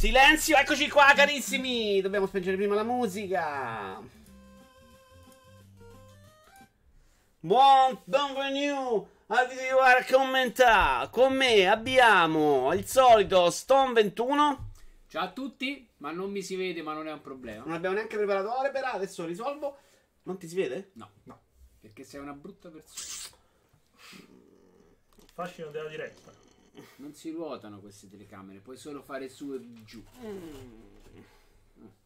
Silenzio, eccoci qua carissimi. Dobbiamo spengere prima la musica. Buon venue a videoare commentare. Con me abbiamo il solito Stone21. Ciao a tutti, ma non mi si vede, ma non è un problema. Non abbiamo neanche preparato ore per adesso, risolvo. Non ti si vede? No, no. Perché sei una brutta persona. Fascino della diretta. Non si ruotano queste telecamere, puoi solo fare su e giù.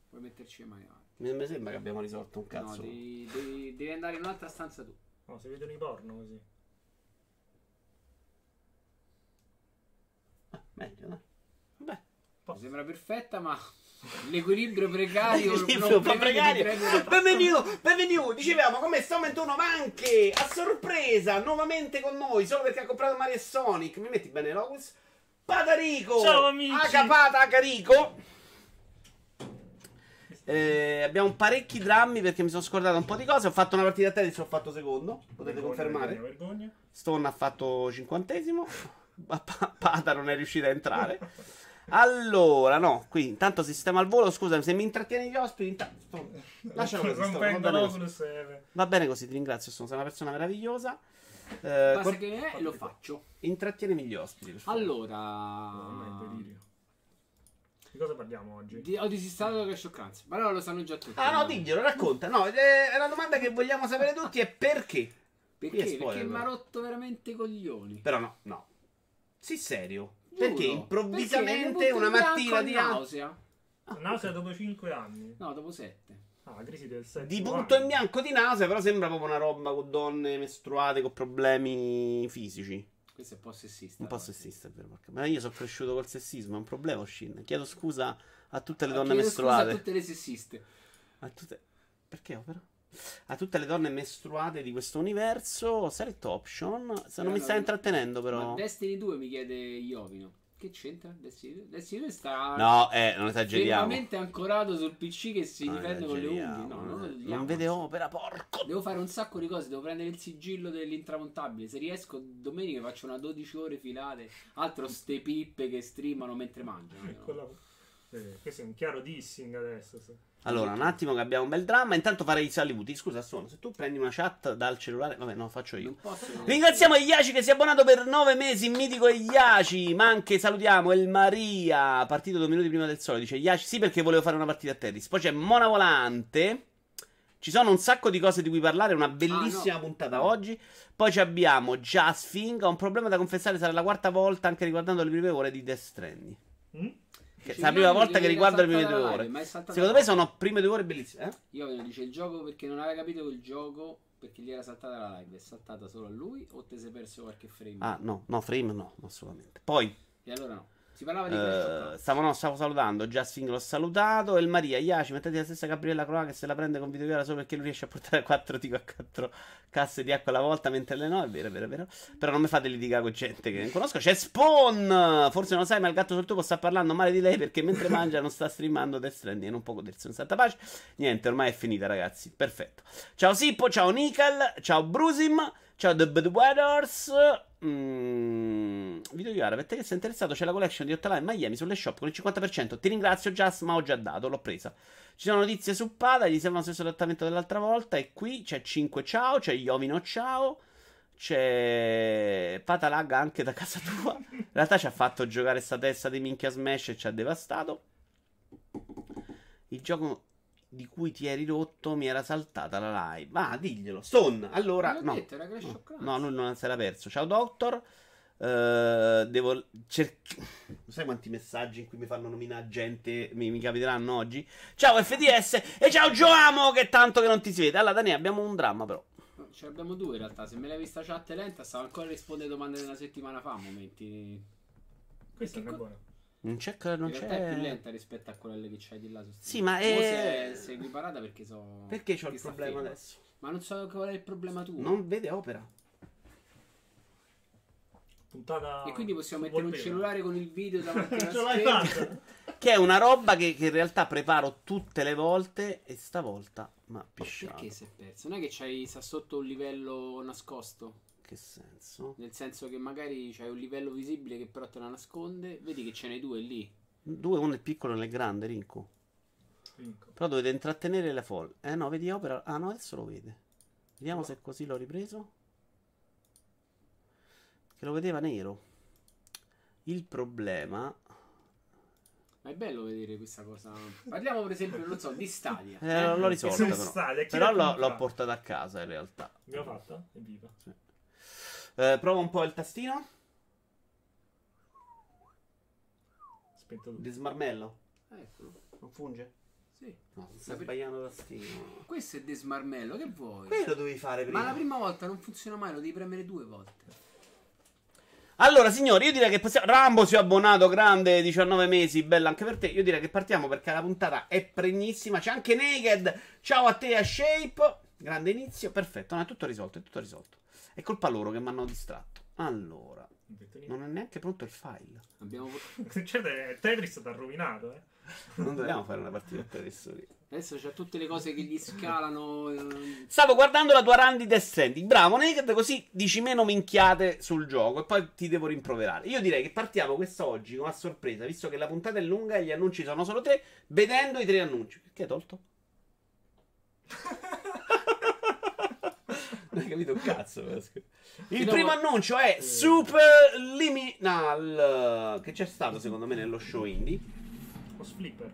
Puoi metterci le mani avanti. Non mi sembra che abbiamo risolto un cazzo. No, devi andare in un'altra stanza tu. No, si vedono i porno così. Meglio, no? Beh. Mi sembra perfetta, ma l'equilibrio precario. L'equilibrio precario. Benvenuto, dicevamo come Stone21 anche a sorpresa nuovamente con noi solo perché ha comprato Mario e Sonic. Mi metti bene Locus? Patarico. Ciao amici. Pata Carico. Abbiamo parecchi drammi perché mi sono scordato un po' di cose. Ho fatto una partita a tennis, ho fatto secondo. Potete confermare? Vergogna. Stone ha fatto 50°. Pata non è riuscita a entrare. Allora, no, qui intanto sistema al volo, scusami se mi intrattieni gli ospiti, intanto lascialo così, va bene così, ti ringrazio, sono una persona meravigliosa. Basta che lo faccio. Intrattienimi gli ospiti. Allora, di cosa parliamo oggi? Ho disinstallato la Clash of Clans, ma allora lo sanno già tutti. Ah no, diglielo, racconta, no, è una domanda che vogliamo sapere tutti, è perché? Perché mi ha rotto veramente i coglioni. Però no, no, sii serio. Perché improvvisamente una mattina di nausea? Nausea dopo 5 anni? No, dopo 7. Ah, la crisi del 7. Di punto in bianco di nausea, però sembra proprio una roba con donne mestruate con problemi fisici. Questo è un po' sessista. Un po' sessista, vero? Ma io sono cresciuto col sessismo, è un problema, Oshin. Chiedo scusa a tutte le donne mestruate. Chiedo scusa a tutte le sessiste. A tutte... Perché opera? A tutte le donne mestruate di questo universo. Select option. Se non mi stai intrattenendo però. Ma Destiny 2 mi chiede Iovino. Che c'entra Destiny 2? Destiny 2 sta... No, non esageriamo. Veramente ancorato sul PC che si difende con le unghie. No, non vede opera, porco. Devo fare un sacco di cose. Devo prendere il sigillo dell'intramontabile. Se riesco domenica faccio una 12 ore filate. Altro ste pippe che streamano mentre mangiano. Questo è un chiaro dissing adesso. Allora, un attimo che abbiamo un bel dramma. Intanto farei i saluti. Scusa, Suono, se tu prendi una chat dal cellulare... Vabbè, no, faccio io. Ringraziamo Iaci che si è abbonato per 9 mesi. Mitico Iaci. Ma anche salutiamo El Maria. Partito 2 minuti prima del sole. Dice Iaci, sì, perché volevo fare una partita a tennis. Poi c'è Mona Volante. Ci sono un sacco di cose di cui parlare. Una bellissima puntata oggi. Poi ci abbiamo Jasfing. Ho un problema da confessare, sarà la 4ª volta anche riguardando le prime ore di Death Stranding. Che è la prima volta che riguardo le prime 2 ore. Secondo me sono prime 2 ore bellissime. Io ve lo dice il gioco perché non aveva capito il gioco. Perché gli era saltata la live. È saltata solo a lui o te sei perso qualche frame? Ah no, no, frame no, assolutamente. Poi e allora no. Si parlava di questo. Stavo salutando. Justin l'ho salutato. El Maria, Iaci, mettete la stessa Gabriella Croa che se la prende con videochiara solo perché lui riesce a portare 4 tico a 4 casse di acqua alla volta, mentre le no. È vero, è vero, è vero. Però non mi fate litigare con gente che non conosco. C'è Spawn. Forse non lo sai, ma il gatto sul tubo sta parlando male di lei perché mentre mangia non sta streamando Death Stranding e non può godersi un santa pace. Niente, ormai è finita, ragazzi. Perfetto. Ciao Sippo, ciao Nickel, ciao Brusim, ciao The Bad Waters. Video Yara, per te che sei interessato c'è la collection di Hotline Miami sulle shop con il 50%. Ti ringrazio Just, ma ho già dato, l'ho presa. Ci sono notizie su Pata, gli sembra lo stesso adattamento dell'altra volta. E qui c'è 5 ciao, c'è Iovino ciao, c'è Pata lagga anche da casa tua. In realtà ci ha fatto giocare sta testa di minchia Smash e ci ha devastato. Il gioco di cui ti eri rotto, mi era saltata la live. Ah, diglielo Stone. Allora no, detto, no, lui non si era perso. Ciao Doctor. Devo cercare. Non sai quanti messaggi in cui mi fanno nominare gente mi capiteranno oggi. Ciao FDS e ciao Gioamo, che tanto che non ti si vede. Allora Daniele, abbiamo un dramma però. Ce l'abbiamo 2 in realtà. Se me l'hai vista chat lenta, stavo ancora rispondendo domande della settimana fa. Momenti. Questa è una buona. Non c'è, non c'è. È più lenta rispetto a quelle che c'hai di là. Sì, ma è. Sei equiparata perché so. Perché c'ho il problema adesso? Ma non so qual è il problema tuo. Non vede opera. E quindi possiamo mettere un cellulare con il video davanti alla scherma. Che è una roba che in realtà preparo tutte le volte. E stavolta ma pisciato. Perché si è perso? Non è che c'hai sotto un livello nascosto? Che senso? Nel senso che magari c'hai un livello visibile che però te la nasconde. Vedi che ce n'è 2 lì. Due, uno è piccolo e uno è grande, Rinco. Però dovete intrattenere la folla. Eh no, vedi opera. Ah no, adesso lo vede. Vediamo se così l'ho ripreso. Che lo vedeva nero. Il problema. Ma è bello vedere questa cosa. Parliamo per esempio, non so, di Stadia. L'ho risolto però. Stadia, però l'ho portata a casa in realtà. L'abbiamo fatta? Evviva. Sì. Prova un po' il tastino. Aspetta. Di smarmello. Eccolo. Non funge? Sì. No, sta sbagliando il tastino. Questo è di smarmello, che vuoi? Quello dovevi fare prima. Ma la prima volta non funziona mai, lo devi premere due volte. Allora signori, io direi che possiamo... Rambo si è abbonato, grande, 19 mesi, bella anche per te. Io direi che partiamo perché la puntata è pregnissima. C'è anche Naked, ciao a te, a Shape. Grande inizio, perfetto, no, è tutto risolto, è tutto risolto. È colpa loro che mi hanno distratto. Allora, non è neanche pronto il file. Abbiamo... Cioè, Tetris t'ha rovinato, eh. Non dobbiamo fare una partita a Tetris lì. Adesso c'ha tutte le cose che gli scalano. Stavo guardando la tua run di Death Stranding. Bravo Naked, così dici meno minchiate sul gioco e poi ti devo rimproverare. Io direi che partiamo quest'oggi con una sorpresa, visto che la puntata è lunga e gli annunci sono solo tre, vedendo i tre annunci. Perché hai tolto? Non hai capito un cazzo. Il primo annuncio è Super Liminal, che c'è stato secondo me nello show indie. O Flipper.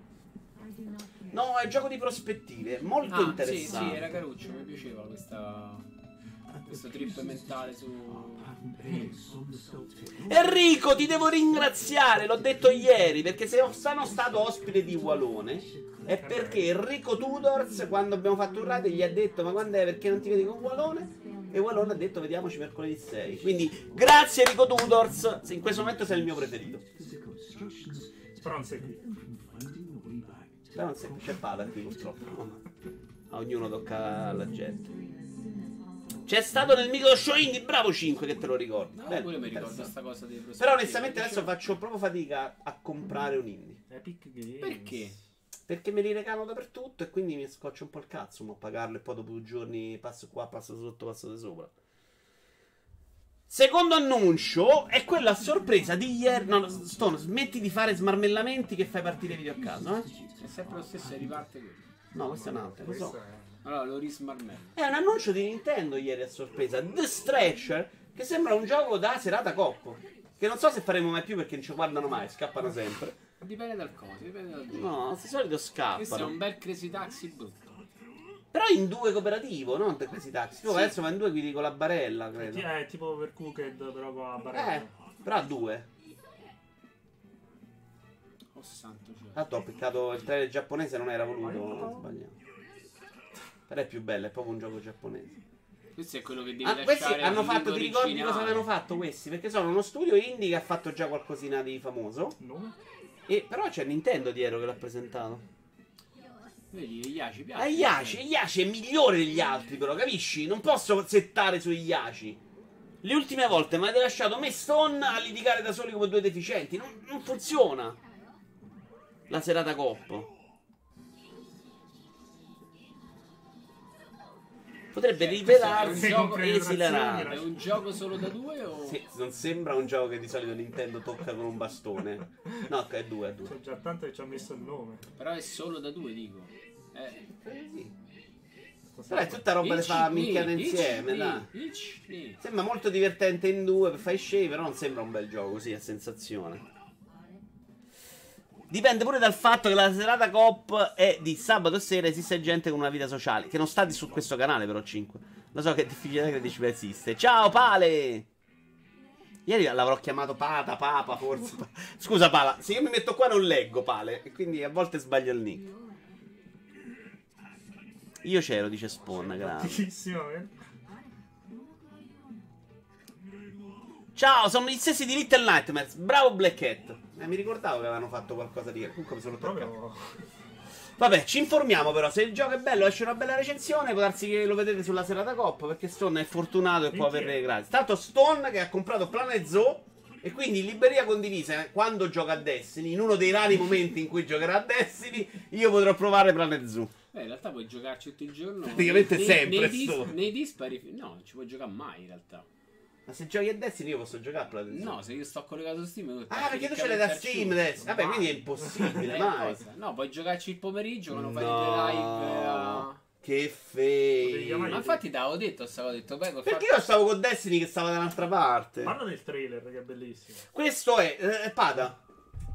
No, è un gioco di prospettive, molto interessante. Sì, sì, era caruccio, mi piaceva questo trip mentale su... Enrico, ti devo ringraziare, l'ho detto ieri, perché se sono stato ospite di Walone è perché Enrico Tudors, quando abbiamo fatto un raid, gli ha detto ma quando è, perché non ti vedi con Walone? E Walone ha detto vediamoci mercoledì 6. Quindi grazie Enrico Tudors, in questo momento sei il mio preferito. Bronze qui. Però non c'è Pata qui purtroppo. A ognuno tocca la gente. C'è stato nel micro show indie, bravo 5 che te lo ricordo. No, bello, mi ricordo questa cosa dei prospettive. Però onestamente adesso faccio proprio fatica a comprare un indie. Epic Games. Perché? Perché me li recano dappertutto e quindi mi scoccio un po' il cazzo, ma pagarlo e poi dopo due giorni passo qua, passo sotto, passo di sopra. Secondo annuncio è quello a sorpresa di ieri. No, Stone, smetti di fare smarmellamenti che fai partire i video a caso, eh? È sempre lo stesso, riparte quello. No, questo è un altro, lo so. Allora, lo rismarmello. È un annuncio di Nintendo ieri a sorpresa, The Stretcher, che sembra un gioco da serata coppo. Che non so se faremo mai più perché non ci guardano mai, scappano sempre. Dipende dal coso, dipende dal gioco. No, di solito scappano. Questo è un bel Crazy Taxi brutto. Però in due cooperativo, non per questi taxi. Tu adesso vai in due guidi con la barella, credo. È tipo per Cooked, però con la barella. Però a due. Oh santo cielo. Tanto ho peccato il trailer giapponese, non era voluto, non sbagliamo. Però è più bello, è proprio un gioco giapponese. Questo è quello che devi lasciare. Questi hanno fatto, ti ricordi cosa avevano fatto questi? Perché sono uno studio indie che ha fatto già qualcosina di famoso. No. E però c'è Nintendo dietro che l'ha presentato. Vedi, Iaci piace. Iaci è migliore degli altri, però, capisci? Non posso settare su Iaci. Le ultime volte mi avete lasciato me e Stone a litigare da soli come due deficienti. Non funziona la serata coppo. Potrebbe rivelarsi un gioco esilarante. È un gioco solo da due o? Sì, non sembra un gioco che di solito Nintendo tocca con un bastone. No, è due a due. C'è già tanto che ci ha messo il nome. Però è solo da due, dico. Sì. Però è tutta roba che fa minchiata insieme, dai. Sembra molto divertente in due per fare shave, però non sembra un bel gioco, sì, a sensazione. Dipende pure dal fatto che la serata cop è di sabato sera, esiste gente con una vita sociale. Che non sta su questo canale però, 5. Lo so che è difficile che dici, esiste. Ciao Pale! Ieri l'avrò chiamato Pata, Papa, forse. Scusa Pala, se io mi metto qua non leggo Pale, e quindi a volte sbaglio il nick. Io c'ero, dice Spawn, grazie. Ciao, sono gli stessi di Little Nightmares. Bravo Black Hat. Mi ricordavo che avevano fatto qualcosa di... Comunque mi sono troppo... Vabbè, ci informiamo però. Se il gioco è bello, esce una bella recensione. Può darsi che lo vedete sulla serata coppa, perché Stone è fortunato e può avere grazie. Tanto Stone che ha comprato Planet Zoo, e quindi libreria condivisa. Quando gioca a Destiny, in uno dei rari momenti in cui giocherà a Destiny, io potrò provare Planet Zoo. In realtà puoi giocarci tutto il giorno. Praticamente sempre. Nei dispari. No, non ci puoi giocare mai in realtà. Ma se giochi a Destiny io posso giocare a Planet Zoo? No, se io sto collegato su Steam... Ah, perché tu ce l'hai da Steam adesso? Vabbè, quindi è impossibile, mai. No, puoi giocarci il pomeriggio quando fai le live... Che fei. Ma infatti t'avevo detto, stavo detto beh, perché io stavo con Destiny che stava da un'altra parte. Parla del trailer che è bellissimo. Questo è Pata,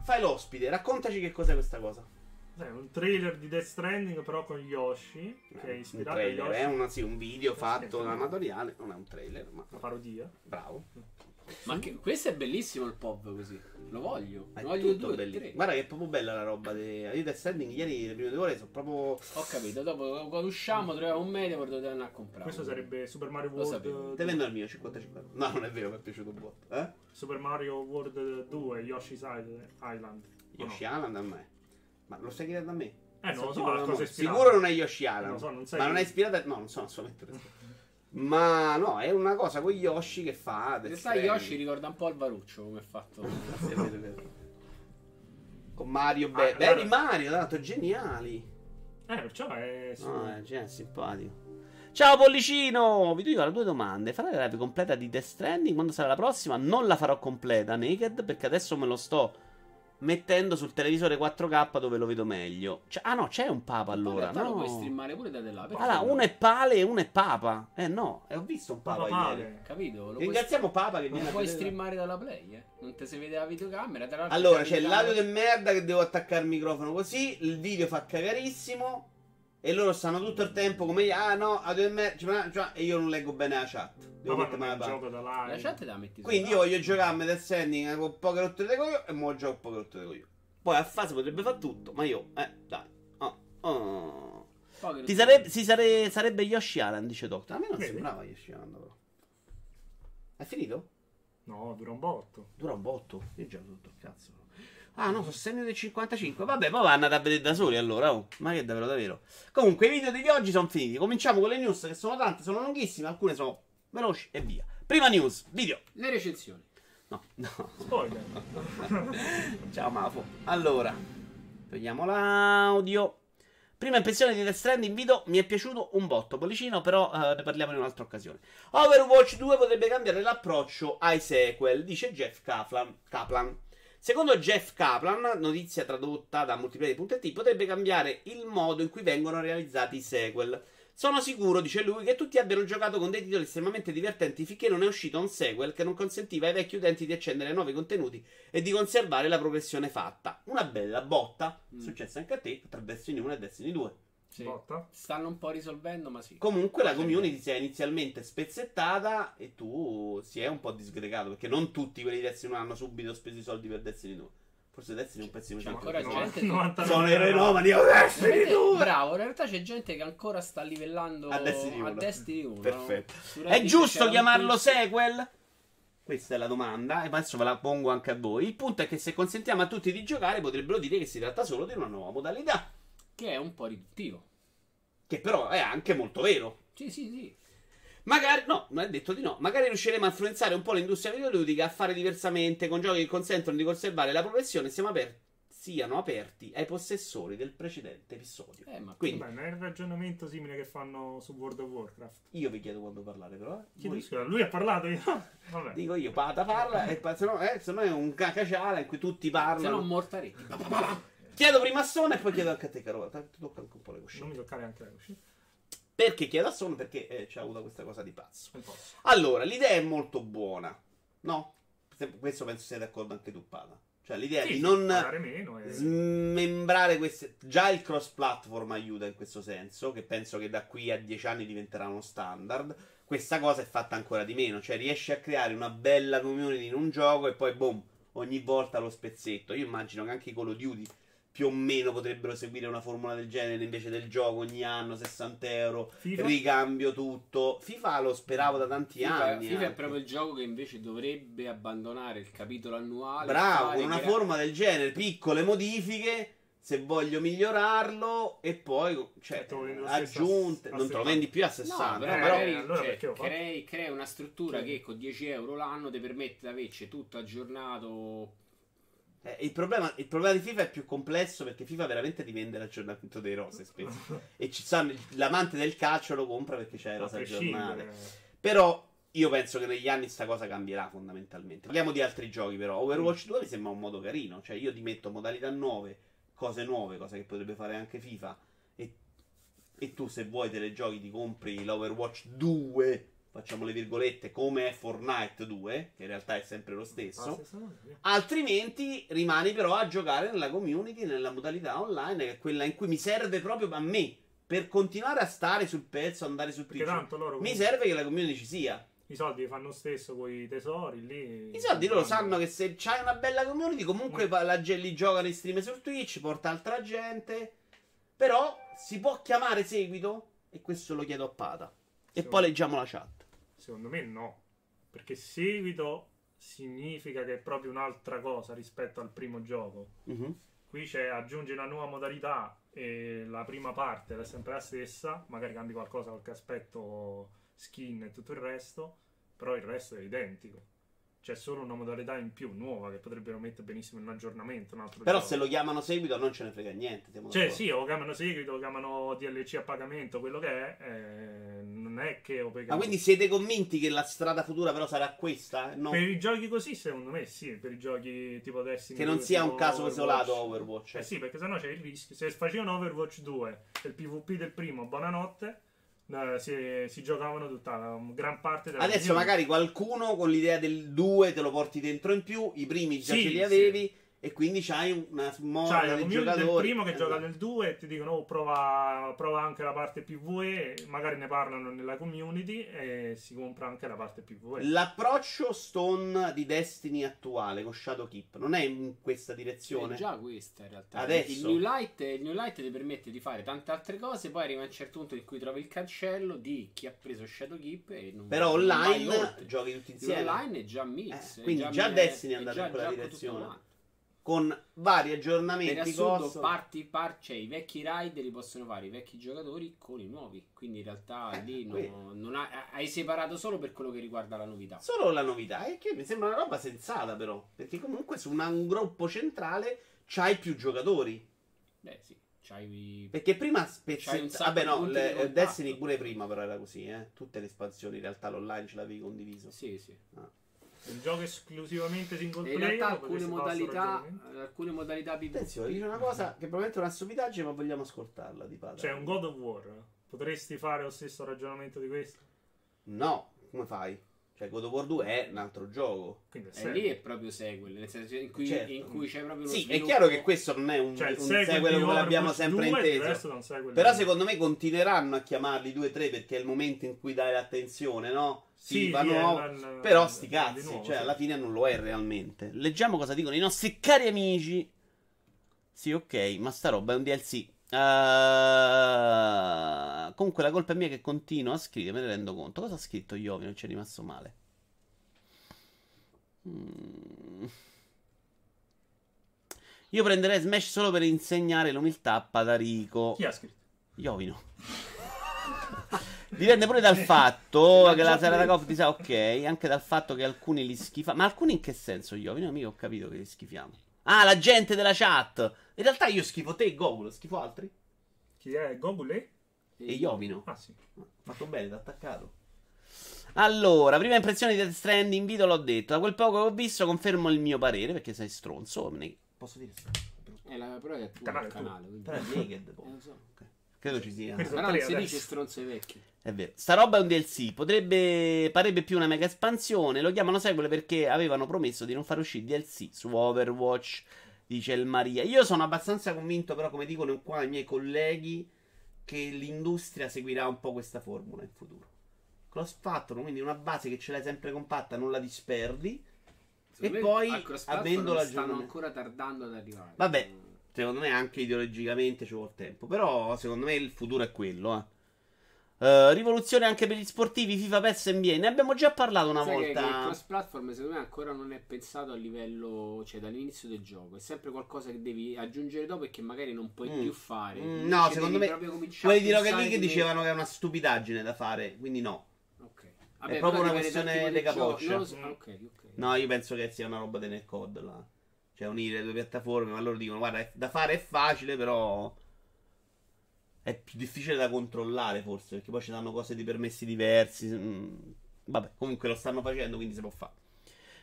fai l'ospite, raccontaci che cos'è questa cosa. È un trailer di Death Stranding però con Yoshi, che è ispirato a Yoshi. È una, sì, un video fatto da amatoriale, non è un trailer ma una parodia. Bravo. Ma che, questo è bellissimo il pop così. Lo voglio. Lo voglio due. Guarda che è proprio bella la roba di Death Stranding. Ieri le prime 2 ore sono proprio... Ho capito. Dopo quando usciamo troviamo un media per dove andare a comprare. Questo sarebbe Super Mario World. Te vendo il mio 55. No, non è vero, mi è piaciuto un po'. Eh? Super Mario World 2, Yoshi's Island. Yoshi Island a me. Ma lo stai chiedendo a me? Non lo so, cosa sicuro non è Yoshi Island. Non so, non sai ma non è ispirata... No, non so, assolutamente. Ma no, è una cosa con Yoshi che fa. In realtà Yoshi ricorda un po' Alvaruccio come è fatto. Con Mario belli Mario, tanto geniali. Perciò è. No, è simpatico. Ciao Pollicino! Vi dico le 2 domande. Farà la live completa di Death Stranding? Quando sarà la prossima? Non la farò completa, Naked, perché adesso me lo sto mettendo sul televisore 4K dove lo vedo meglio. Ah no, c'è un Papa allora. No, lo puoi streamare pure da là. Allora, uno è Pale e uno è Papa. No, ho visto un Papa ieri. Capito? Ringraziamo Papa che viene a vedere. Non puoi streamare dalla Play, Non te si vede la videocamera. Allora, c'è l'audio del merda che devo attaccare il microfono così. Il video fa cagarissimo. E loro stanno tutto il tempo come... Ah no, audio del merda. E io non leggo bene la chat. Devo mettermi la parte. La chat te la metti. Quindi io voglio giocare a Death Stranding con poche rotte di coglioni e mo gioco poche rotte di coglioni. Poi a fase potrebbe fare tutto, ma io... dai. Sarebbe Yoshi Island, dice Doctor. A me non sembrava Yoshi Island, però. È finito? No, dura un botto. Dura un botto? Io gioco tutto, cazzo. Ah no, sono segno del 55. Vabbè, poi vanno a vedere da soli allora. Ma che davvero. Comunque, i video di oggi sono finiti. Cominciamo con le news, che sono tante, sono lunghissime, alcune sono... veloci e via. Prima news, video. Le recensioni. No. Spoiler. Ciao Mafo. Allora, togliamo l'audio. Prima impressione di Death Stranding in video, mi è piaciuto un botto, Pollicino, però ne parliamo in un'altra occasione. Overwatch 2 potrebbe cambiare l'approccio ai sequel, dice Jeff Kaplan. Secondo Jeff Kaplan, notizia tradotta da multiplayer.it, potrebbe cambiare il modo in cui vengono realizzati i sequel. Sono sicuro, dice lui, che tutti abbiano giocato con dei titoli estremamente divertenti finché non è uscito un sequel che non consentiva ai vecchi utenti di accendere nuovi contenuti e di conservare la progressione fatta. Una bella botta, successa anche a te, tra Destiny 1 e Destiny 2. Sì. Botta. Stanno un po' risolvendo, ma sì. Comunque la community si è inizialmente spezzettata e tu si è un po' disgregato, perché non tutti quelli di Destiny 1 hanno subito speso i soldi per Destiny 2. Forse Destiny è un pezzo di sono eroinomani. Bravo, in realtà c'è gente che ancora sta livellando a Destiny 1. Perfetto. No? È giusto chiamarlo sequel? Questa è la domanda e adesso ve la pongo anche a voi. Il punto è che se consentiamo a tutti di giocare potrebbero dire che si tratta solo di una nuova modalità. Che è un po' riduttivo. Che però è anche molto vero. Sì. Magari, no, non è detto di no, magari riusciremo a influenzare un po' l'industria videoludica a fare diversamente, con giochi che consentono di conservare la progressione siano aperti ai possessori del precedente episodio. Quindi non è il ragionamento simile che fanno su World of Warcraft. Io vi chiedo quando parlare, però. Lui ha parlato, io vabbè. Dico io, Pata parla, e se no è un cacaciala in cui tutti parlano. Se no Mortaretti. Chiedo prima a Sona e poi chiedo anche a te, Carola. Ti tocca anche un po' le coscine. Non mi toccare anche le coscine. Perché chiedo a Sony? Perché c'è avuta questa cosa di pazzo. Allora, l'idea è molto buona, no? Questo penso sia d'accordo anche tu, Pata. Cioè, l'idea di non smembrare queste... Già il cross-platform aiuta in questo senso, che penso che da qui a 10 anni diventerà uno standard. Questa cosa è fatta ancora di meno. Cioè, riesci a creare una bella community in un gioco e poi, boom, ogni volta lo spezzetto. Io immagino che anche i Call of Duty... più o meno potrebbero seguire una formula del genere invece del gioco ogni anno, 60 euro, FIFA? Ricambio tutto. FIFA lo speravo da tanti anni. FIFA è proprio il gioco che invece dovrebbe abbandonare il capitolo annuale. Bravo, con una forma del genere, piccole modifiche, se voglio migliorarlo e poi aggiunte. Non te lo vendi più a 60, no, però crei una struttura che con 10 euro l'anno ti permette di averci tutto aggiornato. Il problema di FIFA è più complesso perché FIFA veramente divende l'aggiornamento dei rosa spesso. E l'amante del calcio lo compra perché c'è rosa aggiornate. Però Io penso che negli anni sta cosa cambierà fondamentalmente. Parliamo di altri giochi però. Overwatch 2 mi sembra un modo carino. Cioè io ti metto modalità nuove, cosa che potrebbe fare anche FIFA. E tu se vuoi te le giochi ti compri l'Overwatch 2, facciamo le virgolette, come è Fortnite 2, che in realtà è sempre lo stesso. Altrimenti rimani però a giocare nella community, nella modalità online, che è quella in cui mi serve proprio a me, per continuare a stare sul pezzo, andare sul principio. Mi serve che la community ci sia. I soldi li fanno stesso con i tesori lì. I soldi loro sanno che se c'hai una bella community, comunque li giocano in stream su Twitch, porta altra gente. Però si può chiamare seguito? E questo lo chiedo a Pata. E poi leggiamo la chat. Secondo me no, perché seguito significa che è proprio un'altra cosa rispetto al primo gioco. Qui c'è aggiunge una nuova modalità e la prima parte è sempre la stessa, magari cambi qualcosa, qualche aspetto, skin e tutto il resto, però il resto è identico. C'è solo una modalità in più nuova che potrebbero mettere benissimo in un aggiornamento, un altro gioco. Se lo chiamano seguito non ce ne frega niente. Cioè sì, o chiamano seguito, o chiamano DLC a pagamento, quello che è, non è che... Ma quindi siete convinti che la strada futura però sarà questa? No? Per i giochi così secondo me sì, per i giochi tipo Destiny 2. Che non sia un caso isolato Overwatch. Eh sì, perché sennò c'è il rischio. Se facevano Overwatch 2, il PvP del primo, buonanotte... Si giocavano tutta la gran parte della adesso regione. Magari qualcuno con l'idea del 2 te lo porti dentro in più, i primi già ce li avevi e quindi c'hai una smorza di giocatori del primo che gioca nel 2 e ti dicono prova anche la parte PvE, magari ne parlano nella community e si compra anche la parte PvE. L'approccio Stone di Destiny attuale con Shadow Keep non è in questa direzione? È già questa in realtà. Adesso il New Light ti permette di fare tante altre cose, poi arriva a un certo punto in cui trovi il cancello di chi ha preso Shadow Keep e non però online non giochi tutti insieme. Online è già mix, quindi già Destiny è andato in quella direzione, con vari aggiornamenti. Per assurdo, cioè, i vecchi raid li possono fare i vecchi giocatori con i nuovi, quindi in realtà lì hai separato solo per quello che riguarda la novità. Solo la novità, e che mi sembra una roba sensata però, perché comunque su un gruppo centrale c'hai più giocatori. Beh sì, c'hai... Perché prima vabbè no, Destiny pure prima però era così, tutte le espansioni in realtà l'online ce l'avevi condiviso. Sì, sì. Il gioco esclusivamente single player. In realtà alcune modalità PvP. Attenzione, dice una cosa che probabilmente è una stupidaggine, ma vogliamo ascoltarla di Pata. Cioè un God of War, potresti fare lo stesso ragionamento di questo? No, come fai? Cioè God of War 2 è un altro gioco, quindi è lì è proprio sequel, nel senso in cui c'è proprio lo sviluppo. È chiaro che questo non è un sequel come l'abbiamo sempre inteso, però secondo me continueranno a chiamarli 2-3 perché è il momento in cui dai l'attenzione, no? Sì, però sti cazzi, cioè alla fine non lo è realmente. Leggiamo cosa dicono i nostri cari amici. Sì, ok, ma sta roba è un DLC. Comunque la colpa è mia che continuo a scrivere, me ne rendo conto. Cosa ha scritto Iovi? Non ci è rimasto male. Io prenderei Smash solo per insegnare l'umiltà a Patarico. Chi ha scritto? Iovino. Dipende pure dal fatto che la Sara Coff ti sa ok, anche dal fatto che alcuni li schifano. Ma alcuni in che senso, Iovino? Amico, ho capito che li schifiamo. Ah, la gente della chat. In realtà io schifo te e Gobul, schifo altri. Chi è? Gobul e Iovino. Ah sì, fatto bene, t'ha attaccato. Allora, prima impressione di Death Stranding, video l'ho detto. Da quel poco che ho visto confermo il mio parere, perché sei stronzo. Posso dire stronzo? Però è tuo canale, quindi. Però è Naked, so. Okay. Credo ci sia. Ma non si dice stronzo ai vecchi. È vero. Sta roba è un DLC, parebbe più una mega espansione. Lo chiamano sequel perché avevano promesso di non far uscire DLC su Overwatch, dice il Maria. Io sono abbastanza convinto però, come dicono qua i miei colleghi, che l'industria seguirà un po' questa formula in futuro. Cross platform, quindi una base che ce l'hai sempre compatta, non la disperdi. Secondo e poi avendo la stanno ancora tardando ad arrivare. Vabbè, secondo me anche ideologicamente ci vuole tempo, però secondo me il futuro è quello, rivoluzione anche per gli sportivi, FIFA, PES, NBA. Ne abbiamo già parlato una volta. Che il cross platform secondo me ancora non è pensato a livello, cioè dall'inizio del gioco. È sempre qualcosa che devi aggiungere dopo e che magari non puoi più fare. No, cioè, secondo me quelli di Rocket League dicevano che è una stupidaggine da fare, quindi no. Vabbè, è proprio una questione di capoccia. No, io penso che sia una roba del COD là. Cioè unire le due piattaforme, ma loro dicono guarda, da fare è facile, però è più difficile da controllare forse, perché poi ci danno cose di permessi diversi. Vabbè, comunque lo stanno facendo, quindi si può fare.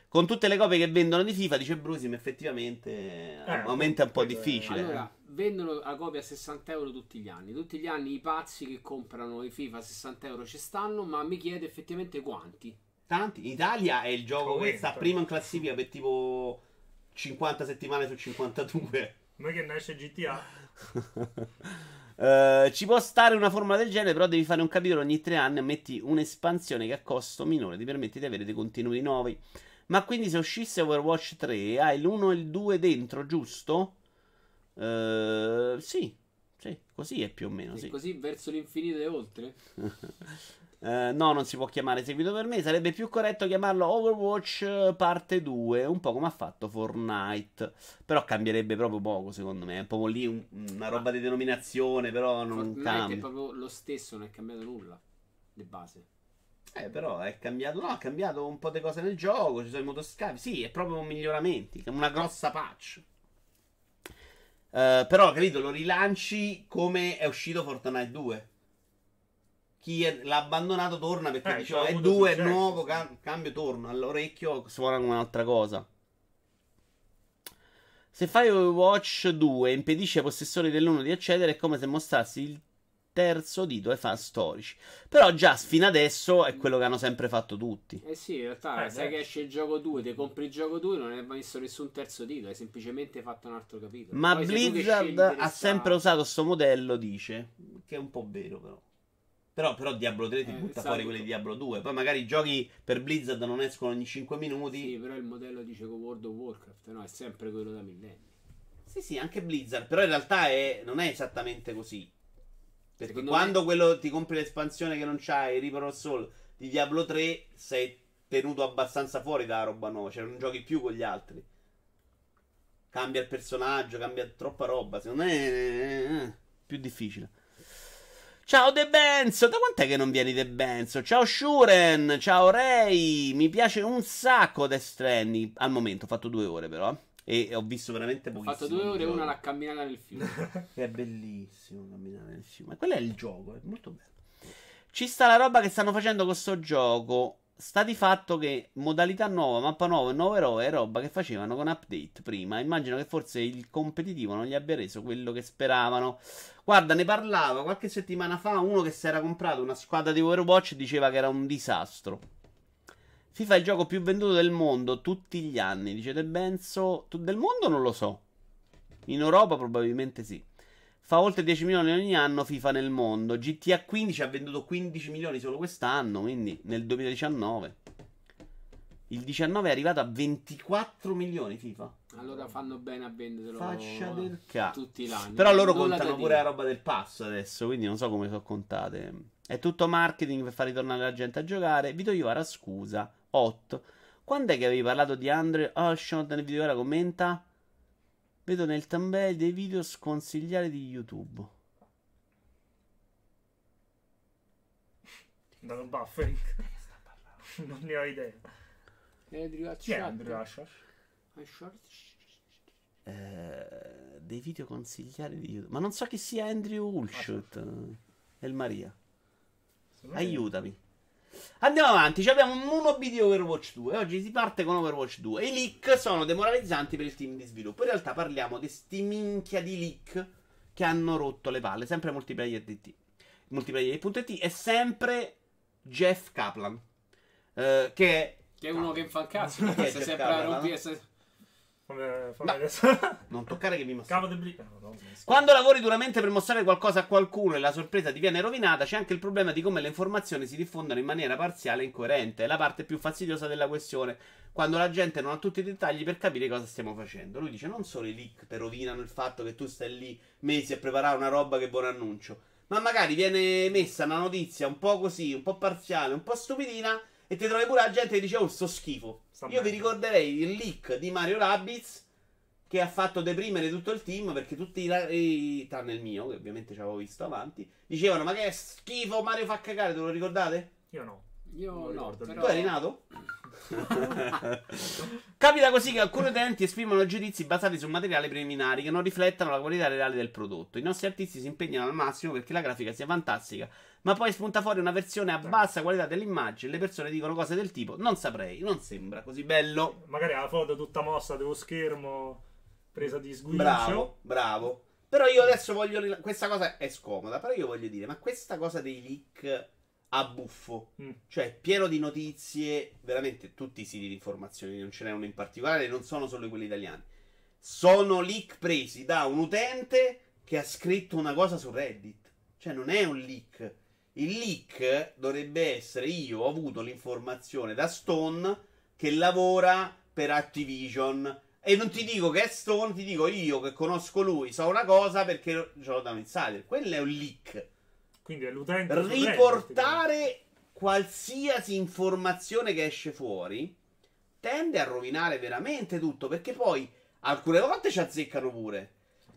Con tutte le copie che vendono di FIFA, dice Brusim, effettivamente aumenta un po' difficile. Allora, vendono la copia a 60 euro tutti gli anni. Tutti gli anni i pazzi che comprano i FIFA a 60 euro ci stanno, ma mi chiedo effettivamente quanti. Tanti. In Italia è il gioco che sta prima in classifica per tipo 50 settimane su 52. Ma che nasce GTA. Ci può stare una forma del genere, però devi fare un capitolo ogni 3 anni e metti un'espansione che a costo minore ti permette di avere dei contenuti nuovi. Ma quindi se uscisse Overwatch 3, hai l'1 e il 2 dentro, giusto? Sì, sì, così è più o meno. E sì. Così verso l'infinito e oltre? No, non si può chiamare seguito per me. Sarebbe più corretto chiamarlo Overwatch parte 2, un po' come ha fatto Fortnite. Però cambierebbe proprio poco, secondo me. È un po' lì una roba di denominazione, però non Fortnite cambia. Fortnite è proprio lo stesso, non è cambiato nulla, di base. Però è cambiato, no, ha cambiato un po' di cose nel gioco, ci sono i motoscavi, sì, è proprio miglioramenti, una grossa patch. Però, capito, lo rilanci come è uscito Fortnite 2. Chi l'ha abbandonato torna perché diceva è 2, è nuovo, cambio, torno, all'orecchio suona come un'altra cosa. Se fai Overwatch 2 impedisce ai possessori dell'1 di accedere, è come se mostrassi il terzo dito ai fan storici. Però già fino adesso è quello che hanno sempre fatto tutti. Eh sì, in realtà sai che esce il gioco 2, ti compri il gioco 2, non hai visto nessun terzo dito, hai semplicemente fatto un altro capitolo. Ma poi Blizzard ha sempre usato sto modello, dice, che è un po' vero però. Però Diablo 3 ti butta fuori quelli di Diablo 2. Poi magari i giochi per Blizzard non escono ogni 5 minuti. Sì, però il modello dice con World of Warcraft, no? È sempre quello da millenni. Sì, sì, anche Blizzard, però in realtà non è esattamente così. Perché secondo quando me... quello ti compri l'espansione che non c'hai, Reaper of Soul di Diablo 3, sei tenuto abbastanza fuori dalla roba nuova, cioè non giochi più con gli altri. Cambia il personaggio, cambia troppa roba, secondo me è più difficile. Ciao De Benzo, da quant'è che non vieni De Benzo? Ciao Shuren, ciao Ray, mi piace un sacco Death Stranding. Al momento ho fatto 2 ore però, e ho visto veramente pochissimo. Ho fatto 2 ore e una la camminata nel fiume. È bellissimo camminare nel fiume. Ma quello è il gioco, è molto bello. Ci sta la roba che stanno facendo con sto gioco. Sta di fatto che modalità nuova, mappa nuova e nuovo eroe è roba che facevano con update prima. Immagino che forse il competitivo non gli abbia reso quello che speravano. Guarda, ne parlava qualche settimana fa uno che si era comprato una squadra di Overwatch e diceva che era un disastro. FIFA è il gioco più venduto del mondo tutti gli anni, dice De Benzo. Del mondo non lo so. In Europa probabilmente sì. Fa oltre 10 milioni ogni anno FIFA nel mondo. GTA XV ha venduto 15 milioni solo quest'anno, quindi nel 2019. Il 19 è arrivato a 24 milioni FIFA. Allora fanno bene a venderlo. Faccia del cazzo. Tutti l'anno. Però loro non contano pure la roba del pass adesso, quindi non so come sono contate. È tutto marketing per far ritornare la gente a giocare. Vito Iovara, scusa, 8. Quando è che avevi parlato di Andre Ocean? Nel video ora commenta... Vedo nel thumbnail dei video sconsigliati di YouTube. Dato buffering. Non ne ho idea. Chi è Andrew Asher? Dei video consigliati di YouTube. Ma non so chi sia Andrew Ulshut. El Maria. Aiutami. Andiamo avanti, abbiamo un monobi di Overwatch 2. Oggi si parte con Overwatch 2. I leak sono demoralizzanti per il team di sviluppo. In realtà parliamo di sti minchia di leak che hanno rotto le palle. Sempre multiplayer.it. Multiplayer.it è sempre Jeff Kaplan, che è uno che fa il cazzo. Perché se sempre a rompire non toccare che mi mostro. Quando lavori duramente per mostrare qualcosa a qualcuno e la sorpresa ti viene rovinata, c'è anche il problema di come le informazioni si diffondono in maniera parziale e incoerente. È la parte più fastidiosa della questione, quando la gente non ha tutti i dettagli per capire cosa stiamo facendo. Lui dice non solo i leak te rovinano il fatto che tu stai lì mesi a preparare una roba che buon annuncio, ma magari viene messa una notizia un po' così, un po' parziale, un po' stupidina, e ti trovi pure la gente che dice oh sto schifo. Io vi ricorderei il leak di Mario Rabbids che ha fatto deprimere tutto il team, perché tutti tranne il mio, che ovviamente ci avevo visto avanti, dicevano ma che schifo, Mario fa cagare, te lo ricordate? Io no. Tu eri nato? Capita così che alcuni utenti esprimono giudizi basati su materiali preliminari che non riflettano la qualità reale del prodotto. I nostri artisti si impegnano al massimo perché la grafica sia fantastica, ma poi spunta fuori una versione a bassa qualità dell'immagine e le persone dicono cose del tipo: non saprei, non sembra così bello. Magari la foto tutta mossa dello schermo, presa di sguincio. Bravo, bravo. Però io adesso voglio... questa cosa è scomoda, però io voglio dire, ma questa cosa dei leak a buffo, cioè pieno di notizie, veramente tutti i siti di informazioni, non ce n'è uno in particolare, non sono solo quelli italiani, sono leak presi da un utente che ha scritto una cosa su Reddit, cioè non è un leak. Il leak dovrebbe essere: io ho avuto l'informazione da Stone che lavora per Activision, e non ti dico che è Stone, ti dico io che conosco lui, so una cosa perché ce l'ho da un insider. Quello è un leak. Quindi è l'utente. Riportare qualsiasi informazione che esce fuori tende a rovinare veramente tutto, perché poi alcune volte ci azzeccano pure,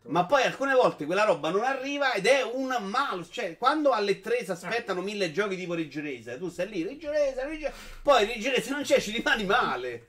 ma poi alcune volte quella roba non arriva ed è un mal. Cioè, quando alle 3 si aspettano 1000 giochi tipo Riggerese, tu stai lì, Riggerese, poi Riggerese non c'è, ci rimani male.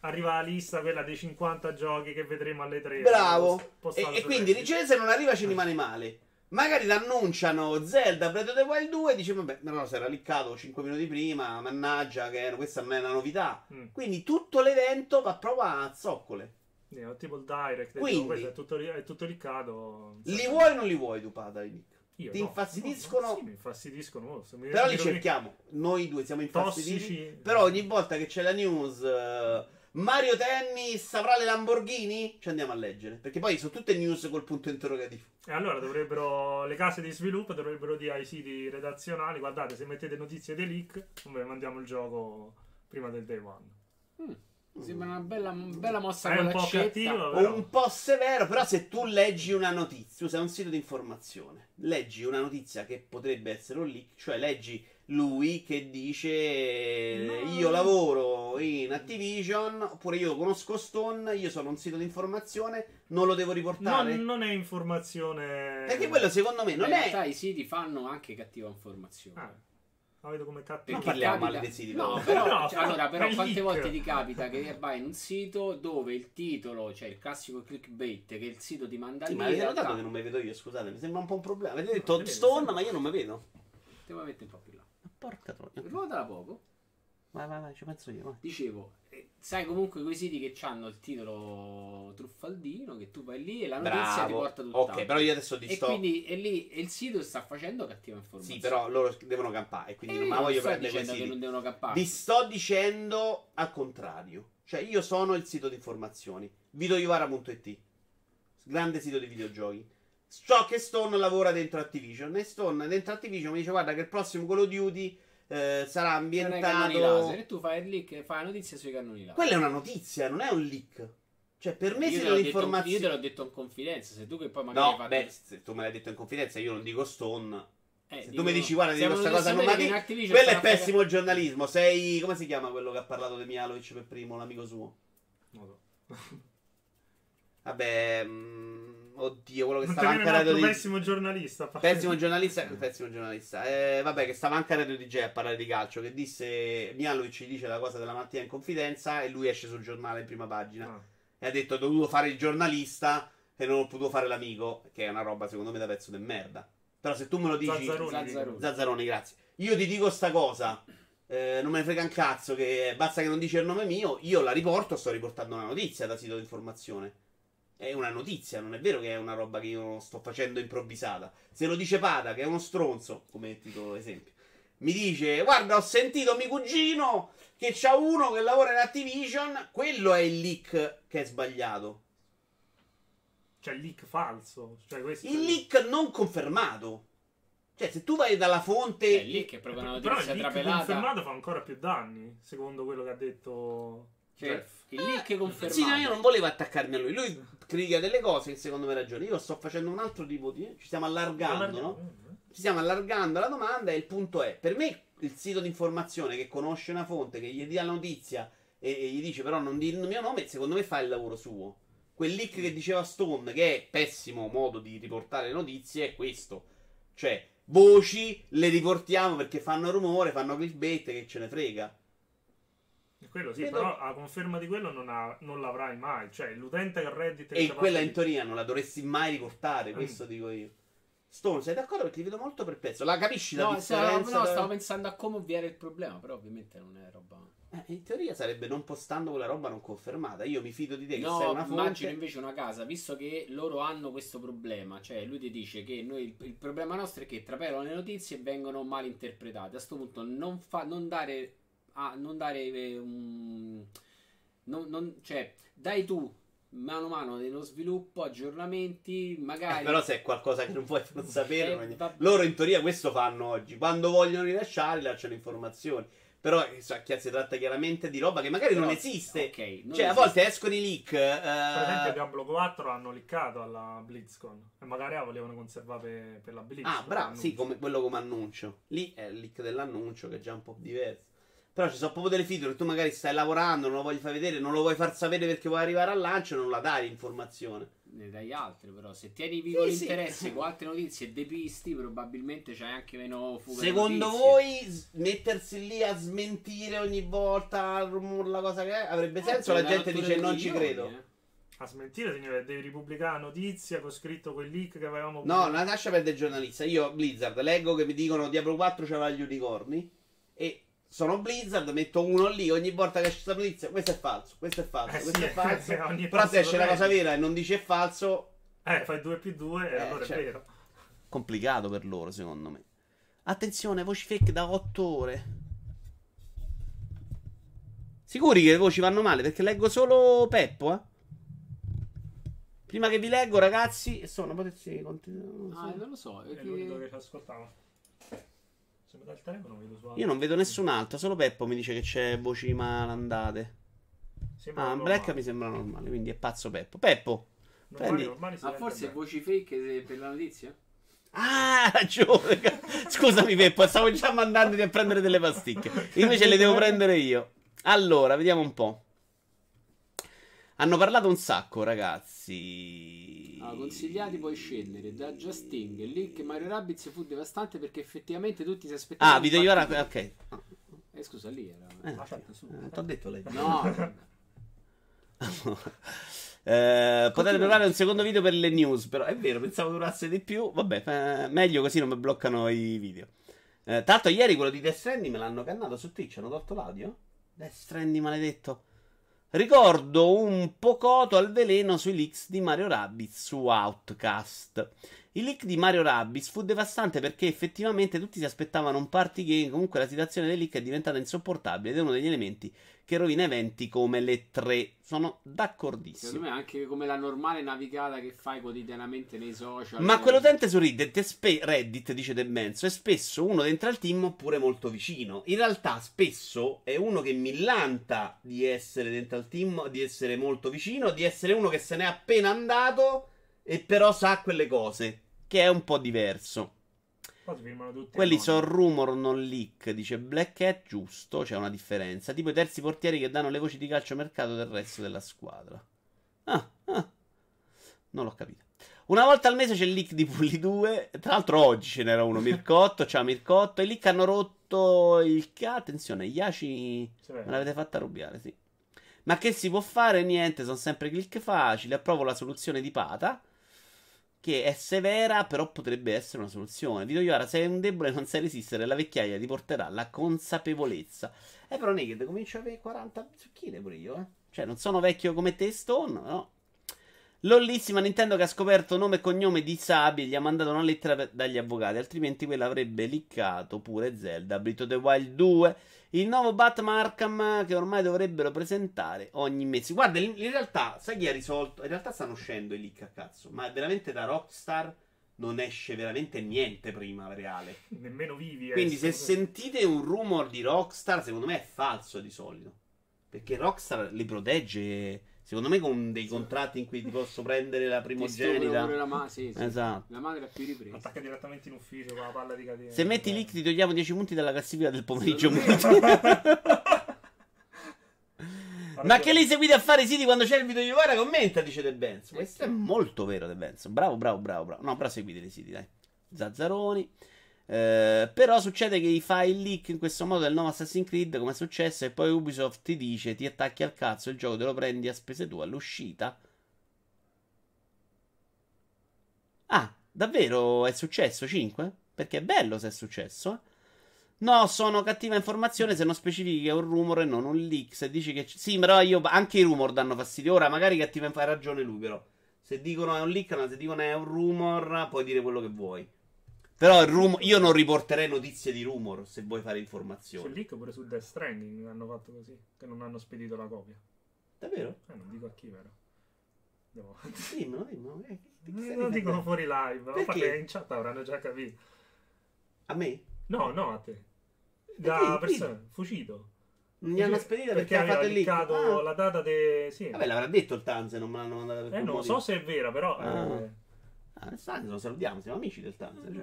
Arriva la lista quella dei 50 giochi che vedremo alle 3. Bravo. E quindi Riggerese non arriva, ci rimane male. Magari l'annunciano Zelda Breath of the Wild 2 e dice: vabbè, no, si era liccato 5 minuti prima, mannaggia, che questa non è una novità. Quindi tutto l'evento va proprio a zoccole. Yeah, tipo il direct. Quindi, questo è tutto liccato. Li vuoi o non li vuoi tu, Pata? Io ti infastidiscono? No, sì, mi infastidiscono. Però li cerchiamo. Noi due siamo infastiditi. Tossici. Però ogni volta che c'è la news... Mario Tennis avrà le Lamborghini? Ci andiamo a leggere, perché poi sono tutte news col punto interrogativo. E allora dovrebbero, le case di sviluppo dovrebbero dire ai siti redazionali: guardate, se mettete notizie dei leak, non mandiamo il gioco prima del day one. Sembra una bella mossa. È un po' cattivo, però. Un po' severo, però se tu leggi una notizia, usa un sito di informazione, leggi una notizia che potrebbe essere un leak, cioè leggi lui che dice: io lavoro in Activision, oppure io conosco Stone, io sono un sito di informazione, non lo devo riportare. Non è informazione, perché quello secondo me non è. In realtà i siti fanno anche cattiva informazione. La vedo come cattiva. Non parliamo male dei siti. No, però, cioè, allora, però quante volte ti capita che vai in un sito dove il titolo, cioè il classico clickbait che il sito ti manda lì. Ma avete notato che non mi vedo io? Scusate, mi sembra un po' un problema. Avete detto Stone, ma io non mi vedo. Te lo metti un po' più là. Porca troia. Ruotala poco. Vai, ci penso io. Dicevo, sai comunque quei siti che hanno il titolo truffaldino, che tu vai lì e la notizia ti porta tutta. Ok, però io adesso ti sto... E quindi è lì, e il sito sta facendo cattiva informazione. Sì, però loro devono campare, quindi non la voglio prendere quei siti. Che non devono campare. Vi sto dicendo al contrario. Cioè, io sono il sito di informazioni. Vitoiovara.it, grande sito di videogiochi. So che Stone lavora dentro Activision, e Stone dentro Activision mi dice: guarda che il prossimo Call of Duty sarà ambientato laser, e tu fai il leak e fai la notizia sui cannoni laser. Quella è una notizia, non è un leak. Cioè per me sono informazioni. Io te l'ho detto in confidenza, se tu che poi magari se tu me l'hai detto in confidenza, io non dico Stone. Se tu mi dici: guarda, dico questa cosa, non ma quello è pessimo giornalismo. Sei, come si chiama quello che ha parlato di Mialovic per primo, l'amico suo? No. Vabbè, oddio, quello che stava anche a Radio DG. Pessimo giornalista. Vabbè, che stava anche a Radio DG a parlare di calcio. Che disse: Mialovic ci dice la cosa della mattina in confidenza e lui esce sul giornale in prima pagina. E ha detto: ho dovuto fare il giornalista e non ho potuto fare l'amico. Che è una roba, secondo me, da pezzo di merda. Però se tu me lo dici, Zazzaroni, grazie. Io ti dico sta cosa. Non me ne frega un cazzo, che basta che non dici il nome mio. Io la riporto. Sto riportando una notizia da sito di informazione. È una notizia, non è vero che è una roba che io sto facendo improvvisata. Se lo dice Pata, che è uno stronzo, come titolo esempio, mi dice: guarda, ho sentito mio cugino che c'ha uno che lavora in Activision, quello è il leak che è sbagliato. Cioè il leak falso, cioè questo... Il leak non confermato. Cioè se tu vai dalla fonte... il leak è proprio una notizia trapelata. Però il leak confermato fa ancora più danni, secondo quello che ha detto... il link confermato. Sì, no, io non volevo attaccarmi a lui. Lui critica delle cose che secondo me ha ragione. Io sto facendo un altro tipo di... Ci stiamo allargando, no? Ci stiamo allargando la domanda, e il punto è: per me il sito di informazione che conosce una fonte, che gli dia la notizia e gli dice però non dire il mio nome, secondo me fa il lavoro suo. Quel leak che diceva Stone, che è pessimo modo di riportare le notizie, è questo. Cioè voci le riportiamo perché fanno rumore, fanno clickbait, che ce ne frega. Quello sì, credo... però a conferma di quello non l'avrai mai. Cioè, l'utente che reddita... E quella in teoria non la dovresti mai riportare, questo dico io. Stone, sei d'accordo? Perché ti vedo molto perplesso. La capisci la differenza? No, stavo pensando a come ovviare il problema, però ovviamente non è roba... in teoria sarebbe non postando quella roba non confermata. Io mi fido di te che sei una fonte. No, immagino invece una casa, visto che loro hanno questo problema. Cioè, lui ti dice che noi, il problema nostro è che trapelano le notizie e vengono mal interpretate. A questo punto non dare, dai tu mano a mano dello sviluppo, aggiornamenti, magari. Però se è qualcosa che non puoi non sapere, loro in teoria questo fanno oggi. Quando vogliono rilasciare, lasciano informazioni. Però si tratta chiaramente di roba che magari però non esiste. Okay, non cioè, esiste. A volte escono i leak. Per esempio, Diablo 4 hanno leakato alla BlizzCon. E magari la volevano conservare per la BlizzCon. Ah, bravo, sì, come annuncio. Lì è il leak dell'annuncio, che è già un po' diverso. Però ci sono proprio delle feature che tu magari stai lavorando, non lo voglio far vedere, non lo vuoi far sapere perché vuoi arrivare al lancio, non la dai l'informazione. Ne dai altre, però se tieni vivo l'interesse con altre notizie e depisti, probabilmente c'hai anche meno fuga. Secondo voi mettersi lì a smentire ogni volta la cosa che è avrebbe senso? La gente dice non ci credo. A smentire, signore, devi ripubblicare la notizia con scritto quel leak che avevamo pubblicato. No, la lascia perdere il giornalista. Io Blizzard leggo che mi dicono Diablo 4 c'aveva gli unicorni e sono Blizzard, metto uno lì ogni volta che c'è questa notizia, questo è falso, questo è falso, questo è falso. Però se c'è la cosa vera e non dice è falso, fai 2 più 2 e allora è vero. Complicato per loro, secondo me. Attenzione, voci fake da 8 ore. Sicuri che le voci vanno male? Perché leggo solo Peppo, prima che vi leggo, ragazzi. E sono potessi continuare. Non lo so, è l'unico che ci ascoltava. Dal telefono vedo io non vedo nessun altro, solo Peppo mi dice che c'è voci malandate. Black mi sembra normale, quindi è pazzo Peppo. Peppo, ma forse voci fake per la notizia? Ah, ragione. Scusami Peppo, stavo già mandandoti a prendere delle pasticche. Invece le devo prendere io. Allora, vediamo un po'. Hanno parlato un sacco, ragazzi. Consigliati puoi scegliere da Justin. Il link Mario Rabbids fu devastante perché effettivamente tutti si aspettavano. Ah, video ora. Ok. Scusa, lì era. T'ho detto lei. No. Potete preparare un secondo video per le news. Però è vero, pensavo durasse di più. Vabbè, meglio così non mi bloccano i video. Tra l'altro, ieri quello di Death Stranding me l'hanno cannato su Twitch. Hanno tolto l'audio? Death Stranding maledetto. Ricordo un po' coto al veleno sui leaks di Mario Rabbids su Outcast. Il leak di Mario Rabbids fu devastante perché effettivamente tutti si aspettavano un party game. Comunque la situazione dei leak è diventata insopportabile ed è uno degli elementi che rovina eventi come le 3. Sono d'accordissimo. Secondo me anche come la normale navigata che fai quotidianamente nei social. Ma quell'utente su Reddit dice De Benzo, è spesso uno dentro al team oppure molto vicino. In realtà spesso è uno che millanta di essere dentro al team, di essere molto vicino, di essere uno che se n'è appena andato e però sa quelle cose, che è un po' diverso. Quelli sono rumor non leak, dice Black Hat, giusto, c'è una differenza. Tipo i terzi portieri che danno le voci di calciomercato del resto della squadra. Non l'ho capito. Una volta al mese c'è il leak di Pulli 2. Tra l'altro oggi ce n'era uno, Mircotto. Ciao Mircotto. I leak hanno rotto il attenzione, Yashi me l'avete fatta rubiare, sì. Ma che si può fare? Niente, sono sempre click facili. Approvo la soluzione di Pata, che è severa, però potrebbe essere una soluzione. Vito Iovara, sei un debole, non sai resistere, la vecchiaia ti porterà alla consapevolezza. Però Naked, comincio a avere 40 zucchine pure io, Cioè, non sono vecchio come te, Stone, no? Lollissima Nintendo che ha scoperto nome e cognome di Sabi e gli ha mandato una lettera dagli avvocati, altrimenti quella avrebbe liccato pure Zelda Breath of the Wild 2. Il nuovo Batman Arkham che ormai dovrebbero presentare ogni mese. Guarda, in realtà, sai chi ha risolto? In realtà stanno uscendo i leak a cazzo. Ma veramente da Rockstar non esce veramente niente prima reale. Nemmeno vivi. Quindi se sentite un rumor di Rockstar, secondo me è falso di solito. Perché Rockstar li protegge, secondo me, con dei contratti in cui ti posso prendere la primogenita. Esatto. La madre è più ripresa. Attacca direttamente in ufficio con la palla di catena. Se metti leak ti togliamo 10 punti dalla classifica del pomeriggio. Ma che li seguite a fare i siti quando c'è il video di Iovara? Commenta, dice De Benzo. Questo è molto vero, De Benzo. Bravo, bravo, bravo, bravo. No, però seguite i siti, dai. Zazzaroni. Però succede che fai il leak in questo modo del nuovo Assassin's Creed, come è successo, e poi Ubisoft ti dice: ti attacchi al cazzo, il gioco te lo prendi a spese tue all'uscita. Ah, davvero è successo 5? Perché è bello se è successo, eh? No, sono cattiva informazione se non specifichi che è un rumore e non un leak. Se dici che... Sì, però io... anche i rumor danno fastidio. Ora, magari cattiva informazione, ha ragione lui, però. Se dicono è un leak, no, se dicono è un rumor, puoi dire quello che vuoi. Però il rumor... io non riporterei notizie di rumor, se vuoi fare informazione. Sul leak pure su Death Stranding hanno fatto così, che non hanno spedito la copia. Davvero? Non dico a chi, però. No. Sì, ma non dicono fuori live. Perché in chat avranno già capito. A me? No, no, a te. Da persona, Fucito. Mi hanno spedita perché ha fatto il leak. La data de... sì. Vabbè, l'avrà detto il Tanze, non me l'hanno mandata per non so se è vera, però... il Tanze lo salutiamo, siamo amici del Tanze. Cioè,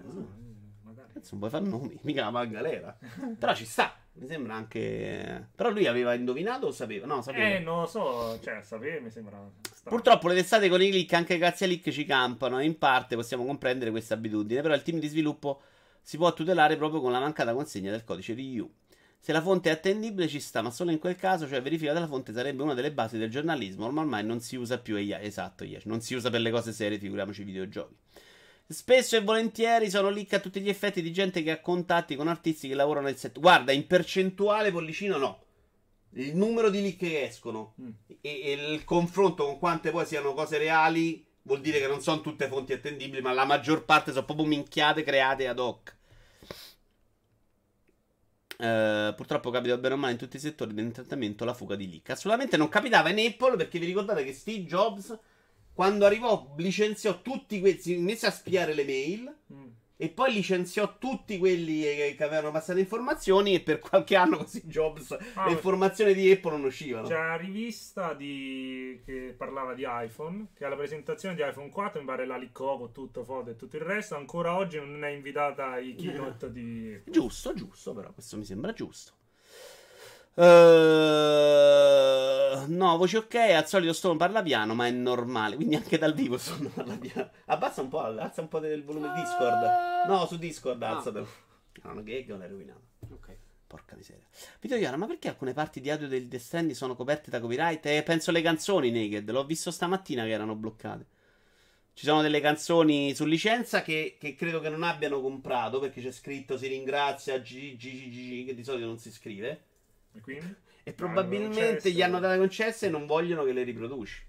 magari. Non puoi far nomi, mica la galera. Però ci sta, mi sembra anche... Però lui aveva indovinato o sapeva? No, sapeva. Non lo so, cioè, sapeva, mi sembra... strano. Purtroppo le testate con i leak, anche grazie a leak, ci campano. In parte possiamo comprendere questa abitudine, però il team di sviluppo si può tutelare proprio con la mancata consegna del codice Review. Se la fonte è attendibile ci sta, ma solo in quel caso, cioè verifica della fonte sarebbe una delle basi del giornalismo, ormai non si usa più AI, esatto, non si usa per le cose serie, figuriamoci i videogiochi. Spesso e volentieri sono leak a tutti gli effetti di gente che ha contatti con artisti che lavorano nel set. Guarda, in percentuale, pollicino, no. Il numero di leak che escono e il confronto con quante poi siano cose reali vuol dire che non sono tutte fonti attendibili, ma la maggior parte sono proprio minchiate create ad hoc. Purtroppo capita bene o male in tutti i settori dell'intrattamento la fuga di leak. Assolutamente non capitava in Apple, perché vi ricordate che Steve Jobs quando arrivò licenziò tutti quelli, si inizia a spiare le mail e poi licenziò tutti quelli che avevano passato informazioni, e per qualche anno così Jobs le informazioni di Apple non uscivano. C'era una rivista che parlava di iPhone, che alla presentazione di iPhone 4 mi pare la liccò con tutto, foto e tutto il resto. Ancora oggi non è invitata ai keynote di Apple. Giusto, giusto, però questo mi sembra giusto. No, voce ok, al solito Stone parla piano, ma è normale, quindi anche dal vivo Stone parla piano. Abbassa un po', alza un po' del volume Discord. No, su Discord alzatelo. No, non che l'hai rovinato. Ok. Porca miseria. Vito Iara, ma perché alcune parti di audio del Death Stranding sono coperte da copyright? Penso le canzoni Naked, l'ho visto stamattina che erano bloccate. Ci sono delle canzoni su licenza che credo che non abbiano comprato, perché c'è scritto si ringrazia GGGG, che di solito non si scrive. E quindi? E probabilmente gli hanno dato concesse e non vogliono che le riproduci.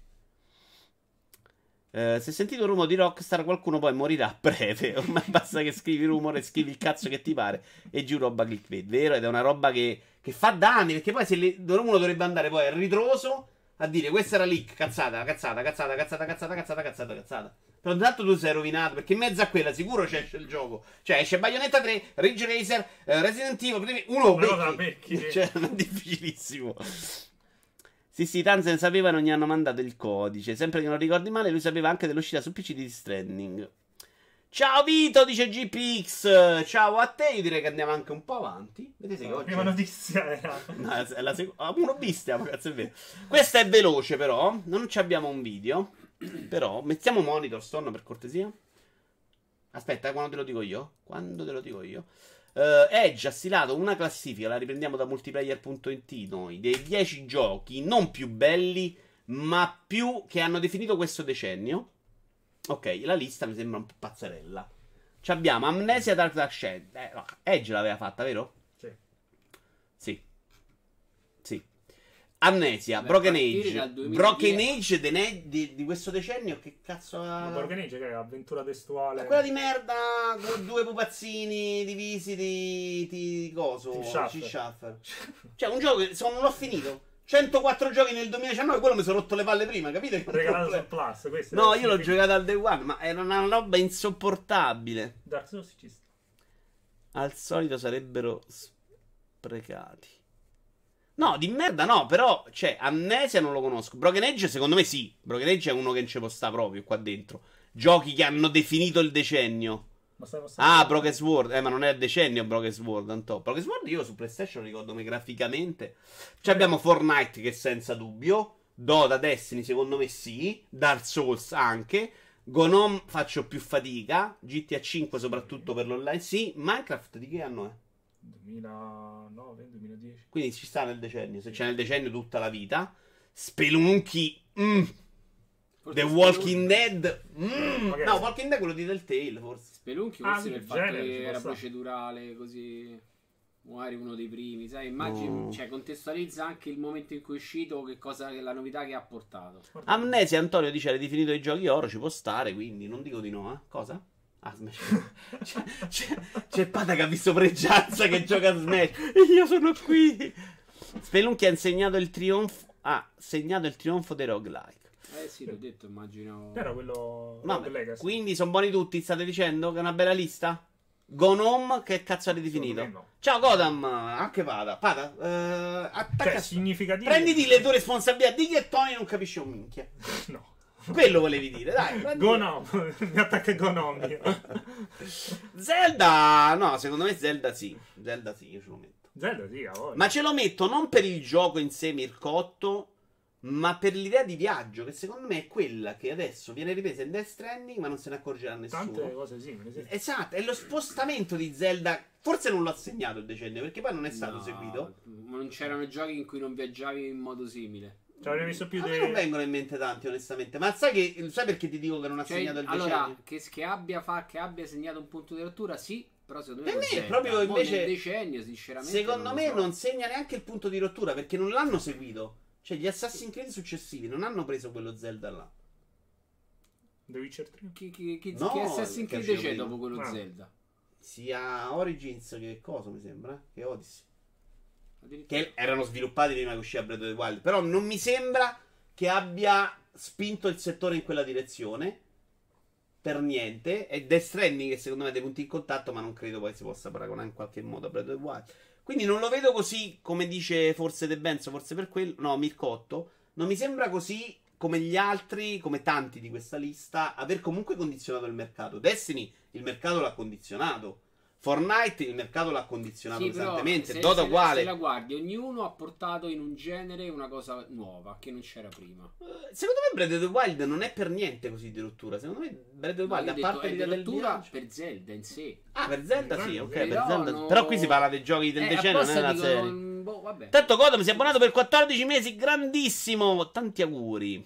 Se sentite un rumore di Rockstar, qualcuno poi morirà a breve. Ormai basta che scrivi rumore, scrivi il cazzo che ti pare e giù roba clickbait, vero? Ed è una roba che fa danni, perché poi se uno dovrebbe andare poi al ritroso a dire questa era leak, cazzata, cazzata, cazzata, cazzata, cazzata, cazzata, cazzata, cazzata. Però intanto tu sei rovinato, perché in mezzo a quella sicuro c'è il gioco. Cioè esce Bayonetta 3, Ridge Racer, Resident Evil, uno becchi. Cioè è difficilissimo. Sì sì, Tanze ne sapeva e non gli hanno mandato il codice. Sempre che non ricordi male, lui sapeva anche dell'uscita su PC di Death Stranding. Ciao Vito, dice GPX. Ciao a te, io direi che andiamo anche un po' avanti. Vedete che oggi... prima notizia era... uno bistia, cazzo è vero. Questa è veloce però, non ci abbiamo un video. Però mettiamo monitor storno per cortesia. Aspetta, quando te lo dico io? Quando te lo dico io? Edge ha stilato una classifica, la riprendiamo da multiplayer.it noi, dei 10 giochi non più belli ma più che hanno definito questo decennio. Ok, la lista mi sembra un po' pazzerella. Ci abbiamo Amnesia Dark Shed. Edge l'aveva fatta, vero? Sì. Sì. Amnesia, Broken Age. Broken Age di questo decennio, che cazzo ha? Broken Age che è avventura testuale. È quella di merda con due pupazzini divisi di coso, di Schaffer. Cioè un gioco che non l'ho finito. 104 giochi nel 2019, quello mi sono rotto le palle prima, capite? Regalato sul Plus, questo. No, io l'ho giocato al Day One, ma era una roba insopportabile. Dark Souls ci sta. Al solito sarebbero sprecati. No, di merda no, però, cioè, Amnesia non lo conosco. Broken Age secondo me sì. Broken Age è uno che non ci può sta proprio qua dentro. Giochi che hanno definito il decennio. Broken Sword. Ma non è il decennio Broken Sword, Antò. Broken Sword io su PlayStation ricordo me graficamente. Ci abbiamo Fortnite che senza dubbio. Dota, Destiny secondo me sì. Dark Souls anche. Gonom faccio più fatica. GTA 5 soprattutto per l'online. Sì, Minecraft di che anno è? 2009, 2010. Quindi ci sta nel decennio. Se c'è nel decennio tutta la vita. Spelunky. The Walking Dead. No, Walking Dead quello di Telltale forse. Spelunky forse per il fatto che era procedurale così. Magari uno dei primi, sai, immagino, no. Cioè, contestualizza anche il momento in cui è uscito, che cosa, la novità che ha portato. Amnesia Antonio dice, hai definito i giochi oro, ci può stare, quindi non dico di no, eh? Cosa? Ah, Smash. C'è Pata che ha visto pregianza che gioca a Smash. E io sono qui. Spelunky ha insegnato il trionfo, segnato il trionfo dei roguelike. Eh sì, l'ho detto, immagino. Era quello... Vabbè, quindi sono buoni tutti, state dicendo che è una bella lista? Gonom, che cazzo avete definito? No. Ciao Godam, anche Pata, attacca, cioè, significativo. Prenditi le tue responsabilità, di che Tony non capisce un minchia. No. Quello volevi dire, dai. Gonom, mi attacca Gonom. Zelda, no, secondo me Zelda sì. Zelda sì, io ce lo metto. Zelda sì, a voi. Ma ce lo metto non per il gioco in sé Mircotto, ma per l'idea di viaggio, che secondo me è quella che adesso viene ripresa in Death Stranding, ma non se ne accorgerà nessuno. Tante cose simili, sì. Esatto, è lo spostamento di Zelda. Forse non l'ho segnato il decennio, perché poi non è stato seguito. Ma non c'erano giochi in cui non viaggiavi in modo simile. Cioè, avrei visto più me non vengono in mente tanti, onestamente. Ma sai perché ti dico che non ha segnato il decennio? Allora, che abbia segnato un punto di rottura, sì. Però secondo me è proprio invece nel decennio, sinceramente. Secondo me non segna neanche il punto di rottura, perché non l'hanno seguito. Cioè, gli Assassin's Creed successivi non hanno preso quello Zelda là. The Witcher 3? Che Assassin's Creed c'è dopo quello Zelda? Sia Origins che cosa, mi sembra? Che Odyssey. Che erano sviluppati prima che uscì a Breath of the Wild. Però non mi sembra che abbia spinto il settore in quella direzione. Per niente. E Death Stranding, che secondo me ha dei punti in contatto, ma non credo poi si possa paragonare in qualche modo a Breath of the Wild. Quindi non lo vedo così, come dice forse De Benzo, forse per quello... No, Mircotto. Non mi sembra così come gli altri, come tanti di questa lista, aver comunque condizionato il mercato. Destiny, il mercato l'ha condizionato. Fortnite, il mercato l'ha condizionato pesantemente. Dota uguale. Se la guardi, ognuno ha portato in un genere una cosa nuova, che non c'era prima. Secondo me Breath of the Wild non è per niente così di rottura. Secondo me Breath of the Wild, a parte l'idea del viaggio... per Zelda in sé. Ah, per Zelda sì, ok. Per Zelda... no. Però qui si parla dei giochi del decennio, non è la serie. Boh, vabbè. Tanto Godam si è abbonato per 14 mesi, grandissimo! Tanti auguri.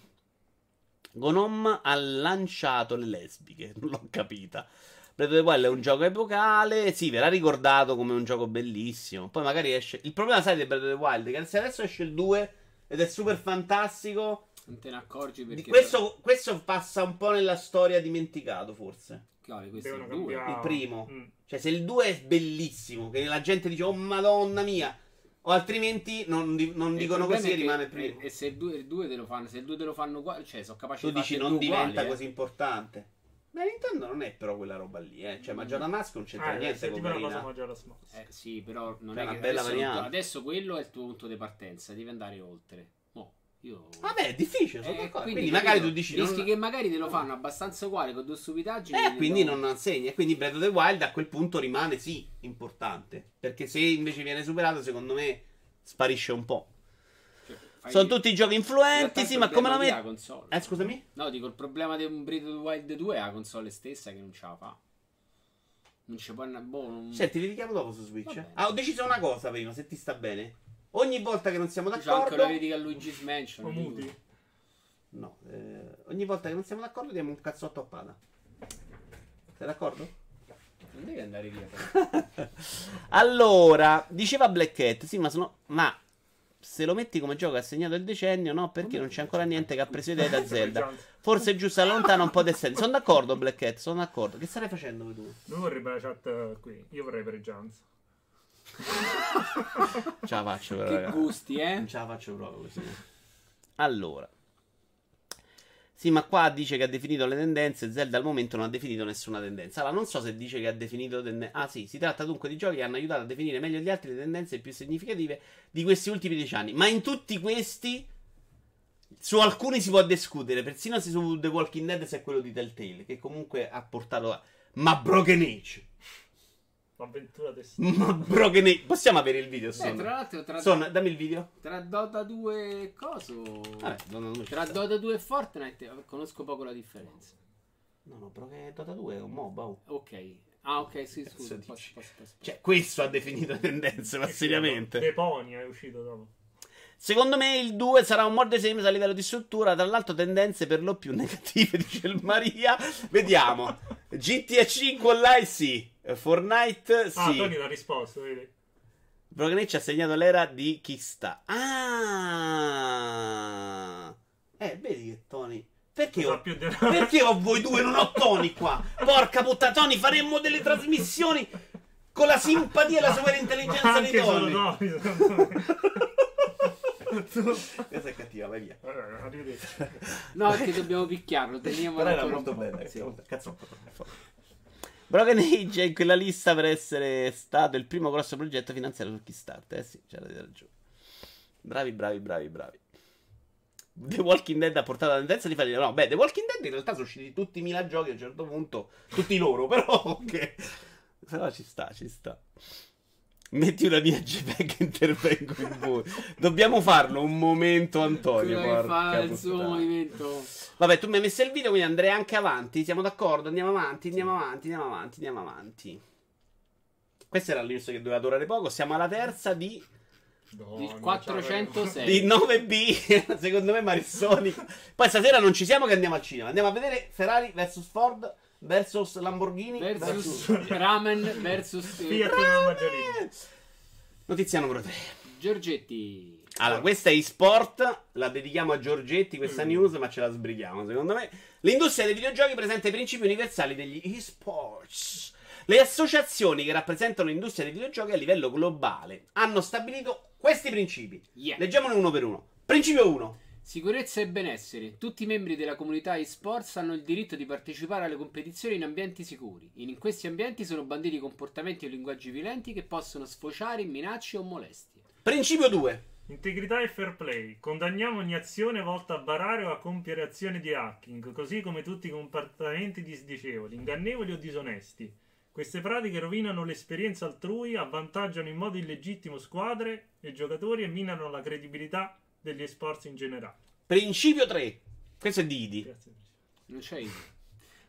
Gonom ha lanciato le lesbiche, non l'ho capita. Breath of the Wild è un gioco epocale. Sì, ve l'ha ricordato come un gioco bellissimo. Poi magari esce. Il problema, sai, di Breath of the Wild è che se adesso esce il 2 ed è super fantastico, non te ne accorgi perché. Questo passa un po' nella storia dimenticato, forse. Chiaro, questo è il primo. Cioè, se il 2 è bellissimo, che la gente dice, oh madonna mia. O altrimenti non dicono così e rimane il primo. E se il 2 te lo fanno, uguale, cioè sono capaci di farlo. Tu dici non diventa così importante. Ma Nintendo non è però quella roba lì, eh. Cioè Majora Mask non c'entra niente con Majora Mask. Sì, però non è una bella variante. Adesso quello è il tuo punto di partenza, devi andare oltre. Vabbè, è difficile, sono d'accordo. Quindi magari tu dici che magari te lo fanno abbastanza uguale con due stupidaggini. Quindi non segna. E quindi Breath of the Wild a quel punto rimane sì importante, perché se invece viene superato, secondo me sparisce un po'. Sono tutti giochi influenti, sì, ma come la metti? Scusami? No, dico, il problema di un Breath of the Wild 2 è la console stessa che non ce la fa. Non c'è poi una buona... Senti, li richiamo dopo su Switch. Ho deciso una cosa prima, se ti sta bene. Ogni volta che non siamo d'accordo... C'è anche la critica a Luigi's Mansion. No, ogni volta che non siamo d'accordo diamo un cazzotto a Pata. Sei d'accordo? Non devi andare via. Allora, diceva Black Cat, sì, ma sono... Ma... se lo metti come gioco ha segnato il decennio, no? Perché non c'è ancora niente che ha preso idea da Zelda. Forse è giusto allontana un po' del senso. Sono d'accordo, Black Cat, sono d'accordo. Che stai facendo tu? Non vorrei per la chat qui. Io vorrei per Gianz. Ce la faccio però, ragazzi. Che gusti, eh? Non ce la faccio proprio così. Allora. Sì, ma qua dice che ha definito le tendenze. Zelda al momento non ha definito nessuna tendenza. Allora, non so se dice che ha definito tendenze. Ah, sì, si tratta dunque di giochi che hanno aiutato a definire meglio di altri le tendenze più significative di questi ultimi 10 anni. Ma in tutti questi, su alcuni si può discutere. Persino se su The Walking Dead, se è quello di Telltale, che comunque ha portato a... Ma Broken Age! Avventura destino. Ma Broken Age. Possiamo avere il video? Tra l'altro, dammi il video. Tra Dota 2 e coso. Tra Dota 2 e Fortnite conosco poco la differenza. No, no, però che Dota 2 è un mob. Oh. Ok. Ah, ok, sì, scusa. Passo. Cioè, questo ha definito tendenze, ma seriamente. Deponia è uscito dopo. Secondo me il 2 sarà un more the same a livello di struttura, tra l'altro tendenze per lo più negative, dice il Maria. Vediamo. GTA 5 online sì, Fortnite sì. Ah, Tony l'ha risposto, vedi. Brogan ci ha segnato l'era di chi sta. Ah! Vedi che Tony... Perché ho voi due, non ho Tony qua? Porca puttana, Tony, faremmo delle trasmissioni con la simpatia e la superintelligenza di Tony. Questa è cattiva, vai via. No, è che dobbiamo picchiarlo. Teniamo però era molto bella. Sì. Cazzo. Broken Age è in quella lista per essere stato il primo grosso progetto finanziario su Kickstarter. Eh sì, c'era ragione. Bravi. The Walking Dead ha portato la tendenza di fare... No, beh, The Walking Dead in realtà sono usciti tutti i 1000 giochi a un certo punto. Tutti loro, però... Okay. Però ci sta. Metti una mia JPEG e intervengo in voi. Dobbiamo farlo un momento, Antonio. Quello che fa il suo movimento. Vabbè, tu mi hai messo il video, quindi andrei anche avanti. Siamo d'accordo? Andiamo avanti. Questa era l'inizio che doveva durare poco. Siamo alla terza di... il 406 di 9B. Secondo me Marissoni. Poi stasera non ci siamo che andiamo al cinema. Andiamo a vedere Ferrari vs Ford vs Lamborghini vs Ramen vs Fiat Maggiolini. Notizia numero 3, Giorgetti. Allora, questa è eSport, la dedichiamo a Giorgetti questa news, ma ce la sbrighiamo. Secondo me l'industria dei videogiochi presenta i principi universali degli eSports. Le associazioni che rappresentano l'industria dei videogiochi a livello globale hanno stabilito questi principi. Yeah. Leggiamone uno per uno. Principio 1. Sicurezza e benessere. Tutti i membri della comunità eSports hanno il diritto di partecipare alle competizioni in ambienti sicuri. In questi ambienti sono banditi comportamenti o linguaggi violenti che possono sfociare in minacce o molestie. Principio 2. Integrità e fair play. Condanniamo ogni azione volta a barare o a compiere azioni di hacking, così come tutti i comportamenti disdicevoli, ingannevoli o disonesti. Queste pratiche rovinano l'esperienza altrui, avvantaggiano in modo illegittimo squadre e giocatori e minano la credibilità degli esports in generale. Principio 3. Questo è di Idi. Non c'è Idi.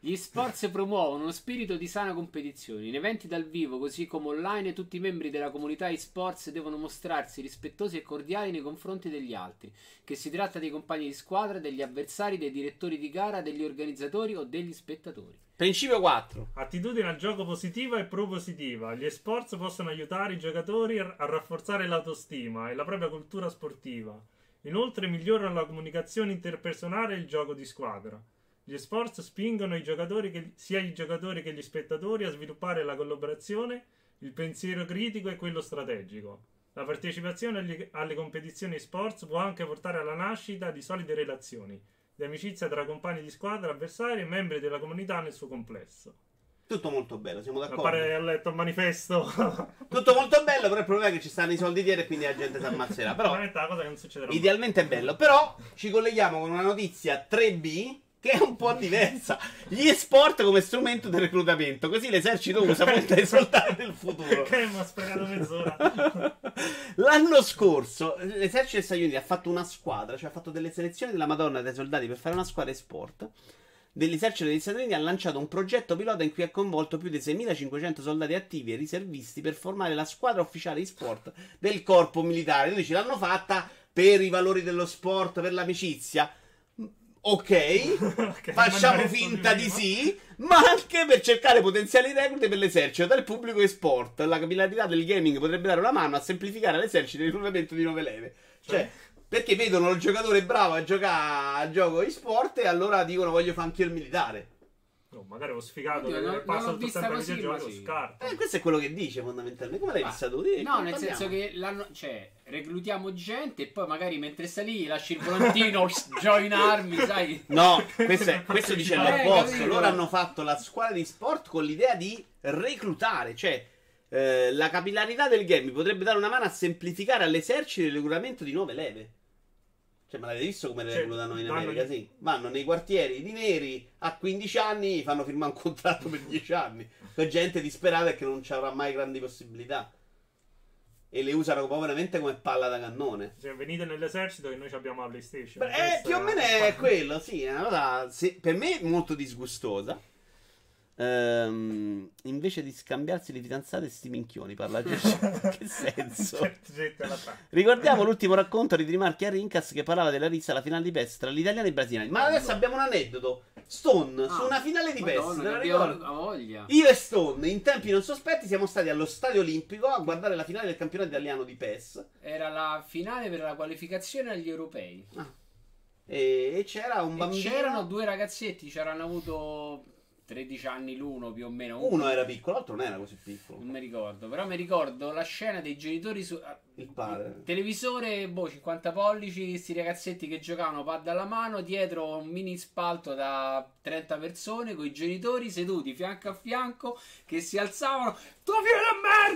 Gli esports promuovono uno spirito di sana competizione. In eventi dal vivo, così come online, tutti i membri della comunità esports devono mostrarsi rispettosi e cordiali nei confronti degli altri, che si tratta dei compagni di squadra, degli avversari, dei direttori di gara, degli organizzatori o degli spettatori. Principio 4. Attitudine al gioco positiva e propositiva. Gli esports possono aiutare i giocatori a rafforzare l'autostima e la propria cultura sportiva. Inoltre migliorano la comunicazione interpersonale e il gioco di squadra. Gli esports spingono i giocatori sia i giocatori che gli spettatori a sviluppare la collaborazione, il pensiero critico e quello strategico. La partecipazione alle competizioni esports può anche portare alla nascita di solide relazioni, di amicizia tra compagni di squadra, avversari e membri della comunità nel suo complesso. Tutto molto bello, siamo d'accordo. Appare ho letto il manifesto. Tutto molto bello, però il problema è che ci stanno i soldi dietro e quindi la gente si ammazzerà. Però cosa che non succederà idealmente mai. È bello, però ci colleghiamo con una notizia 3B. Che è un po' diversa. Gli esport come strumento del reclutamento. Così l'esercito usa molto ai soldati del futuro. Che mi ha spiegato mezz'ora. L'anno scorso l'esercito degli Stati Uniti ha fatto una squadra, cioè ha fatto delle selezioni della Madonna dei soldati per fare una squadra esport. Dell'esercito degli Stati Uniti ha lanciato un progetto pilota in cui ha coinvolto più di 6.500 soldati attivi e riservisti per formare la squadra ufficiale di sport del corpo militare. Quindi ce l'hanno fatta per i valori dello sport, per l'amicizia. Ok, facciamo finta di sì, ma anche per cercare potenziali reclute per l'esercito dal pubblico e sport. La capillarità del gaming potrebbe dare una mano a semplificare all'esercito il reclutamento di nuove leve. Cioè, perché vedono il giocatore bravo a giocare a gioco di sport e allora dicono voglio fare anch'io il militare. No, magari ho sfigato che passa tutto sempre il videogioco scarto. Questo è quello che dice fondamentalmente. Come l'hai vista tu? No, nel senso che reclutiamo gente e poi magari mentre sta lì lasci il volantino join armi, sai? No, questo dice il boss. Loro hanno fatto la squadra di sport con l'idea di reclutare, cioè la capillarità del game potrebbe dare una mano a semplificare all'esercito il reclutamento di nuove leve. Cioè, ma l'avete visto come le reclutano in America? Sì. Vanno nei quartieri di neri a 15 anni, fanno firmare un contratto per 10 anni. C'è gente disperata e che non ci avrà mai grandi possibilità. E le usano veramente come palla da cannone. Cioè, venite nell'esercito che noi abbiamo la PlayStation. Più o meno è quello, sì. È una cosa, per me, molto disgustosa. Invece di scambiarsi le fidanzate, sti minchioni parla gente. Che senso? Gente alla ricordiamo l'ultimo racconto di Trimarchi a Rincas che parlava della rissa alla finale di PES tra gli italiani e i brasiliani. Ma adesso abbiamo un aneddoto. Stone su una finale di PES. Io e Stone in tempi non sospetti siamo stati allo Stadio Olimpico a guardare la finale del campionato italiano di PES. Era la finale per la qualificazione agli europei. E c'era un bambino. C'erano due ragazzetti, c'erano avuto 13 anni l'uno più o meno. Uno era piccolo, l'altro non era così piccolo. Non mi ricordo, però mi ricordo la scena dei genitori su il padre. Il televisore, 50 pollici, questi ragazzetti che giocavano pad alla mano, dietro un mini spalto da 30 persone con i genitori seduti fianco a fianco che si alzavano. Tuo figlio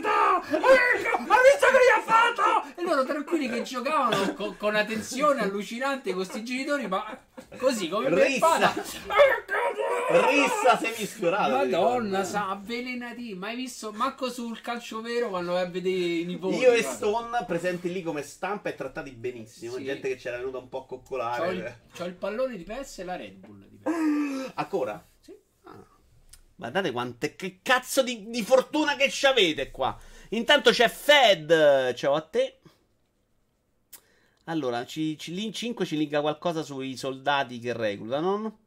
da merda! Ha visto che gli ha fatto? E loro tranquilli che giocavano con una tensione allucinante con questi genitori, ma così come per Pata. Rissa semispiorata. Madonna, sa, avvelenati. Mai visto? Manco sul calcio vero vanno a vedere i nipoti. Io e Stone presenti lì come stampa e trattati benissimo. Sì. Gente che c'era venuta un po' a coccolare. C'ho il pallone di PES e la Red Bull di PES. Ancora? Sì. Guardate quante, che cazzo di fortuna che ci avete qua. Intanto c'è Fed. Ciao a te. Allora, in 5 ci linka qualcosa sui soldati che reclutano.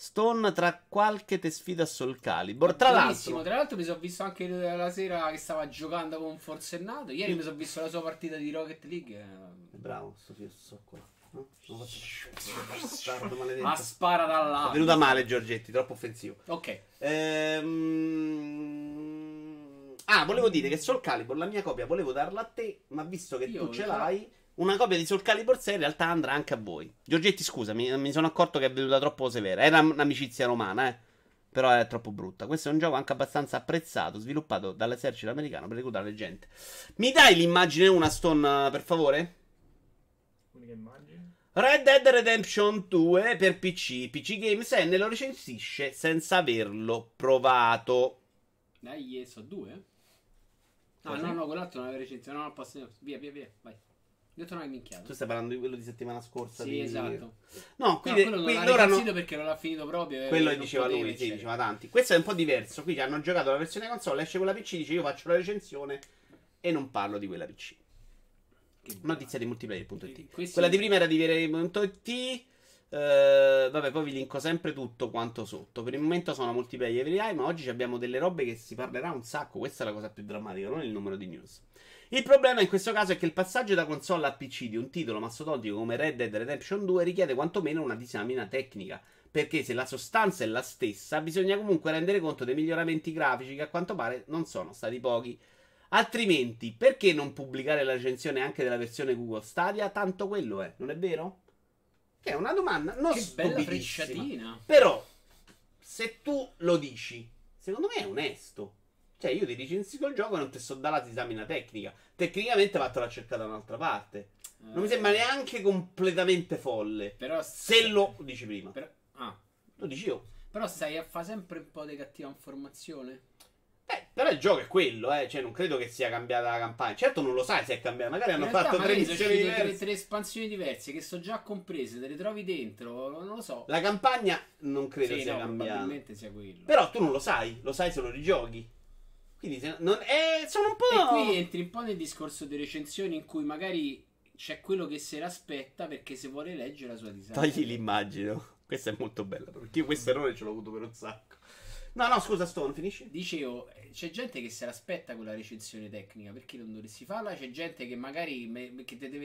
Stone, tra qualche te sfida Soul Calibur. Tra l'altro mi sono visto anche la sera che stava giocando con Forsennato. Ieri mi sono visto la sua partita di Rocket League. Bravo, sto fisso qua. No? Ma spara dall'alto. È venuta male Giorgetti, troppo offensivo. Ok. Ah, volevo dire che Soul Calibur, la mia copia, volevo darla a te, ma visto che tu ce l'hai... Una copia di Soul Calibur 6 in realtà andrà anche a voi. Giorgetti, scusa, mi sono accorto che è venuta troppo severa. Era un'amicizia romana, però è troppo brutta. Questo è un gioco anche abbastanza apprezzato, sviluppato dall'esercito americano per reclutare gente. Mi dai l'immagine una, Stone, per favore? Unica immagine. Red Dead Redemption 2 per PC. PC Games e ne lo recensisce senza averlo provato. Dai, sono due? Ah, no, quell'altro non aveva recensito. No, passiamo. Via, vai. Io te l'ho minchiato. Tu stai parlando di quello di settimana scorsa. Sì, esatto. No, qui quello non l'ha recensito perché non l'ha finito proprio. Quello diceva lui, sì, diceva tanti. Questo è un po' diverso. Qui hanno giocato la versione console, esce quella PC, dice io faccio la recensione e non parlo di quella PC. Notizia di multiplayer.it. Quella di prima era di Verei.it. Vabbè, poi vi linko sempre tutto quanto sotto. Per il momento sono multiplayer VRI, ma oggi abbiamo delle robe che si parlerà un sacco. Questa è la cosa più drammatica, non il numero di news. Il problema in questo caso è che il passaggio da console a PC di un titolo mastodontico come Red Dead Redemption 2 richiede quantomeno una disamina tecnica, perché se la sostanza è la stessa, bisogna comunque rendere conto dei miglioramenti grafici che a quanto pare non sono stati pochi. Altrimenti, perché non pubblicare la recensione anche della versione Google Stadia? Tanto quello è, non è vero? Che è una domanda non stupidissima. Che bella frecciatina. Però, se tu lo dici, secondo me è onesto. Cioè, io ti recensisco il gioco e non ti so dare la disamina tecnica. Tecnicamente vado a cercare da un'altra parte. Non mi sembra neanche completamente folle. Però se lo dici prima. Lo dici io. Però stai a fare sempre un po' di cattiva informazione. Però il gioco è quello, cioè non credo che sia cambiata la campagna. Certo non lo sai se è cambiata, magari hanno fatto tre espansioni diverse che sono già comprese, te le trovi dentro, non lo so. La campagna non credo sia cambiata. Probabilmente sia quello. Però tu non lo sai, lo sai se lo rigiochi. Quindi sono un po'... E qui entri un po' nel discorso di recensioni in cui magari c'è quello che se l'aspetta perché se vuole leggere la sua disabilità. Togli l'immagino. Questa è molto bella, perché io questo errore ce l'ho avuto per un sacco. No, scusa Stone, finisci? Dicevo, c'è gente che se l'aspetta con la recensione tecnica, perché non dovresti farla? C'è gente che magari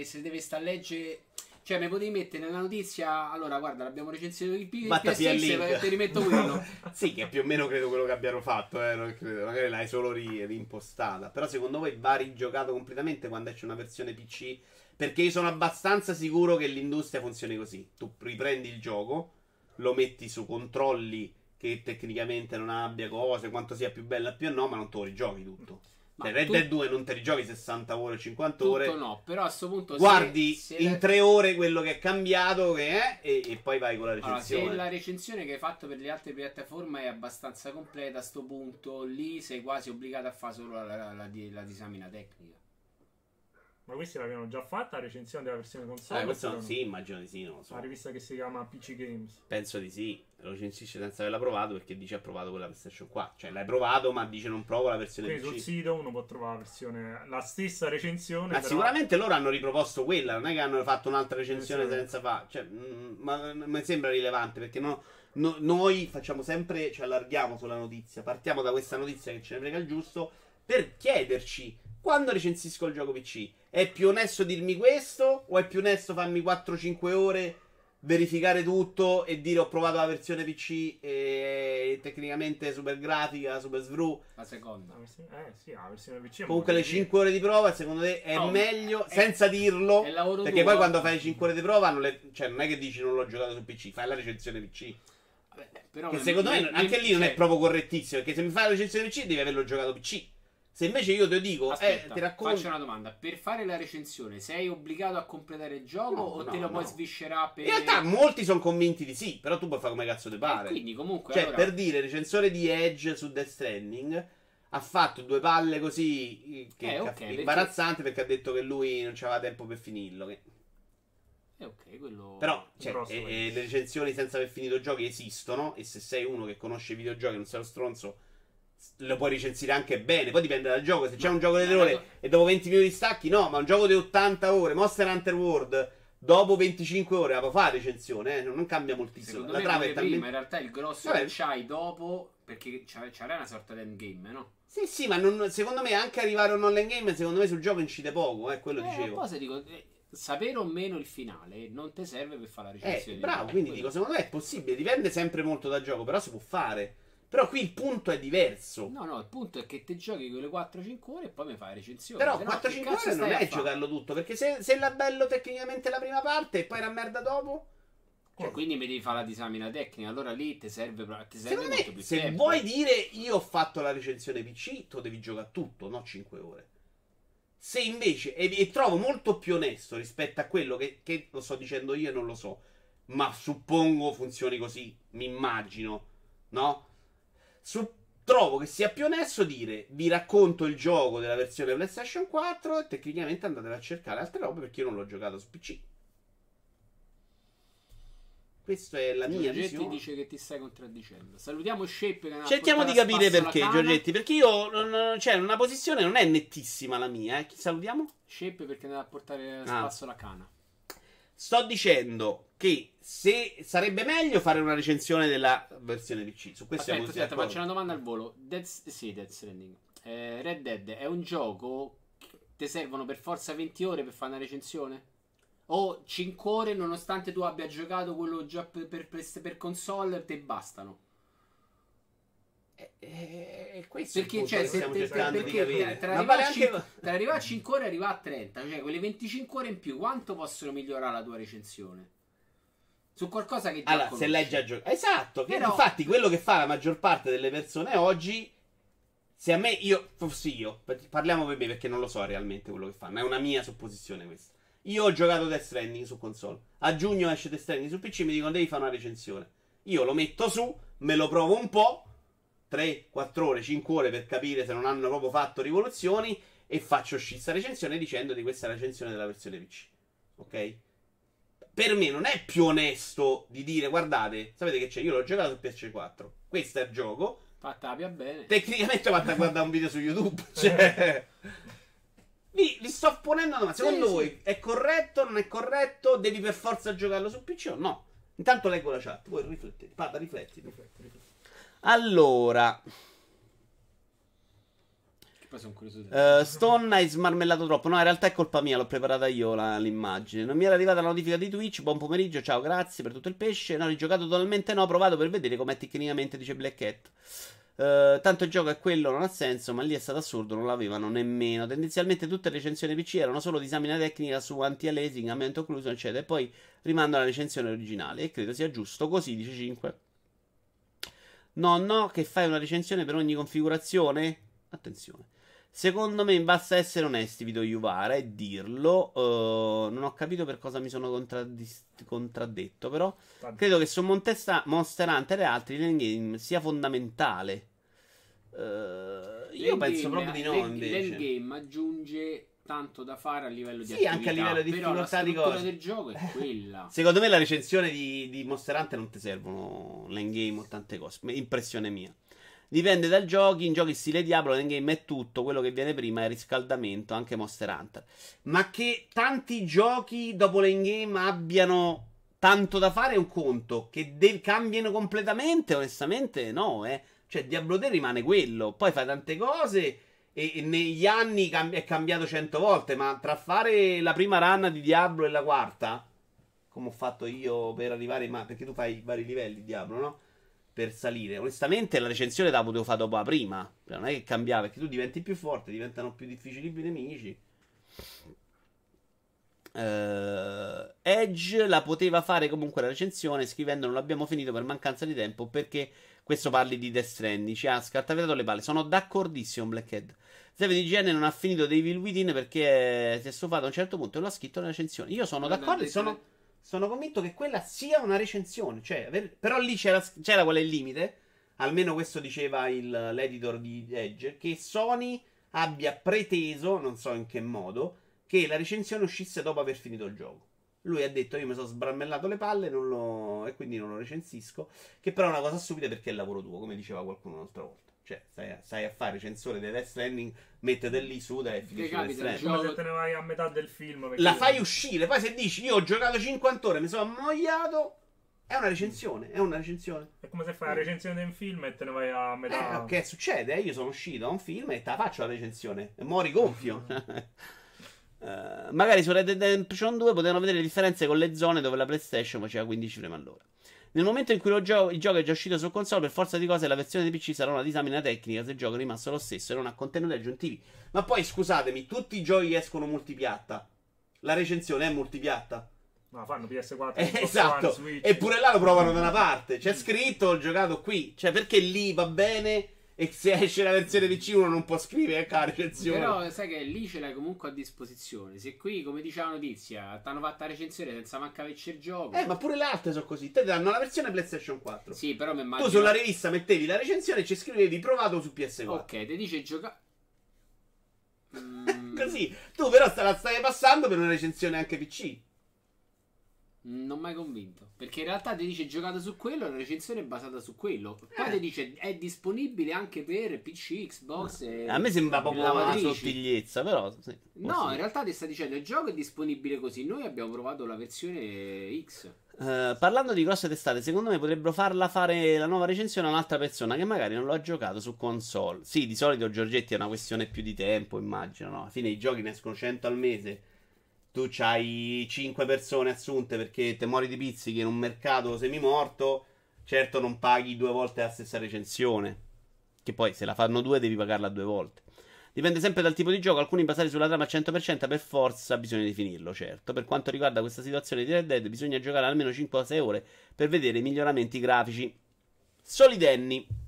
se deve sta a leggere... Cioè, mi potevi mettere nella notizia, allora guarda, l'abbiamo recensito di PS6, ti rimetto quello. Sì, che più o meno credo quello che abbiano fatto, non credo. Magari l'hai solo reimpostata. Però secondo voi va rigiocato completamente quando esce una versione PC? Perché io sono abbastanza sicuro che l'industria funzioni così. Tu riprendi il gioco, lo metti su controlli che tecnicamente non abbia cose, quanto sia più bella più o no, ma non te lo rigiochi tutto. Cioè, Red Dead 2 non te li giochi 60 ore o 50 ore. No, però a questo punto guardi in 3 ore quello che è cambiato e poi vai con la recensione. Allora, se la recensione che hai fatto per le altre piattaforme è abbastanza completa, a sto punto lì sei quasi obbligato a fare solo la disamina tecnica. Ma questi l'avevano già fatta la recensione della versione console? Questo non... sì, immagino di sì, non lo so. La rivista che si chiama PC Games. Penso di sì. Lo recensisce senza averla provato, perché dice ha provato quella PlayStation 4. Cioè l'hai provato, ma dice non provo la versione PC. Quindi sul sito uno può trovare la versione, la stessa recensione. Ma però... sicuramente loro hanno riproposto quella, non è che hanno fatto un'altra recensione senza fa. Cioè, ma mi sembra rilevante, perché no, no, noi facciamo sempre, ci allarghiamo sulla notizia. Partiamo da questa notizia che ce ne frega il giusto, per chiederci: quando recensisco il gioco PC, è più onesto dirmi questo, o è più onesto farmi 4-5 ore, verificare tutto e dire ho provato la versione PC e tecnicamente super grafica, super svru? La seconda. Sì, la versione PC. Comunque le 5 ore di prova, secondo te è meglio, senza dirlo, perché poi quando fai le 5 ore di prova non, cioè, non è che dici non l'ho giocato su PC, fai la recensione PC. Vabbè, però che secondo me anche lì non è proprio correttissimo, perché se mi fai la recensione PC devi averlo giocato PC. Se invece io te lo dico, aspetta, ti racconto... faccio una domanda. Per fare la recensione sei obbligato a completare il gioco, o te lo puoi sviscerare per... In realtà molti sono convinti di sì, però tu puoi fare come cazzo ti pare. Quindi comunque... Cioè, allora... per dire, il recensore di Edge su Death Stranding ha fatto due palle così, che okay, imbarazzante, perché ha detto che lui non c'aveva tempo per finirlo. Che... ok, quello... Però, cioè, le recensioni senza aver finito giochi esistono, e se sei uno che conosce i videogiochi e non sei lo stronzo, lo puoi recensire anche bene. Poi dipende dal gioco. Se c'è un gioco di 3 ore e dopo 20 minuti stacchi, no. Ma un gioco di 80 ore, Monster Hunter World, dopo 25 ore la può fare recensione, non cambia moltissimo. Secondo me come prima, in realtà il grosso che c'hai dopo, perché c'era una sorta di endgame, no? Sì, sì, ma non, secondo me anche arrivare a un endgame, secondo me sul gioco incide poco, quello dicevo. Poi se dico... sapere o meno il finale non ti serve per fare la recensione. Bravo, quindi dico, secondo me è possibile, dipende sempre molto dal gioco, però si può fare. Però qui il punto è diverso. No, no, il punto è che te giochi quelle 4-5 ore e poi mi fai la recensione. Però 4-5 ore non è giocarlo tutto, perché se l'ha bello tecnicamente la prima parte e poi era merda dopo, cioè, quindi mi devi fare la disamina tecnica. Allora lì ti serve molto più tempo. Se vuoi dire io ho fatto la recensione PC, tu devi giocare tutto, no 5 ore. Se invece, e trovo molto più onesto rispetto a quello che lo sto dicendo io e non lo so, ma suppongo funzioni così, mi immagino, no? Trovo che sia più onesto dire vi racconto il gioco della versione PlayStation 4 e tecnicamente andate a cercare altre robe, perché io non l'ho giocato su PC. Questa è la mia visione. Giorgetti dice che ti stai contraddicendo. Salutiamo Shape, che cerchiamo di capire perché, Giorgetti, perché io cioè una posizione non è nettissima la mia, Chi salutiamo? Shape, perché andava a portare a spasso la cana. Sto dicendo che se sarebbe meglio fare una recensione della versione PC. Su questo aspetta, faccio una domanda al volo. Death Stranding, Red Dead è un gioco che ti servono per forza 20 ore per fare una recensione? O 5 ore nonostante tu abbia giocato quello già per console te bastano? Questo perché, è cioè, perché tra arrivare a 5 ore arriva a 30, cioè quelle 25 ore in più quanto possono migliorare la tua recensione su qualcosa che già conosci? Se l'hai già giocato, esatto. Però... infatti quello che fa la maggior parte delle persone oggi, se a me, io fossi io, parliamo per me perché non lo so realmente quello che fanno, è una mia supposizione questa. Io ho giocato Death Stranding su console, a giugno esce Death Stranding su PC, mi dicono devi fare una recensione, io lo metto su, me lo provo un po', 3, 4 ore, 5 ore per capire se non hanno proprio fatto rivoluzioni, e faccio uscire questa recensione dicendo di questa recensione della versione PC. Ok? Per me non è più onesto di dire guardate, sapete che c'è, io l'ho giocato su PS4, questo è il gioco, fatta bene. Tecnicamente vado a guardare un video su YouTube, cioè vi sto ponendo una domanda, secondo voi è corretto, non è corretto, devi per forza giocarlo su PC o no? Intanto leggo la chat, voi riflettete. Pata, rifletti. Allora, Stone hai smarmellato troppo. No, in realtà è colpa mia, l'ho preparata io l'immagine. Non mi era arrivata la notifica di Twitch. Buon pomeriggio, ciao, grazie per tutto il pesce. No, rigiocato totalmente no, provato per vedere com'è tecnicamente, dice Black Cat. Tanto il gioco è quello, non ha senso, ma lì è stato assurdo, non l'avevano nemmeno. Tendenzialmente tutte le recensioni PC erano solo disamina tecnica su anti-aliasing, ambiente occluso, eccetera, e poi rimando alla recensione originale, e credo sia giusto così, dice 5. No, che fai una recensione per ogni configurazione? Attenzione. Secondo me basta essere onesti, vi do Iuvara, e dirlo. Non ho capito per cosa mi sono contraddetto, però credo che su Monster Hunter e altri l'endgame sia fondamentale. Io penso proprio di no, invece. L'endgame aggiunge tanto da fare a livello di attività, anche a livello di difficoltà di cose. La struttura del gioco è quella. Secondo me la recensione di Monster Hunter non ti servono l'endgame o tante cose, impressione mia. Dipende dal gioco, in giochi stile Diablo l'endgame è tutto, quello che viene prima è il riscaldamento, anche Monster Hunter. Ma che tanti giochi dopo l'endgame abbiano tanto da fare è un conto, che cambiano completamente onestamente no, cioè Diablo 3 rimane quello, poi fai tante cose e negli anni è cambiato 100 volte, ma tra fare la prima run di Diablo e la quarta, come ho fatto io per arrivare, ma perché tu fai vari livelli Diablo, no? Per salire, onestamente la recensione la potevo fare dopo la prima, cioè, non è che cambiava, perché tu diventi più forte, diventano più difficili i nemici. Edge la poteva fare comunque la recensione scrivendo non l'abbiamo finito per mancanza di tempo, perché questo parli di Death Stranding, ci ha scartafiato le palle. Sono d'accordissimo, Blackhead. Zeve di GN non ha finito Devil Within perché si è stufato a un certo punto e lo ha scritto nella recensione. Io sono d'accordo e sono convinto che quella sia una recensione, cioè, però lì c'era qual è il limite, almeno questo diceva l'editor di Edge, che Sony abbia preteso, non so in che modo, che la recensione uscisse dopo aver finito il gioco. Lui ha detto io mi sono sbrammellato le palle e quindi non lo recensisco, che però è una cosa stupida perché è il lavoro tuo, come diceva qualcuno un'altra volta. Cioè, stai a fare recensore di Death Stranding, mettete lì suda e finisci Death Stranding. Come se te ne vai a metà del film. La fai uscire, poi se dici io ho giocato 50 ore, mi sono annoiato, è una recensione, è una recensione. È come se fai la recensione di un film e te ne vai a metà. Che succede? Io sono uscito a un film e te la faccio la recensione, e mori gonfio. Magari su Red Dead Redemption 2 potevano vedere le differenze con le zone dove la PlayStation faceva 15 frame all'ora. Nel momento in cui il gioco è già uscito su console, per forza di cose la versione di PC sarà una disamina tecnica se il gioco è rimasto lo stesso e non ha contenuti aggiuntivi. Ma poi scusatemi, tutti i giochi escono multipiatta, la recensione è multipiatta. No, fanno PS4, esatto, Switch, eppure là lo provano da una parte, c'è scritto ho giocato qui, cioè perché lì va bene e se esce la versione PC uno non può scrivere la recensione. Però sai che lì ce l'hai comunque a disposizione. Se qui, come diceva la notizia, ti hanno fatto la recensione senza manca averci il gioco, ma pure le altre sono così. Te danno la versione PlayStation 4. Sì, però mi immagino... Tu sulla rivista mettevi la recensione e ci scrivevi provato su PS4. Ok, te dice gioca... Così. Tu però la stai passando per una recensione anche PC. Non mai convinto, perché in realtà ti dice giocato su quello, la recensione è basata su quello. Poi ti dice è disponibile anche per PC, Xbox e... A me sembra proprio una sottigliezza, però sì, no, in realtà ti sta dicendo il gioco è disponibile così, noi abbiamo provato la versione X. Parlando di grosse testate, secondo me potrebbero farla fare la nuova recensione a un'altra persona che magari non lo ha giocato su console. Sì, di solito Giorgetti è una questione più di tempo, immagino, no? Alla fine i giochi ne escono 100 al mese. Tu c'hai 5 persone assunte perché te muori di pizzichi in un mercato semimorto, certo non paghi due volte la stessa recensione, che poi se la fanno due devi pagarla due volte. Dipende sempre dal tipo di gioco, alcuni basati sulla trama al 100% per forza bisogna definirlo, certo. Per quanto riguarda questa situazione di Red Dead bisogna giocare almeno 5-6 ore per vedere i miglioramenti grafici. Solidenni.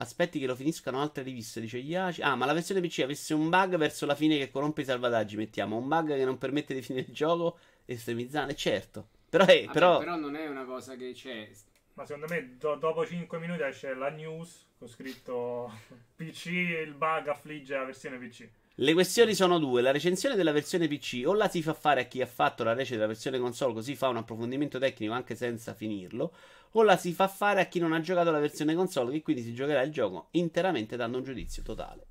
Aspetti che lo finiscano altre riviste, dice Iaci. Ah, ma la versione PC avesse un bug verso la fine che corrompe i salvataggi, mettiamo. Un bug che non permette di finire il gioco, estremizzante, certo. Però, vabbè, però non è una cosa che c'è. Ma secondo me dopo 5 minuti esce la news con scritto PC, il bug affligge la versione PC. Le questioni sono due: la recensione della versione PC o la si fa fare a chi ha fatto la rece della versione console, così fa un approfondimento tecnico anche senza finirlo, o la si fa fare a chi non ha giocato la versione console, che quindi si giocherà il gioco interamente dando un giudizio totale.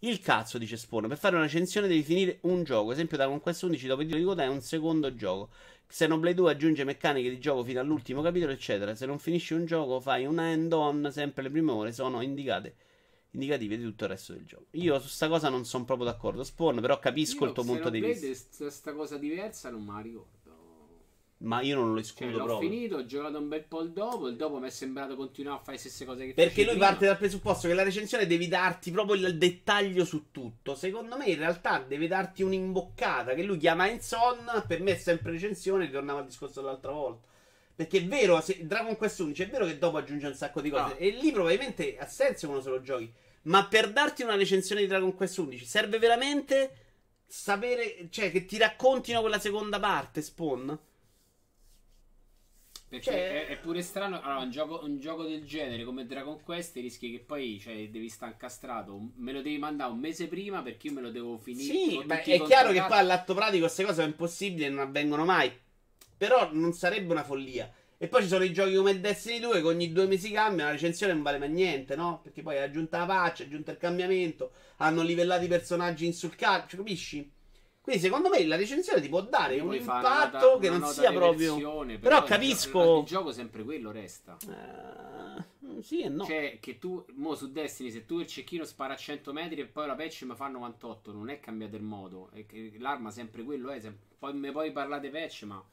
Il cazzo, dice Spawn, per fare una recensione devi finire un gioco, esempio Dragon Quest XI dopo il titolo di coda è un secondo gioco, Xenoblade 2 aggiunge meccaniche di gioco fino all'ultimo capitolo eccetera. Se non finisci un gioco fai un end on, sempre le prime ore sono indicative di tutto il resto del gioco. Io su sta cosa non sono proprio d'accordo, Spawn, però capisco il tuo punto di vista. Sta cosa diversa non me la ricordo, ma io non lo escludo proprio. L'ho finito, ho giocato un bel po' il dopo mi è sembrato continuare a fare le stesse cose che perché lui prima. Parte dal presupposto che la recensione devi darti proprio il dettaglio su tutto. Secondo me in realtà deve darti un'imboccata, che lui chiama hands-on, per me è sempre recensione, ritornava al discorso dell'altra volta. Perché è vero, Dragon Quest 11 è vero che dopo aggiunge un sacco di cose, e lì probabilmente ha senso uno se lo giochi, ma per darti una recensione di Dragon Quest 11 serve veramente sapere, cioè che ti raccontino quella seconda parte, Spawn. Perché cioè... è pure strano. Allora, un gioco del genere come Dragon Quest rischi che poi, cioè, devi stare incastrato. Me lo devi mandare un mese prima perché io me lo devo finire. Sì, beh, è chiaro che poi all'atto pratico queste cose sono impossibili e non avvengono mai. Però non sarebbe una follia. E poi ci sono i giochi come Destiny 2 che ogni 2 mesi cambia, la recensione non vale mai niente, no? Perché poi è aggiunta la patch, è aggiunto il cambiamento, hanno livellato i personaggi in sul calcio, capisci? Quindi secondo me la recensione ti può dare un impatto nota, che non sia proprio... Però capisco... Il gioco sempre quello resta. Sì e no. Cioè che tu, mo su Destiny, se tu il cecchino spara a 100 metri e poi la patch mi fa 98, non è cambiato il modo. L'arma sempre quello è, poi parlate patch ma...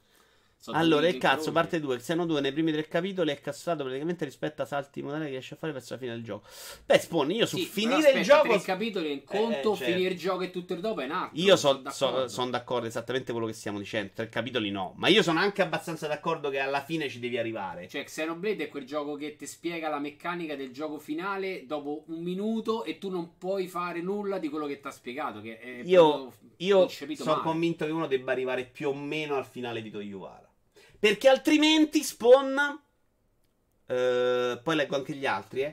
Allora, il cazzo, parte 2, Xeno 2 nei primi 3 capitoli è cassato praticamente rispetto a salti modali che riesce a fare verso la fine del gioco. Beh, Spawn, io su finire il gioco... 3 capitoli in conto, certo. Finire il gioco e tutto il dopo è un altro. Io sono d'accordo esattamente quello che stiamo dicendo, 3 capitoli no. Ma io sono anche abbastanza d'accordo che alla fine ci devi arrivare. Cioè, Xenoblade è quel gioco che ti spiega la meccanica del gioco finale dopo un minuto e tu non puoi fare nulla di quello che ti ha spiegato. Che è io sono convinto che uno debba arrivare più o meno al finale di Toyuara. Perché altrimenti Spawn, poi leggo anche gli altri,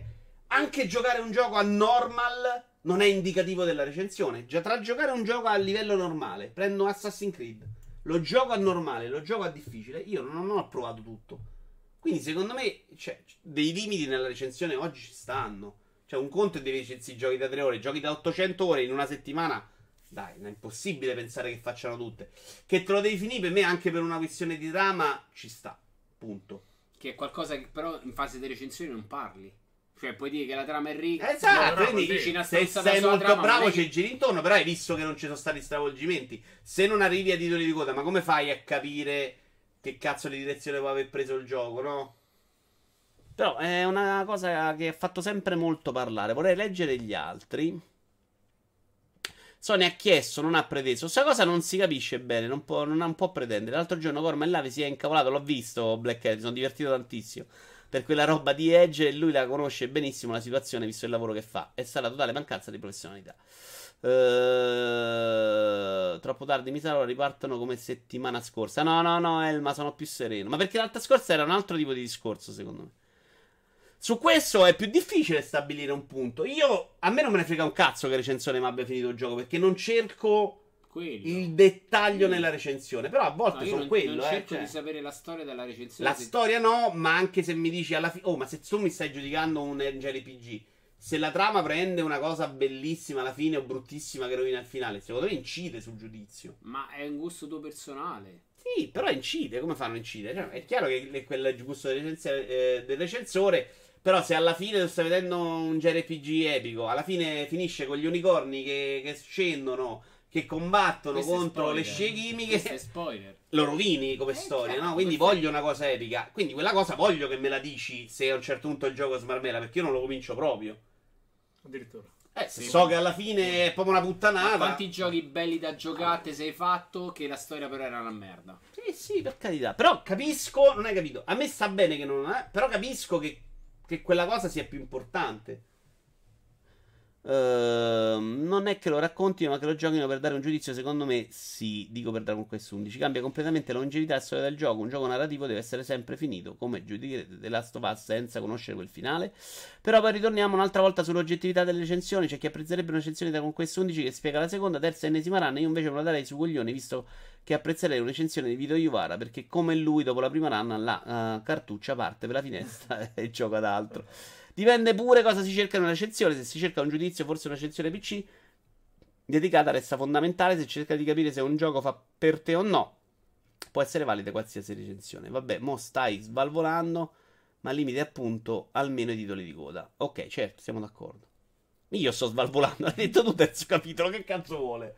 anche giocare un gioco a normal non è indicativo della recensione. Già tra giocare un gioco a livello normale, prendo Assassin's Creed, lo gioco a normale, lo gioco a difficile, io non ho provato tutto. Quindi secondo me, cioè, dei limiti nella recensione oggi ci stanno. Cioè un conto è dei recensi giochi da 3 ore, giochi da 800 ore in una settimana... Dai, è impossibile pensare che facciano tutte. Che te lo devi finire, per me, anche per una questione di trama, ci sta. Punto. Che è qualcosa che però in fase di recensione non parli. Cioè puoi dire che la trama è ricca. Esatto, quindi se sei molto trama, bravo ci giri intorno. Però hai visto che non ci sono stati stravolgimenti. Se non arrivi a titoli di coda, ma come fai a capire che cazzo di direzione può aver preso il gioco, no? Però è una cosa che ha fatto sempre molto parlare. Vorrei leggere gli altri. Sony ha chiesto, non ha preteso. Questa cosa non si capisce bene, non può pretendere. L'altro giorno Corma e Lavi si è incavolato, l'ho visto, Black Hat, mi sono divertito tantissimo per quella roba di Edge e lui la conosce benissimo la situazione, visto il lavoro che fa. È stata totale mancanza di professionalità. Troppo tardi, mi sa, ripartono come settimana scorsa. No, Elma, sono più sereno. Ma perché l'altra scorsa era un altro tipo di discorso, secondo me. Su questo è più difficile stabilire un punto. A me non me ne frega un cazzo che recensione mi abbia finito il gioco, perché non cerco il dettaglio nella recensione. Però a volte non cerco di sapere la storia della recensione. La storia no, ma anche se mi dici alla fine... Oh, ma se tu mi stai giudicando un JRPG, se la trama prende una cosa bellissima alla fine o bruttissima che rovina il finale, secondo me incide sul giudizio. Ma è un gusto tuo personale. Sì, però incide. Come fanno a incidere? Cioè, è chiaro che quel gusto del recensore... Però se alla fine tu stai vedendo un JRPG epico, alla fine finisce con gli unicorni che scendono, che combattono contro le scie chimiche, lo rovini come storia, no? Quindi voglio una cosa epica. Quindi quella cosa voglio che me la dici se a un certo punto il gioco smarmela, perché io non lo comincio proprio. Addirittura. Se so che alla fine è proprio una puttanata. Quanti giochi belli da giocate sei fatto che la storia però era una merda. Sì, per carità. Però capisco, non hai capito. A me sta bene che non è, però capisco che quella cosa sia più importante. Non è che lo raccontino, ma che lo giochino per dare un giudizio. Secondo me sì, dico per Dragon Quest 11 cambia completamente la longevità e la storia del gioco. Un gioco narrativo deve essere sempre finito. Come giudicherete The Last of Us senza conoscere quel finale? Però poi ritorniamo un'altra volta sull'oggettività delle recensioni. C'è chi apprezzerebbe una recensione di Dragon Quest 11 che spiega la seconda, terza e ennesima run. Io invece me la darei su coglioni, visto che apprezzerei una recensione di Vito Iuvara, perché come lui dopo la prima run la cartuccia parte per la finestra e gioca ad altro. Dipende pure cosa si cerca in una recensione. Se si cerca un giudizio, forse una recensione PC dedicata resta fondamentale. Se cerca di capire se un gioco fa per te o no, può essere valida qualsiasi recensione. Vabbè, mo stai sbalvolando, ma limiti appunto almeno i titoli di coda. Ok, certo, siamo d'accordo. Io sto sbalvolando, l'ha detto tu terzo capitolo, che cazzo vuole?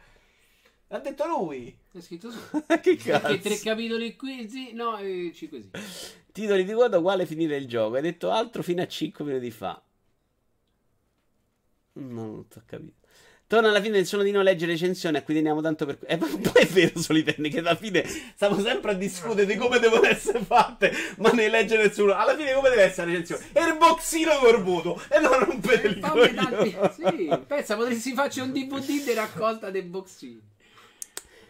L'ha detto lui. È scritto su. Che cazzo? Perché 3 capitoli qui, sì, no, 5 sì. Titoli di coda uguale finire il gioco. Hai detto altro fino a 5 minuti fa. Non ho capito. Torna alla fine del suono di non leggere recensioni a cui teniamo tanto per... ma poi è vero, Soliterne, che alla fine stiamo sempre a discutere di come devono essere fatte, ma ne legge nessuno. Alla fine come deve essere la recensione? E il boxino col voto, e non rompere il coglione. Sì, pensa, potresti farci un DVD di raccolta dei boxini.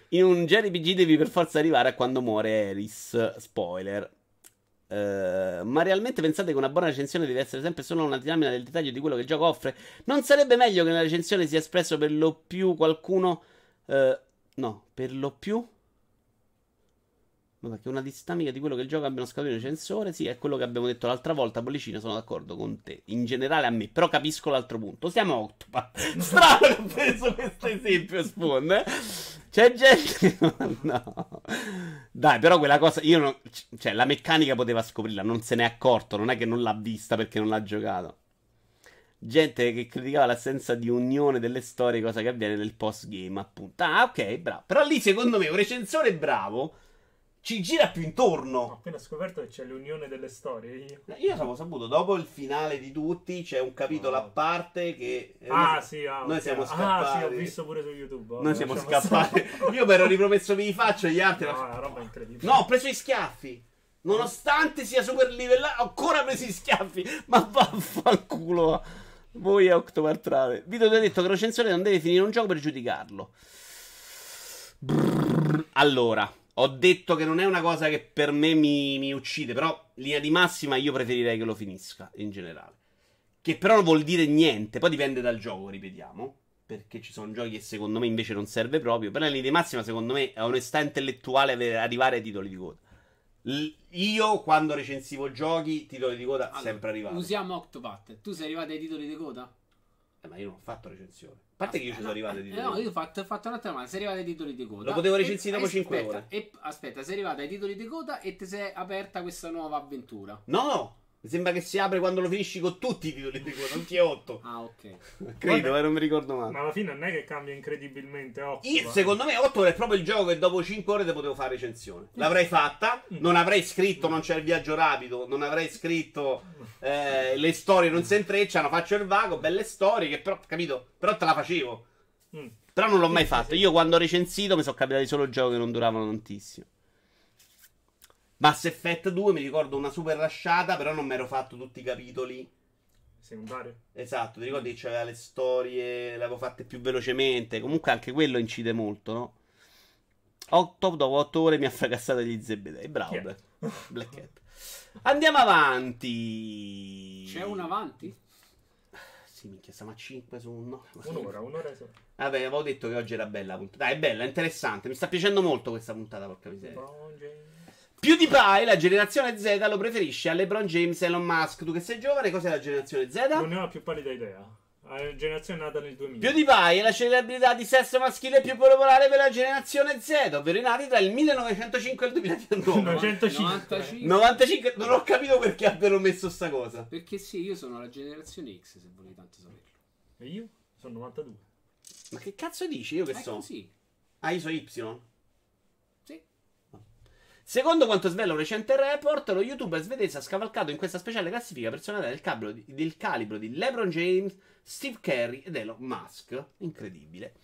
In un JRPG devi per forza arrivare a quando muore Eris. Spoiler. Ma realmente pensate che una buona recensione deve essere sempre solo una dinamica del dettaglio di quello che il gioco offre? Non sarebbe meglio che nella recensione sia espresso per lo più qualcuno... che una dinamica di quello che il gioco abbia uno scatolino recensore. Sì, è quello che abbiamo detto l'altra volta, Bollicino, sono d'accordo con te. In generale a me, però capisco l'altro punto. Siamo a Octopa. Strano che ho preso questo esempio, Spawn, eh? C'è gente... no. Dai, però quella cosa... Io non... Cioè, la meccanica poteva scoprirla, non se n'è accorto. Non è che non l'ha vista perché non l'ha giocato. Gente che criticava l'assenza di unione delle storie, cosa che avviene nel post-game, appunto. Ah, ok, bravo. Però lì, secondo me, un recensore bravo... ci gira più intorno. Ho appena scoperto che c'è l'unione delle storie. Io avevo saputo, dopo il finale di tutti c'è un capitolo a parte che... noi siamo scappati. Sì, ho visto pure su YouTube. Noi siamo scappati. Io mi ero ripromesso che li faccio e gli altri... No, una roba incredibile. No, ho preso gli schiaffi. Nonostante sia super livellato, ho ancora preso gli schiaffi. Ma vaffanculo. Voi a Octopath Traveler. Vito ti ha detto che recensore non deve finire un gioco per giudicarlo. Allora... ho detto che non è una cosa che per me mi uccide, però linea di massima io preferirei che lo finisca, in generale. Che però non vuol dire niente, poi dipende dal gioco, ripetiamo, perché ci sono giochi che secondo me invece non serve proprio, però linea di massima secondo me è onestà intellettuale arrivare ai titoli di coda. Io quando recensivo giochi, titoli di coda allora, sempre arrivati. Usiamo Octopath, tu sei arrivato ai titoli di coda? Ma io non ho fatto recensione. A parte che io ci sono arrivato ai titoli di coda. No, io ho fatto un'altra domanda. Sei arrivato ai titoli di coda. Lo potevo recensire dopo 5 ore. Aspetta, sei arrivato ai titoli di coda e ti sei aperta questa nuova avventura. No! Mi sembra che si apre quando lo finisci con tutti i titoli di coda, non ti è 8. Ah, ok. Credo, ma non mi ricordo male. Ma alla fine non è che cambia incredibilmente 8. Io, secondo me 8 è proprio il gioco che dopo 5 ore te potevo fare recensione. L'avrei fatta, non avrei scritto, non c'è il viaggio rapido, non avrei scritto le storie non si intrecciano, faccio il vago, belle storie, che però, capito, però te la facevo. Però non l'ho mai fatto. Io quando ho recensito mi sono capitati solo giochi che non duravano tantissimo. Mass Effect 2 mi ricordo una super rasciata, però non mi ero fatto tutti i capitoli. Secondario. Esatto, ti ricordi che c'aveva le storie, le avevo fatte più velocemente. Comunque anche quello incide molto, no? Dopo 8 ore mi ha fracassato gli zebedei. Bravo, Black Cat. Andiamo avanti. C'è un avanti? Sì, minchia, siamo a 5 su 1. Un'ora. Vabbè, avevo detto che oggi era bella la puntata. Dai, è bella, interessante. Mi sta piacendo molto questa puntata, porca miseria. PewDiePie, la generazione Z lo preferisce a LeBron James e Elon Musk. Tu che sei giovane, cos'è la generazione Z? Non ne ho la più pallida idea. La generazione nata nel 2000. PewDiePie è la celebrità di sesso maschile più popolare per la generazione Z, ovvero i nati tra il 1905 e il 2019. 95. Non ho capito perché abbiano messo sta cosa. Perché sì, io sono la generazione X, se volete tanto saperlo. E io? Sono 92. Ma che cazzo dici? Io che so? Così. Ah, io sono Y? Secondo quanto svela un recente report, lo youtuber svedese ha scavalcato in questa speciale classifica personale del calibro di LeBron James, Steve Curry ed Elon Musk. Incredibile.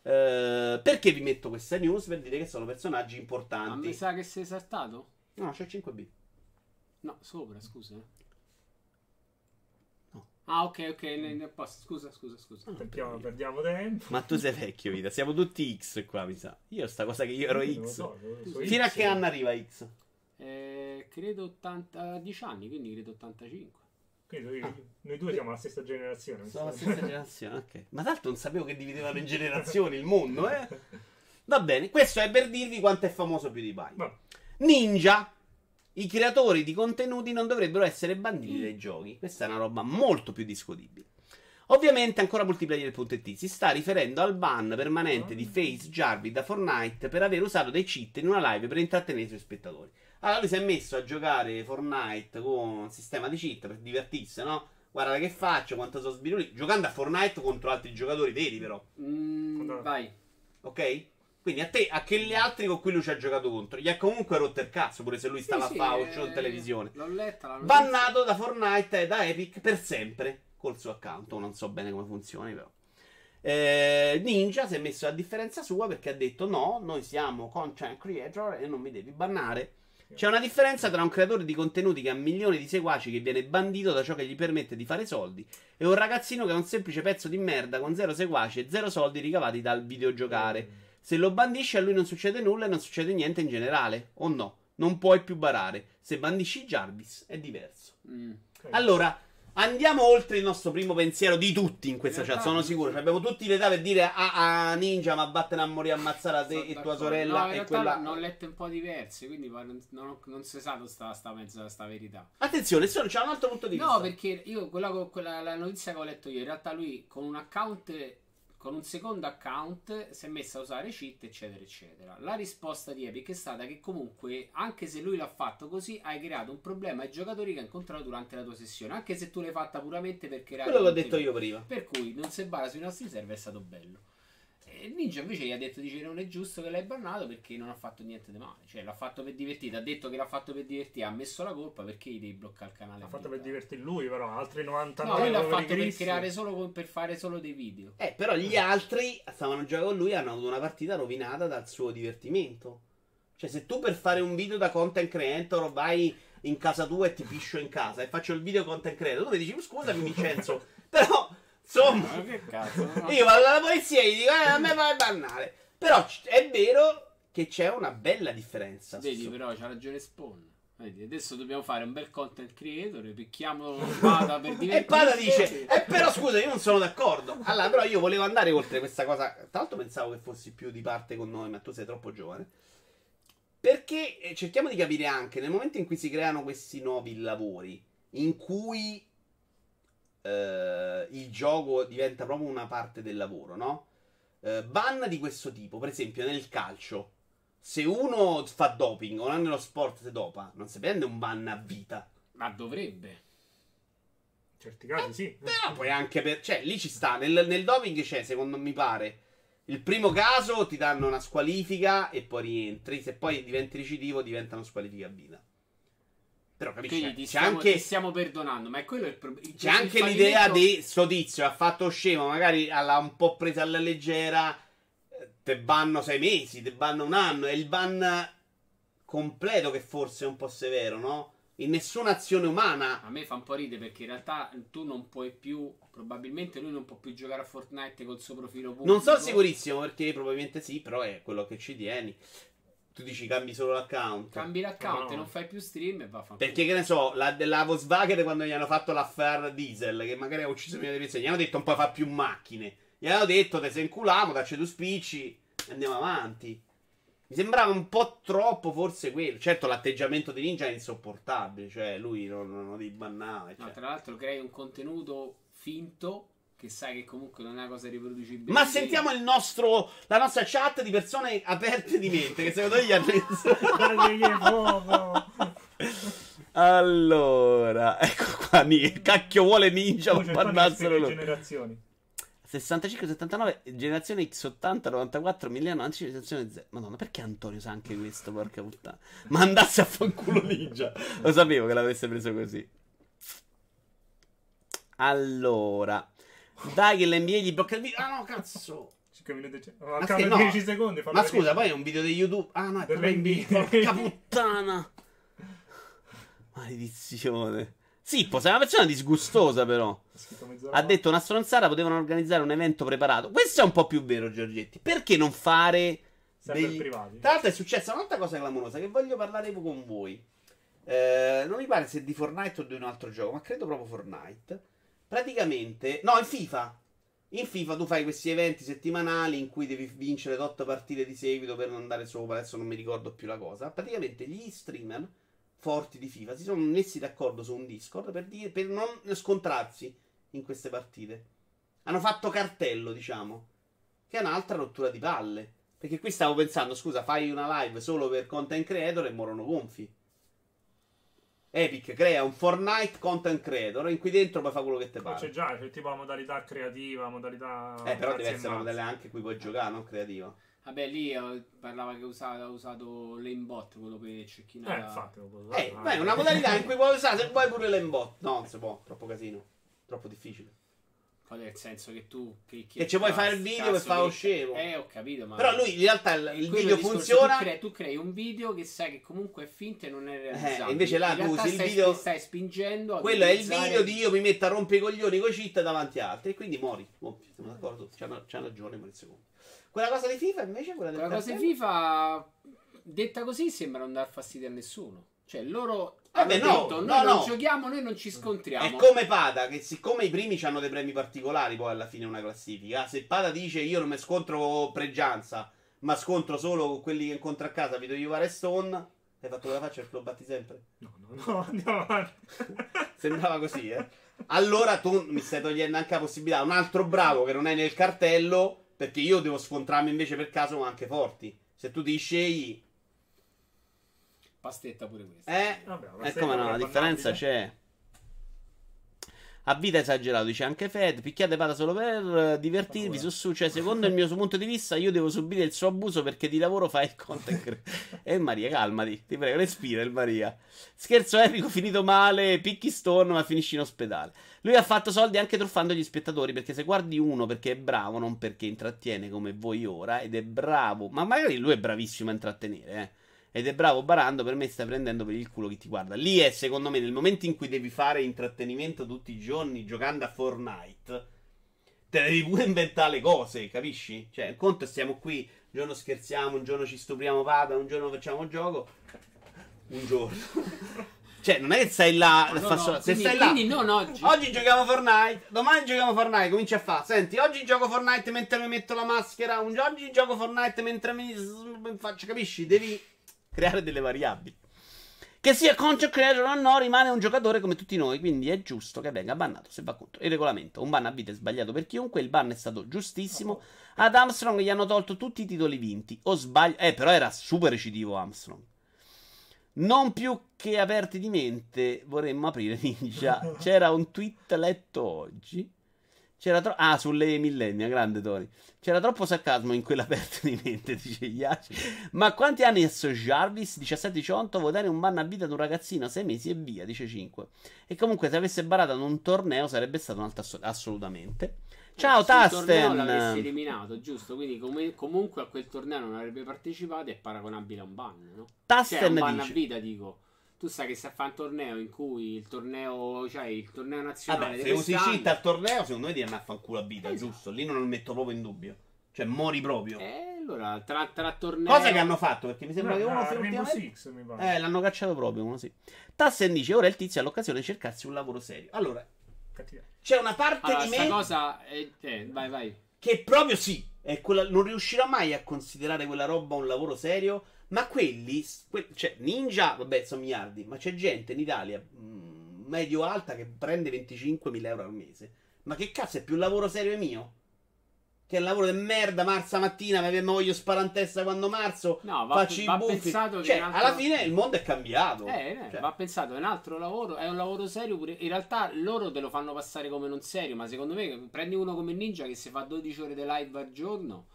Perché vi metto questa news? Per dire che sono personaggi importanti. Ma mi sa che sei saltato? No, c'è 5B. No, sopra, scusa. Ah, ok, scusa. Perdiamo tempo. Ma tu sei vecchio, Vita. Siamo tutti X qua, mi sa. Io sta cosa che io ero X. So, fino a che anno arriva X? Credo 10 anni, quindi credo 85. Noi due siamo la stessa generazione. Siamo la stessa generazione, ok. Ma tanto non sapevo che dividevano in generazioni il mondo, eh. Va bene, questo è per dirvi quanto è famoso PewDiePie. No. Ninja. I creatori di contenuti non dovrebbero essere banditi dai giochi. Questa è una roba molto più discutibile. Ovviamente ancora multiplayer.it si sta riferendo al ban permanente di FaZe Jarvis da Fortnite per aver usato dei cheat in una live per intrattenere i suoi spettatori. Allora lui si è messo a giocare Fortnite con un sistema di cheat per divertirsi, no? Guarda che faccio, quanto sono sbirulli. Giocando a Fortnite contro altri giocatori veri però. Vai. Ok? Quindi a te, a quegli altri con cui lui ci ha giocato contro, gli ha comunque rotto il cazzo, pure se lui stava a Faucio in televisione. L'ho letta, l'ho bannato da Fortnite e da Epic per sempre col suo account. Non so bene come funzioni, però. Ninja si è messo a differenza sua perché ha detto: no, noi siamo content creator e non mi devi bannare. C'è una differenza tra un creatore di contenuti che ha milioni di seguaci che viene bandito da ciò che gli permette di fare soldi e un ragazzino che è un semplice pezzo di merda con zero seguaci e zero soldi ricavati dal videogiocare. Se lo bandisce a lui non succede nulla e non succede niente in generale, o no? non puoi più barare. Se bandisci Jarvis è diverso. Okay. Allora, andiamo oltre il nostro primo pensiero di tutti in questa chat, sono sicuro. Cioè, abbiamo tutti l'età per dire a Ninja, ma vattene a morire, ammazzare a te e tua sorella. No, in realtà quella... l'ho letta un po' diverse, quindi non si è usato sta verità. Attenzione, c'è un altro punto di vista. No, perché io la notizia che ho letto io, in realtà lui con un account, con un secondo account, si è messo a usare cheat, eccetera, eccetera. La risposta di Epic è stata che comunque, anche se lui l'ha fatto così, hai creato un problema ai giocatori che hai incontrato durante la tua sessione, anche se tu l'hai fatta puramente per creare... Quello l'ho detto io prima. Per cui non si bara sui nostri server, è stato bello. E Ninja invece gli ha detto, dice, non è giusto che l'hai bannato perché non ha fatto niente di male. Cioè, l'ha fatto per divertire, ha detto che l'ha fatto per divertire, ha messo la colpa perché gli devi bloccare il canale. L'ha fatto per divertire lui, però, altri 99... No, lui l'ha fatto per creare solo, per fare solo dei video. Però gli altri stavano già con lui, hanno avuto una partita rovinata dal suo divertimento. Cioè, se tu per fare un video da content creator vai in casa tua e ti piscio in casa e faccio il video content creator, tu mi dici, scusami Vincenzo, però... Insomma, che cazzo, no? Io vado dalla polizia e gli dico, a me vai a bannare. Però è vero che c'è una bella differenza. Vedi, però c'ha ragione Spawn. Vedi, adesso dobbiamo fare un bel content creator, picchiamo Pata per divertire. E Pata dice, però scusa, io non sono d'accordo. Allora, però io volevo andare oltre questa cosa. Tra l'altro pensavo che fossi più di parte con noi, ma tu sei troppo giovane. Perché cerchiamo di capire anche, nel momento in cui si creano questi nuovi lavori, in cui... il gioco diventa proprio una parte del lavoro, no? Ban di questo tipo, per esempio nel calcio, se uno fa doping o nello sport si dopa, non si prende un ban a vita. Ma dovrebbe, in certi casi sì. Però poi anche per... Cioè, lì ci sta, nel doping c'è, secondo mi pare, il primo caso ti danno una squalifica e poi rientri. Se poi diventi recidivo diventa una squalifica a vita. Però capisci, quindi ti stiamo perdonando, ma è quello il problema. C'è anche l'idea di sto tizio ha fatto scemo, magari l'ha un po' presa alla leggera, te banno 6 mesi, te banno un anno, è il ban completo che forse è un po' severo, no? In nessuna azione umana. A me fa un po' ridere perché in realtà tu non puoi più, probabilmente lui non può più giocare a Fortnite col suo profilo pubblico. Non sono sicurissimo, perché probabilmente sì, però è quello che ci tieni. Tu dici cambi solo l'account. Cambi l'account, no, e non fai più stream e vaffanculo. Perché che ne so, la Volkswagen quando gli hanno fatto l'affare diesel, che magari ha ucciso milioni di persone, gli hanno detto non puoi fare più macchine. Gli hanno detto te se inculamo, dacci due spicci, andiamo avanti. Mi sembrava un po' troppo forse quello. Certo, l'atteggiamento di Ninja è insopportabile, cioè lui non li bannava. Cioè. Ma tra l'altro crei un contenuto finto, che sai che comunque non è una cosa riproducibile. Ma sentiamo la nostra chat di persone aperte di mente, che secondo me allora, ecco qua, cacchio vuole Ninja, ma bannassero loro. Generazioni 65, 79, generazione X, 80, 94, 1990, generazione Z. Madonna, perché Antonio sa anche questo, porca puttana. Ma andasse a fanculo Ninja. Lo sapevo che l'avesse preso così. Allora, dai che l'NBA gli blocca il video. Ah no, cazzo, 10 secondi. Ma scusa, poi è un video di YouTube. Ah no, è per l'NBA. Porca puttana. Maledizione. Sippo, sei una persona disgustosa però. Ha detto una stronzata, potevano organizzare un evento preparato. Questo è un po' più vero, Giorgetti. Perché non fare privati? Tra l'altro è successa un'altra cosa clamorosa che voglio parlare con voi. Non mi pare se di Fortnite o di un altro gioco, ma credo proprio Fortnite. Praticamente, no, in FIFA tu fai questi eventi settimanali in cui devi vincere 8 partite di seguito per non andare sopra, adesso non mi ricordo più la cosa. Praticamente gli streamer forti di FIFA si sono messi d'accordo su un Discord per non scontrarsi in queste partite. Hanno fatto cartello, diciamo, che è un'altra rottura di palle, perché qui stavo pensando, scusa, fai una live solo per content creator e morono gonfi. Epic crea un Fortnite content creator in cui dentro poi fa quello che te pare. C'è già, c'è tipo la modalità creativa, modalità... però deve essere una modalità anche cui puoi giocare, non creativa. Vabbè, lì parlava che ha usato l'aimbot, quello per cecchinare. Infatti lo puoi usare. Beh, è una modalità in cui puoi usare, se vuoi, pure l'aimbot. No, non si può, troppo casino, troppo difficile. Qual è il senso che tu clicchi? Che ci puoi fare il video per fare lo scemo. Ho capito, ma... Però lui, in realtà, il video funziona... Tu crei un video che sai che comunque è finto e non è realizzato. Invece là, tu usi il video... Stai spingendo a quello utilizzare... È il video di io mi metto a rompere i coglioni con i città davanti a altri. E quindi mori. Siamo d'accordo? C'ha ragione, ma il secondo. Quella cosa di FIFA, invece, quella del... Quella cosa di FIFA... detta così sembra non dar fastidio a nessuno. Cioè loro hanno detto, noi non giochiamo, noi non ci scontriamo. È come Pata, che siccome i primi hanno dei premi particolari poi alla fine una classifica, se Pata dice io non mi scontro Pregianza, ma scontro solo con quelli che incontro a casa, vedo Ivar e Stone, hai fatto quella faccia e te lo batti sempre? No, andiamo avanti. Sembrava così, eh. Allora tu mi stai togliendo anche la possibilità, un altro bravo che non è nel cartello, perché io devo scontrarmi invece per caso, ma anche forti. Se tu ti scegli... Pastetta pure questa. Come no, la differenza c'è. A vita esagerato, dice anche Fed, picchiate Pata solo per divertirvi, su, cioè secondo il mio punto di vista io devo subire il suo abuso perché di lavoro fa il content. Maria, calmati, ti prego, respira il Maria. Scherzo epico, finito male, picchi Storno ma finisci in ospedale. Lui ha fatto soldi anche truffando gli spettatori, perché se guardi uno perché è bravo, non perché intrattiene come voi ora, ed è bravo, ma magari lui è bravissimo a intrattenere, ed è bravo barando, per me stai prendendo per il culo chi ti guarda. Lì è, secondo me, nel momento in cui devi fare intrattenimento tutti i giorni giocando a Fortnite, te devi pure inventare le cose, capisci? Cioè, il conto è stiamo qui, un giorno scherziamo, un giorno ci stupriamo Pata, un giorno facciamo gioco, un giorno. Cioè, non è che stai là, oggi giochiamo Fortnite, domani giochiamo Fortnite, cominci a fare, senti, oggi gioco Fortnite mentre mi metto la maschera, oggi gioco Fortnite mentre mi faccio, capisci? Devi creare delle variabili. Che sia content creator o no, rimane un giocatore come tutti noi, quindi è giusto che venga bannato se va contro il regolamento. Un ban a vita è sbagliato per chiunque, il ban è stato giustissimo. Ad Armstrong gli hanno tolto tutti i titoli vinti, o sbaglio? Però era super recidivo Armstrong. Non più che aperti di mente, vorremmo aprire Ninja. C'era un tweet letto oggi. Sulle millennia, grande Tori. C'era troppo sarcasmo in quella aperta di mente, dice Iaci. Ma quanti anni ha So Jarvis? 17-18, vuoi dare un ban a vita ad un ragazzino? 6 mesi e via, dice 5. E comunque se avesse barato ad un torneo sarebbe stato un'altra assolutamente. Ciao Tasten! Il torneo l'avessi eliminato, giusto? Quindi comunque a quel torneo non avrebbe partecipato, è paragonabile a un ban, no? Tasten, cioè, un ban dice... a vita, dico. Tu sai che se fa un torneo in cui il torneo nazionale... Vabbè, se usi città al torneo, secondo me ti hanno a fanculo a vita, giusto? Lì non lo metto proprio in dubbio. Cioè, mori proprio. Allora, tra torneo... Cosa che hanno fatto? Perché mi sembra che uno... l'hanno cacciato proprio, uno sì. Tassen dice, ora il tizio ha l'occasione di cercarsi un lavoro serio. Allora, c'è una parte di me... cosa... vai. Che proprio sì, è quella... non riuscirà mai a considerare quella roba un lavoro serio... Ma quelli, cioè Ninja, vabbè sono miliardi, ma c'è gente in Italia medio alta che prende 25.000 euro al mese. Ma che cazzo, è più lavoro serio mio? Che è un lavoro di merda, marza mattina, mi voglio sparare in testa quando marzo, no, faccio i buffi. Cioè, alla fine il mondo è cambiato. Va pensato, è un altro lavoro, è un lavoro serio pure. In realtà loro te lo fanno passare come non serio, ma secondo me prendi uno come Ninja che se fa 12 ore di live al giorno...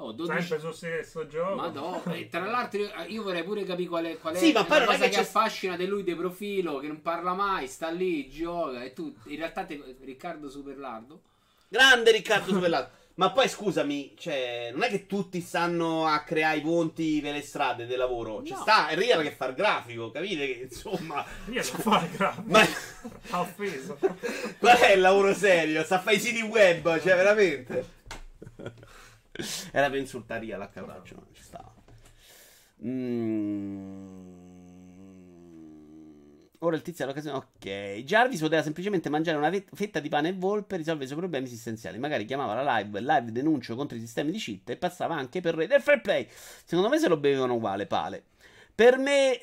Oh, 12... Sempre su stesso gioco. Ma no, tra l'altro io vorrei pure capire qual è sì, ma la cosa che affascina di lui, di profilo, che non parla mai, sta lì, gioca e tu, in realtà Riccardo Superlardo. Grande Riccardo Superlardo. Ma poi scusami, cioè, non è che tutti stanno a creare i ponti per le strade del lavoro. Ci sta, è Riera che fa il grafico, capite? Che insomma... Riera fa il grafico. Ma... ha offeso. Qual è il lavoro serio? Sta a fare i siti web, cioè veramente... Era per insultare l'H, non ci stava. Ora il tizio ha l'occasione. Ok, Jarvis poteva semplicemente mangiare una fetta di pane e volpe e risolvere i suoi problemi esistenziali. Magari chiamava la live denuncio contro i sistemi di cheat e passava anche per re del fair play. Secondo me se lo bevevano uguale, pale. Per me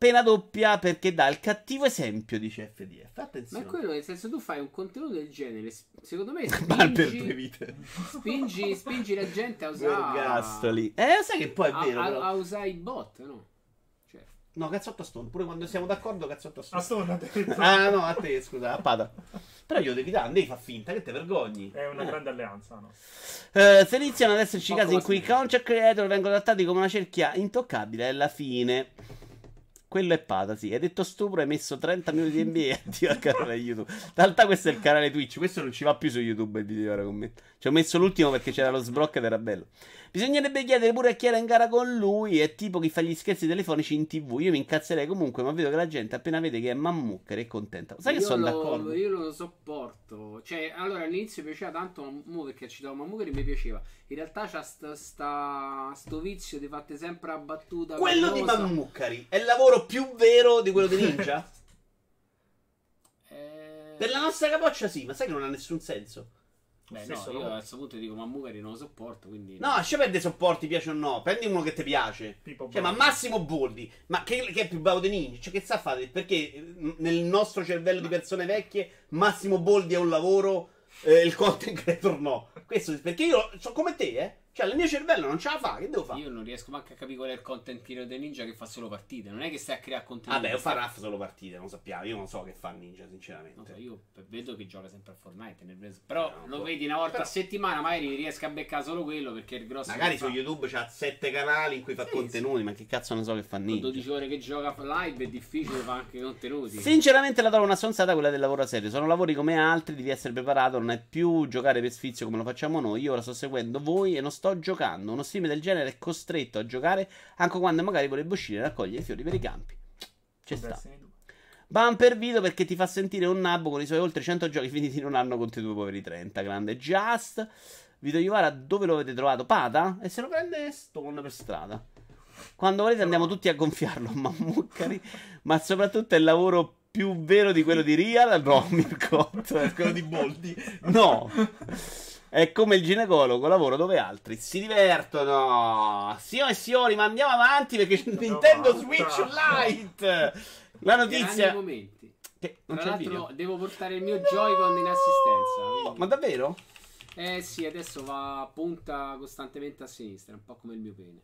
pena doppia perché dà il cattivo esempio, dice FDF. Attenzione. Ma quello nel senso, tu fai un contenuto del genere, secondo me spingi la gente a usare Ergastoli. Sai che poi è vero a usare i bot, no? Cioè... No, cazzotto a Stone, pure quando siamo d'accordo cazzotto a Stone. A Stone, a te. Ah no, a te, scusa, a Pata. Però io devi dare, andai fa finta, che te vergogni. È una grande alleanza, no? Se iniziano ad esserci casi in cui i concept creator vengono trattati come una cerchia intoccabile, è la fine. Quello è Pata, sì. Hai detto stupro, hai messo 30 minuti di NBA e addio al canale YouTube. In realtà questo è il canale Twitch, questo non ci va più su YouTube il video ora con me. Ci ho messo l'ultimo perché c'era lo sblocco ed era bello. Bisognerebbe chiedere pure a chi era in gara con lui, è tipo chi fa gli scherzi telefonici in TV. Io mi incazzerei comunque, ma vedo che la gente appena vede che è mammucchera è contenta. Sai che sono d'accordo? Io lo sopporto. Cioè, allora all'inizio piaceva tanto, mo perché ci davo mammucchera e mi piaceva. In realtà c'ha sto vizio di fatte sempre a battuta. Quello di mammuccheri è il lavoro più vero di quello di Ninja? Per la nostra capoccia sì, ma sai che non ha nessun senso. Beh, no, io a questo punto dico, ma Mucari non lo sopporto, quindi... No, lascia perdere sopporti, piace o no, prendi uno che ti piace. Cioè, ma Massimo Boldi, ma che è più bravo di Ninja? Cioè, che sa fare? Perché nel nostro cervello di persone vecchie Massimo Boldi è un lavoro, il content creator no. Questo perché io sono come te, eh. Cioè, il mio cervello non ce la fa, che devo fare? Io non riesco manco a capire qual è il content creator del Ninja che fa solo partite. Non è che stai a creare contenuti. Vabbè, fa Raff solo partite, non sappiamo. Io non so che fa Ninja, sinceramente. So, io vedo che gioca sempre a Fortnite. Però no, lo vedi una volta a settimana, magari riesca a beccare solo quello perché il grosso. Magari su YouTube c'ha 7 canali in cui fa contenuti, ma che cazzo ne so che fa Ninja? 12 ore che gioca live è difficile, fa anche contenuti. Sinceramente la trovo una stronzata quella del lavoro serio. Sono lavori come altri, devi essere preparato, non è più giocare per sfizio come lo facciamo noi. Io ora sto seguendo voi e non sto giocando. Uno stream del genere è costretto a giocare anche quando magari vorrebbe uscire e raccogliere i fiori per i campi. C'è sta. Bumper Vito perché ti fa sentire un nabbo con i suoi oltre 100 giochi finiti in un anno con te due poveri 30. Grande Just. Vito Iovara, dove lo avete trovato? Pata? E se lo prende Stone per strada. Quando volete andiamo tutti a gonfiarlo, mammucari. Ma soprattutto è il lavoro più vero di quello di Real. No, Mircotto. È quello di Boldi. No. È come il ginecologo, lavoro dove altri si divertono. Signore e signori, ma andiamo avanti perché c'è Nintendo Switch Lite. La notizia... Che non c'è il video. Devo portare il mio Joy-Con in assistenza. Quindi... Ma davvero? Eh sì, adesso va punta costantemente a sinistra, un po' come il mio pene.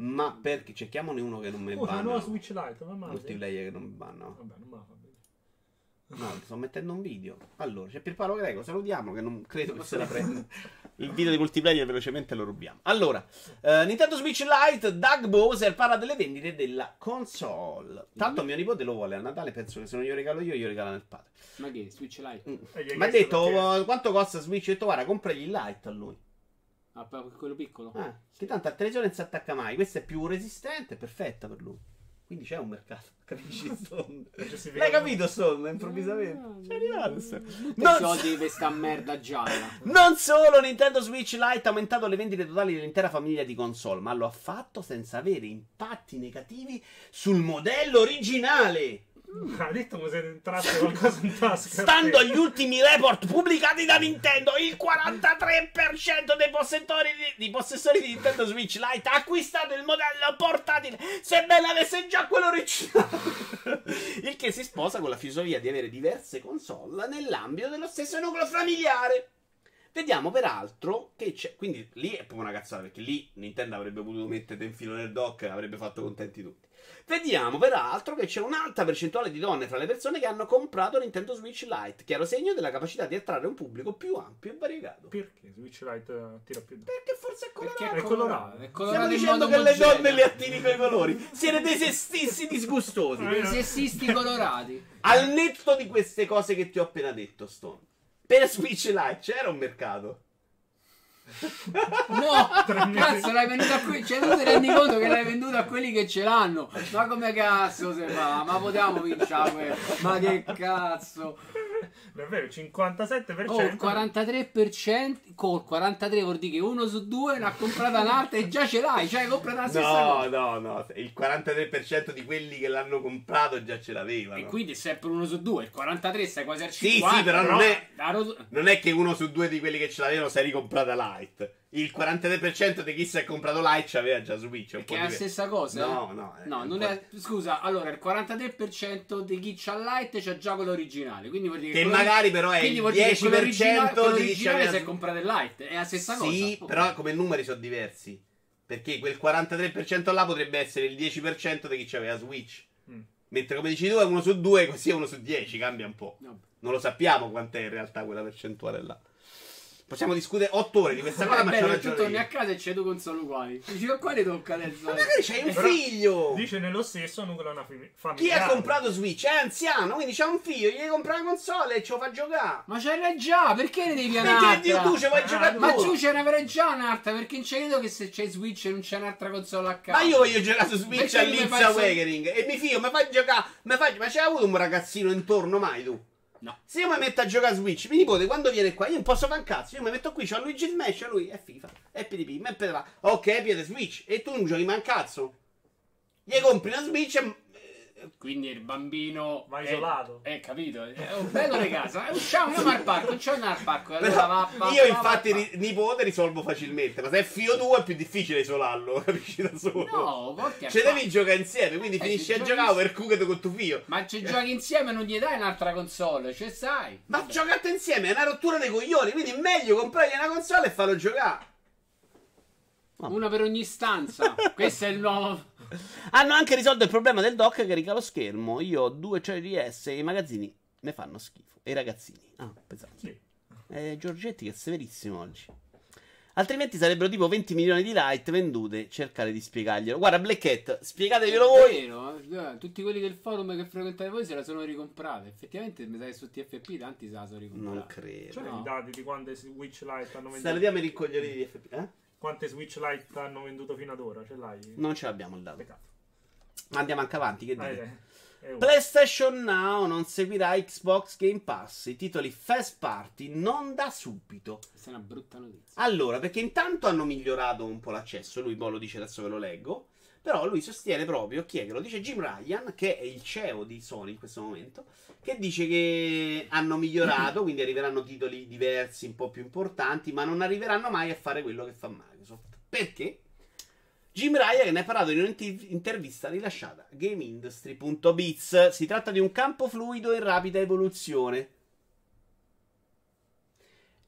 Ma perché? Cerchiamone uno che non me banna. No, Switch Lite, ma multiplayer che non mi banna. Vabbè, non me la fa bene. No, sto mettendo un video. Allora, c'è Pierpaolo Greco, salutiamo, che non credo che se la prenda. Il video di multiplayer velocemente lo rubiamo. Allora, Nintendo Switch Lite, Doug Bowser parla delle vendite della console. Tanto mio nipote lo vuole a Natale, penso che se non glielo regalo io regalo nel padre. Ma che? Switch Lite? Mi ha detto, quanto costa Switch? Ho detto, guarda, compragli il Lite a lui. Ah, quello piccolo? Che tanto al televisore non si attacca mai. Questo è più resistente, perfetta per lui. Quindi c'è un mercato, capisci Stone? L'hai capito Stone, improvvisamente? C'è arrivato Stone. Non soldi per sta merda gialla. Non solo Nintendo Switch Lite ha aumentato le vendite totali dell'intera famiglia di console, ma lo ha fatto senza avere impatti negativi sul modello originale. Ha detto che se entrasse qualcosa in tasca. Stando agli ultimi report pubblicati da Nintendo, il 43% dei possessori di Nintendo Switch Lite ha acquistato il modello portatile, sebbene avesse già quello originale. Il che si sposa con la filosofia di avere diverse console nell'ambito dello stesso nucleo familiare. Vediamo peraltro che c'è. Quindi lì è proprio una cazzata, perché lì Nintendo avrebbe potuto mettere in filo nel dock e avrebbe fatto contenti tutti. Vediamo peraltro che c'è un'alta percentuale di donne fra le persone che hanno comprato Nintendo Switch Lite, chiaro segno della capacità di attrarre un pubblico più ampio e variegato. Perché Switch Lite tira più? Perché forse è colorato. Perché è colorato. È colorato. Stiamo dicendo che le donne le attiri coi colori. Siete dei sessisti disgustosi. Dei sessisti colorati. Al netto di queste cose che ti ho appena detto, Stone, per Switch Lite c'era un mercato. No, cazzo, l'hai venduta qui. Cioè, tu ti rendi conto che l'hai venduta a quelli che ce l'hanno. Ma come cazzo se fa? Ma potevamo vincere? Ma che cazzo? È vero, il 57%. Oh, il 43%. Col 43 vuol dire che uno su due l'ha comprata un'altra e già ce l'hai. Cioè, hai comprato la stessa cosa. No, no, no. Il 43% di quelli che l'hanno comprato già ce l'avevano. E quindi è sempre uno su due. Il 43 sei quasi al 50. Sì, sì, però non è che uno su due di quelli che ce l'avevano si è ricomprata là. Il 43% di chi si è comprato Lite aveva già Switch. Che è la stessa cosa? No, no, no, non è... Scusa, allora il 43% di chi c'ha Lite c'ha già quello originale. Quindi vuol dire che magari però è il 10% di chi si è comprato il Lite. È la stessa cosa. Sì, però come numeri sono diversi, perché quel 43% là potrebbe essere il 10% di chi aveva Switch. Mentre come dici tu è uno su due, così è uno su 10. Cambia un po'. Non lo sappiamo quant'è in realtà quella percentuale là. Possiamo discutere 8 ore di questa cosa, ma bello, tu torni a casa e c'è due console uguali. Dici, per quale tocca adesso? Ma magari c'hai un figlio! Dice nello stesso nucleo una famiglia. Chi ha comprato Switch è anziano, quindi c'ha un figlio, gli devi comprare una console e ce lo fa giocare. Ma c'era già, perché ne devi andare? Perché tu ce vai giocare tu? Ma tu ce n'avrai già un'altra, perché non ci credo che se c'è Switch e non c'è un'altra console a casa. Ma io voglio giocare su Switch a Link's Awakening e mi figlio, ma fai giocare, ma c'è avuto un ragazzino intorno mai tu? No. Se io mi metto a giocare a Switch, mio nipote quando viene qua, io non posso fare un cazzo. Io mi metto qui, c'ho Luigi Smash, a lui è FIFA, è PDP, ma è ok, piede Switch. E tu non giochi mai un cazzo. Gli compri una Switch e... Quindi il bambino va isolato. Capito? È un bello di casa. Usciamo, io al parco, non c'è un al parco. Allora, va, io infatti nipote risolvo facilmente, ma se è figlio tuo è più difficile isolarlo, capisci da solo? No, porca. Cioè devi giocare insieme, quindi finisci a giocare overcooked con tuo figlio. Ma ci giochi insieme e non gli dai un'altra console, cioè sai. Ma giocate insieme, è una rottura dei coglioni, quindi è meglio comprargli una console e farlo giocare. Oh. Una per ogni stanza. Questo è il nuovo... Hanno anche risolto il problema del dock che rica lo schermo. Io ho due CDS e i magazzini mi fanno schifo. E i ragazzini. Ah, pensavo. Sì. Giorgetti che è severissimo oggi. Altrimenti sarebbero tipo 20 milioni di light vendute. Cercare di spiegarglielo. Guarda, Black Cat, spiegateglielo voi. Vero, tutti quelli del forum che frequentate voi se la sono ricomprate. Effettivamente mi sa che su TFP tanti se la sono ricomprate. Non credo. Cioè, no. I dati di quante Switch Lite hanno venduto. Salutiamo i ricoglioni di TFP, eh? Quante Switch Lite hanno venduto fino ad ora? Ce l'hai? Non ce l'abbiamo il dato. Peccato. Ma andiamo anche avanti, che dite? PlayStation Now non seguirà Xbox Game Pass. I titoli first party non da subito. Questa è una brutta notizia. Allora, perché intanto hanno migliorato un po' l'accesso. Lui poi lo dice, adesso ve lo leggo. Però lui sostiene proprio, chi è che lo dice? Jim Ryan, che è il CEO di Sony in questo momento, che dice che hanno migliorato, quindi arriveranno titoli diversi, un po' più importanti, ma non arriveranno mai a fare quello che fa Microsoft. Perché? Jim Ryan che ne ha parlato in un'intervista rilasciata a GameIndustry.biz. Si tratta di un campo fluido in rapida evoluzione.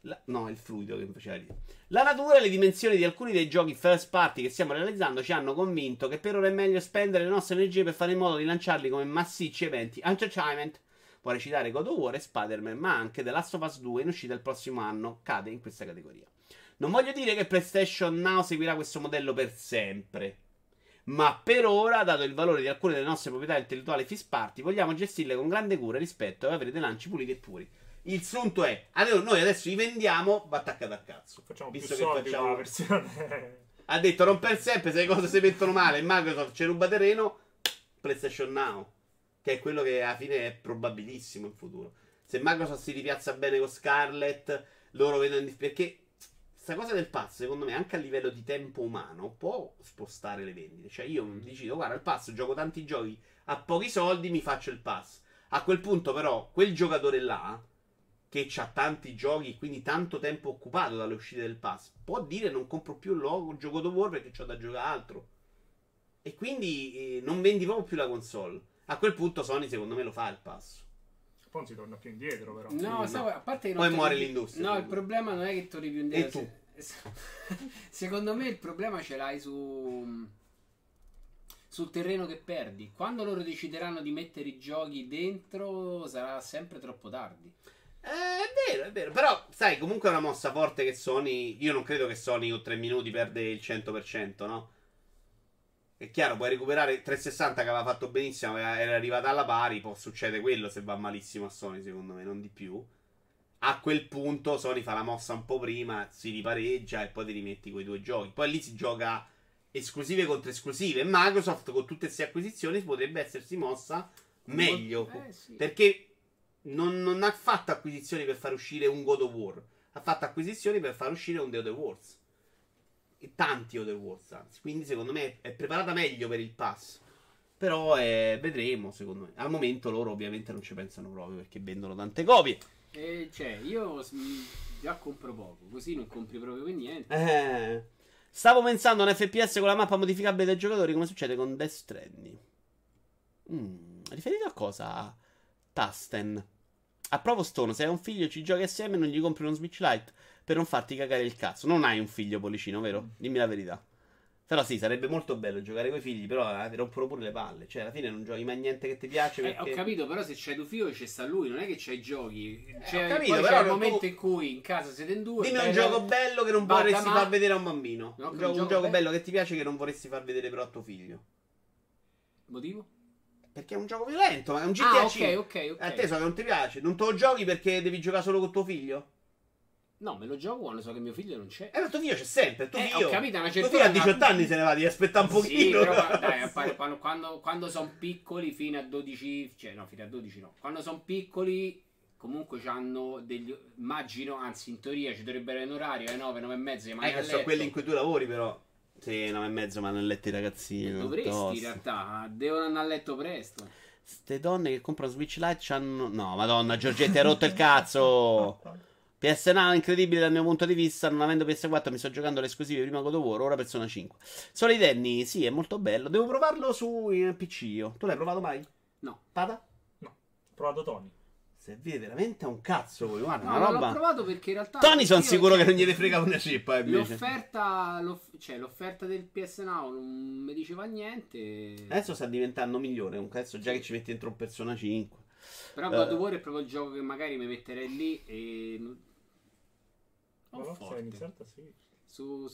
No, è il fluido che mi faceva dire. La natura e le dimensioni di alcuni dei giochi first party che stiamo realizzando ci hanno convinto che per ora è meglio spendere le nostre energie per fare in modo di lanciarli come massicci eventi entertainment. Vorrei citare God of War e Spider-Man, ma anche The Last of Us 2 in uscita il prossimo anno cade in questa categoria. Non voglio dire che PlayStation Now seguirà questo modello per sempre, ma per ora, dato il valore di alcune delle nostre proprietà intellettuali first party, vogliamo gestirle con grande cura e rispetto e avere dei lanci puliti e puri. Il punto è, allora noi adesso li vendiamo, va attaccata al cazzo. Facciamo visto più soldi, che facciamo la versione. Ha detto romper sempre, se le cose si mettono male, Microsoft ci ruba terreno, PlayStation Now, che è quello che alla fine è probabilissimo in futuro. Se Microsoft si ripiazza bene con Scarlett, loro vedono, perché questa cosa del pazzo, secondo me, anche a livello di tempo umano, può spostare le vendite. Cioè io decido, guarda, il pass, gioco tanti giochi, a pochi soldi mi faccio il pass. A quel punto però, quel giocatore là... che c'ha tanti giochi, quindi tanto tempo occupato dalle uscite del pass, può dire non compro più il gioco di War perché c'ho da giocare altro. E quindi non vendi proprio più la console. A quel punto Sony secondo me lo fa il pass. Poi non si torna più indietro però. No, no. A parte che non poi muore l'industria. No, il problema non è che torni più indietro. E tu? Secondo me il problema ce l'hai sul terreno che perdi. Quando loro decideranno di mettere i giochi dentro sarà sempre troppo tardi. È vero, è vero. Però, sai, comunque è una mossa forte che Sony... Io non credo che Sony o 3 minuti perde il 100%, no? È chiaro, puoi recuperare 360 che aveva fatto benissimo, era arrivata alla pari, poi succede quello se va malissimo a Sony, secondo me, non di più. A quel punto Sony fa la mossa un po' prima, si ripareggia e poi ti rimetti quei due giochi. Poi lì si gioca esclusive contro esclusive. Microsoft, con tutte queste acquisizioni, potrebbe essersi mossa meglio. Sì. Perché... Non ha fatto acquisizioni per far uscire un God of War. Ha fatto acquisizioni per far uscire un The Other Wars. E tanti Other Wars, anzi. Quindi secondo me è preparata meglio per il pass. Però vedremo, secondo me. Al momento loro ovviamente non ci pensano proprio perché vendono tante copie. Cioè, io già compro poco. Così non compri proprio per niente. Stavo pensando a un FPS con la mappa modificabile dai giocatori, come succede con Death Stranding. Riferito a cosa? Tasten. Approvo Stone, se hai un figlio ci giochi assieme e non gli compri uno Switch Lite per non farti cagare il cazzo. Non hai un figlio, Pollicino, vero? Dimmi la verità. Però sì, sarebbe molto bello giocare con i figli, però ti rompono pure le palle. Cioè, alla fine non giochi mai niente che ti piace. Perché... ho capito, però se c'è tuo figlio c'è sta lui, non è che c'hai giochi. Cioè, ho capito, però c'è il momento in cui in casa siete in due. Dimmi un gioco bello che non vorresti far vedere a un bambino. No, un gioco bello che ti piace che non vorresti far vedere però a tuo figlio. Motivo? Perché è un gioco violento, ma è un GTA V. Ok. A te so che non ti piace. Non te lo giochi perché devi giocare solo con tuo figlio? No, me lo gioco quando so che mio figlio non c'è. Ma tuo figlio c'è sempre. Ho capito, una certa figlio a 18 anni se ne va, devi aspettare un pochino. Però, dai, quando sono piccoli fino a 12. Cioè, no, fino a 12 no. Quando sono piccoli, comunque hanno degli. Immagino, anzi, in teoria ci dovrebbero essere un orario, 9, 9 e mezzo. Che sono quelli in cui tu lavori, però. Sì, 9 e mezzo, ma nel letto i ragazzini. Dovresti, in realtà, devono andare a letto presto. Ste donne che comprano Switch Lite c'hanno. No, madonna, Giorgetti, hai rotto il cazzo. PS Now è incredibile dal mio punto di vista, non avendo PS4 mi sto giocando le esclusive, prima God of War, ora Persona 5. Solo i Danny, sì, è molto bello, devo provarlo su PC io. Tu l'hai provato mai? No. Pata? No, ho provato Tony. Servire veramente a un cazzo voi, guarda, no, una roba. No, l'ho provato perché in realtà... Tony sono sicuro che non gliene frega una cippa, invece. L'offerta, l'offerta del PS Now non mi diceva niente. Adesso sta diventando migliore, un cazzo già che ci metti dentro un Persona 5. Però God of War è proprio il gioco che magari mi metterei lì e... Su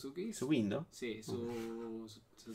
Windows? Sì,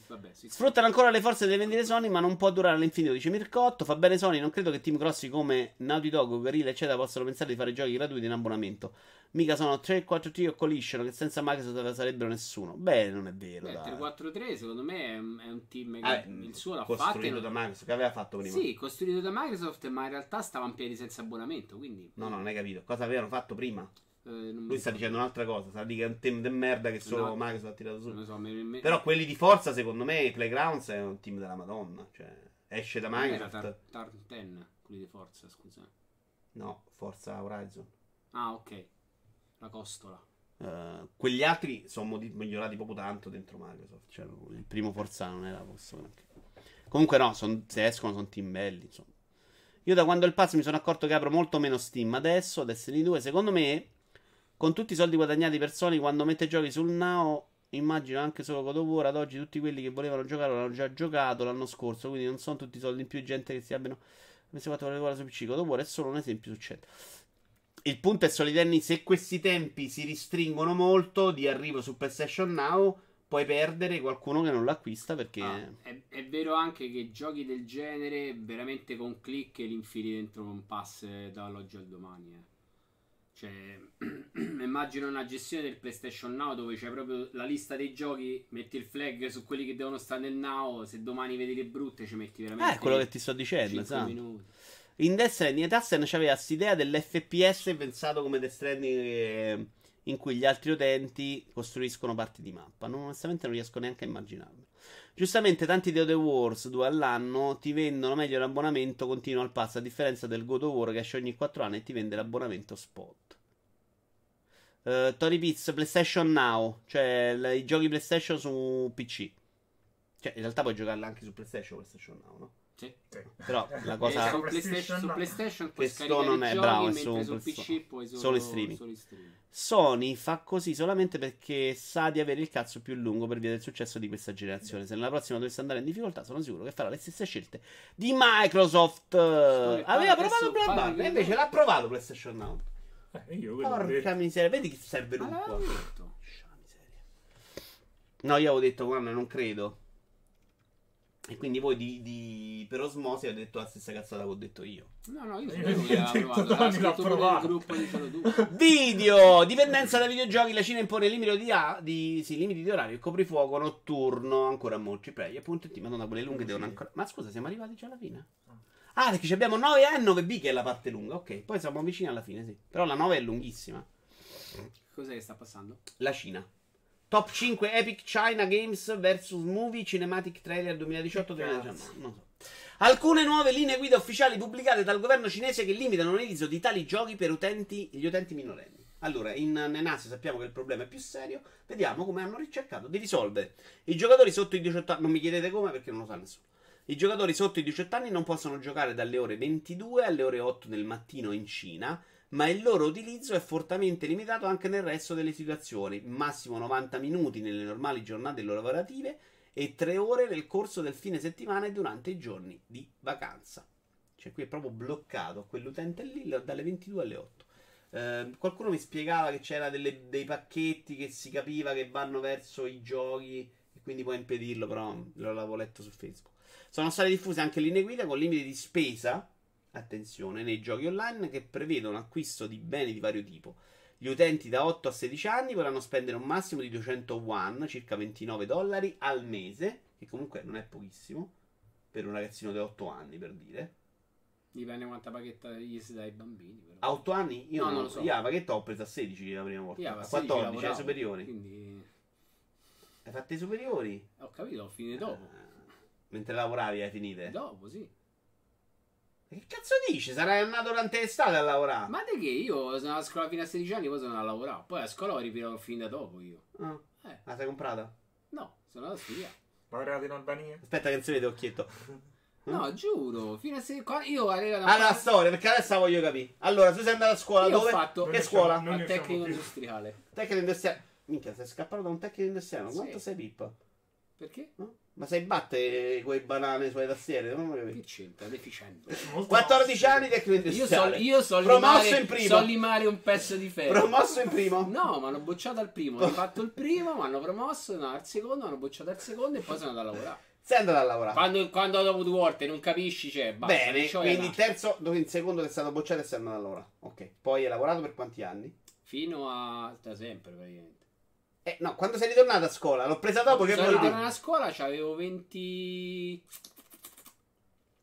vabbè, sì. Sfruttano ancora le forze delle vendite Sony, ma non può durare all'infinito, dice Mircotto. Fa bene Sony, non credo che team grossi come Naughty Dog, Guerrilla eccetera possano pensare di fare giochi gratuiti in abbonamento. Mica sono 343 o Collision, che senza Microsoft sarebbero nessuno. Beh, non è vero. 343 secondo me è un team che il suo l'ha fatto costruito da Microsoft, che aveva fatto prima. Sì, costruito da Microsoft, ma in realtà stava in piedi senza abbonamento, quindi... No, non hai capito, cosa avevano fatto prima? Lui sta dicendo un'altra cosa, sta dicendo che è un team de merda che solo Microsoft ha tirato su. Però quelli di forza, secondo me, Playgrounds è un team della Madonna. Cioè, esce da Microsoft. Era Tarten, quelli di forza, scusa. No, Forza Horizon. Ah, ok. La costola. Quegli altri sono migliorati proprio tanto dentro Microsoft. Cioè, il primo Forza non era possibile. Comunque no, se escono sono team belli, insomma. Io da quando il pass mi sono accorto che apro molto meno Steam adesso, Destiny 2, secondo me... Con tutti i soldi guadagnati per Sony quando mette giochi sul Now, immagino anche solo God of War, ad oggi tutti quelli che volevano giocare l'hanno già giocato l'anno scorso, quindi non sono tutti i soldi in più, gente che si abbiano messo 4 ore su PC. God of War è solo un esempio su 100. Il punto è Solidenni, se questi tempi si ristringono molto di arrivo su PlayStation Now, puoi perdere qualcuno che non l'acquista perché... è vero anche che giochi del genere veramente con click li infili dentro un pass dall'oggi al domani, Cioè, immagino una gestione del PlayStation Now dove c'è proprio la lista dei giochi, metti il flag su quelli che devono stare nel Now, se domani vedi le brutte ci metti veramente... è quello che ti sto dicendo, In Death Stranding, Tassen c'aveva quest'idea dell'FPS pensato come Death Stranding in cui gli altri utenti costruiscono parti di mappa. Onestamente non riesco neanche a immaginarlo. Giustamente tanti The Other Wars 2 all'anno ti vendono meglio l'abbonamento continuo al pass, a differenza del God of War che esce ogni 4 anni e ti vende l'abbonamento spot. Tony Pizz, PlayStation Now, cioè i giochi PlayStation su PC. Cioè in realtà puoi giocarla anche su PlayStation Now, no? Sì. Però la cosa su PlayStation puoi scaricare non è bravo, è su PC puoi solo in streaming. Sony fa così solamente perché sa di avere il cazzo più lungo per via del successo di questa generazione. Se nella prossima dovesse andare in difficoltà sono sicuro che farà le stesse scelte di Microsoft. Aveva provato Bloodborne e invece l'ha provato PlayStation Now. Porca miseria, vedi che serve un po'. No, io avevo detto guarda non credo. E quindi voi per osmosi avete detto la stessa cazzata che ho detto io. No, io non l'ho provato. Video! Dipendenza da videogiochi. La Cina impone limiti di orario. Il coprifuoco notturno. Ancora molti play. Appunto, madonna, quelle lunghe devono ancora... Ma scusa, siamo arrivati già alla fine? Ah, perché abbiamo 9A e 9B che è la parte lunga. Ok, poi siamo vicini alla fine, sì. Però la 9 è lunghissima. Cos'è che sta passando? La Cina. Top 5 Epic China Games vs Movie Cinematic Trailer 2018-2019. Non so. Alcune nuove linee guida ufficiali pubblicate dal governo cinese che limitano l'utilizzo di tali giochi per gli utenti minorenni. Allora, in Asia sappiamo che il problema è più serio. Vediamo come hanno ricercato di risolvere. I giocatori sotto i 18 anni... Non mi chiedete come perché non lo sa nessuno. I giocatori sotto i 18 anni non possono giocare dalle ore 22 alle ore 8 del mattino in Cina, ma il loro utilizzo è fortemente limitato anche nel resto delle situazioni, massimo 90 minuti nelle normali giornate lavorative e 3 ore nel corso del fine settimana e durante i giorni di vacanza. Cioè qui è proprio bloccato quell'utente lì dalle 22 alle 8. Qualcuno mi spiegava che c'era dei pacchetti che si capiva che vanno verso i giochi e quindi puoi impedirlo, però l'avevo letto su Facebook. Sono state diffuse anche linee guida con limiti di spesa, attenzione, nei giochi online che prevedono acquisto di beni di vario tipo. Gli utenti da 8 a 16 anni potranno spendere un massimo di 200 yuan, circa $29 al mese, che comunque non è pochissimo per un ragazzino di 8 anni, per dire. Dipende quanta pacchetta gli si dà ai bambini, però. A 8 anni? Io no, non lo so. Io la pacchetta ho presa a 16 la prima volta. A 14 lavoravo, ai superiori. Quindi... Hai fatto i superiori? Ho capito, ho finito dopo. Mentre lavoravi hai finite? Dopo, sì. Che cazzo dici? Sarai andato durante l'estate a lavorare? Ma di che? Io sono a scuola fino a 16 anni, poi sono andato a lavorare. Poi a scuola ho ripreso fin da dopo io. Ah, la sei comprata? No, sono andato a studiare. Ma eravate in Albania? Aspetta che non si vede occhietto. No, giuro, fino a se... Io avevo... Allora, la storia, perché adesso la voglio capire. Allora, tu sei andato a scuola, io dove? Ho fatto... Che scuola? A tecnico industriale. Tecnico industriale. Minchia, sei scappato da un tecnico industriale, ma quanto sei pippa? Perché? No? Ma sai batte quei banane sulle tastiere? Non lo che c'entra, deficiente. 14 anni tecnico industriale. Io so promosso limare, in primo. So limare un pezzo di ferro. Promosso in primo? No, mi hanno bocciato al primo. Ho fatto il primo, mi hanno promosso, no, al secondo, mi hanno bocciato al secondo e poi sono andato a lavorare. Sei andato a lavorare. Quando dopo due volte non capisci, cioè, basta. Bene, quindi il terzo, dopo il secondo che è stato bocciato e sei andato a lavorare. Ok, poi hai lavorato per quanti anni? Fino a... da sempre, praticamente. No, quando sei ritornato a scuola? L'ho presa dopo che... Sono ritornato a scuola, c'avevo 20...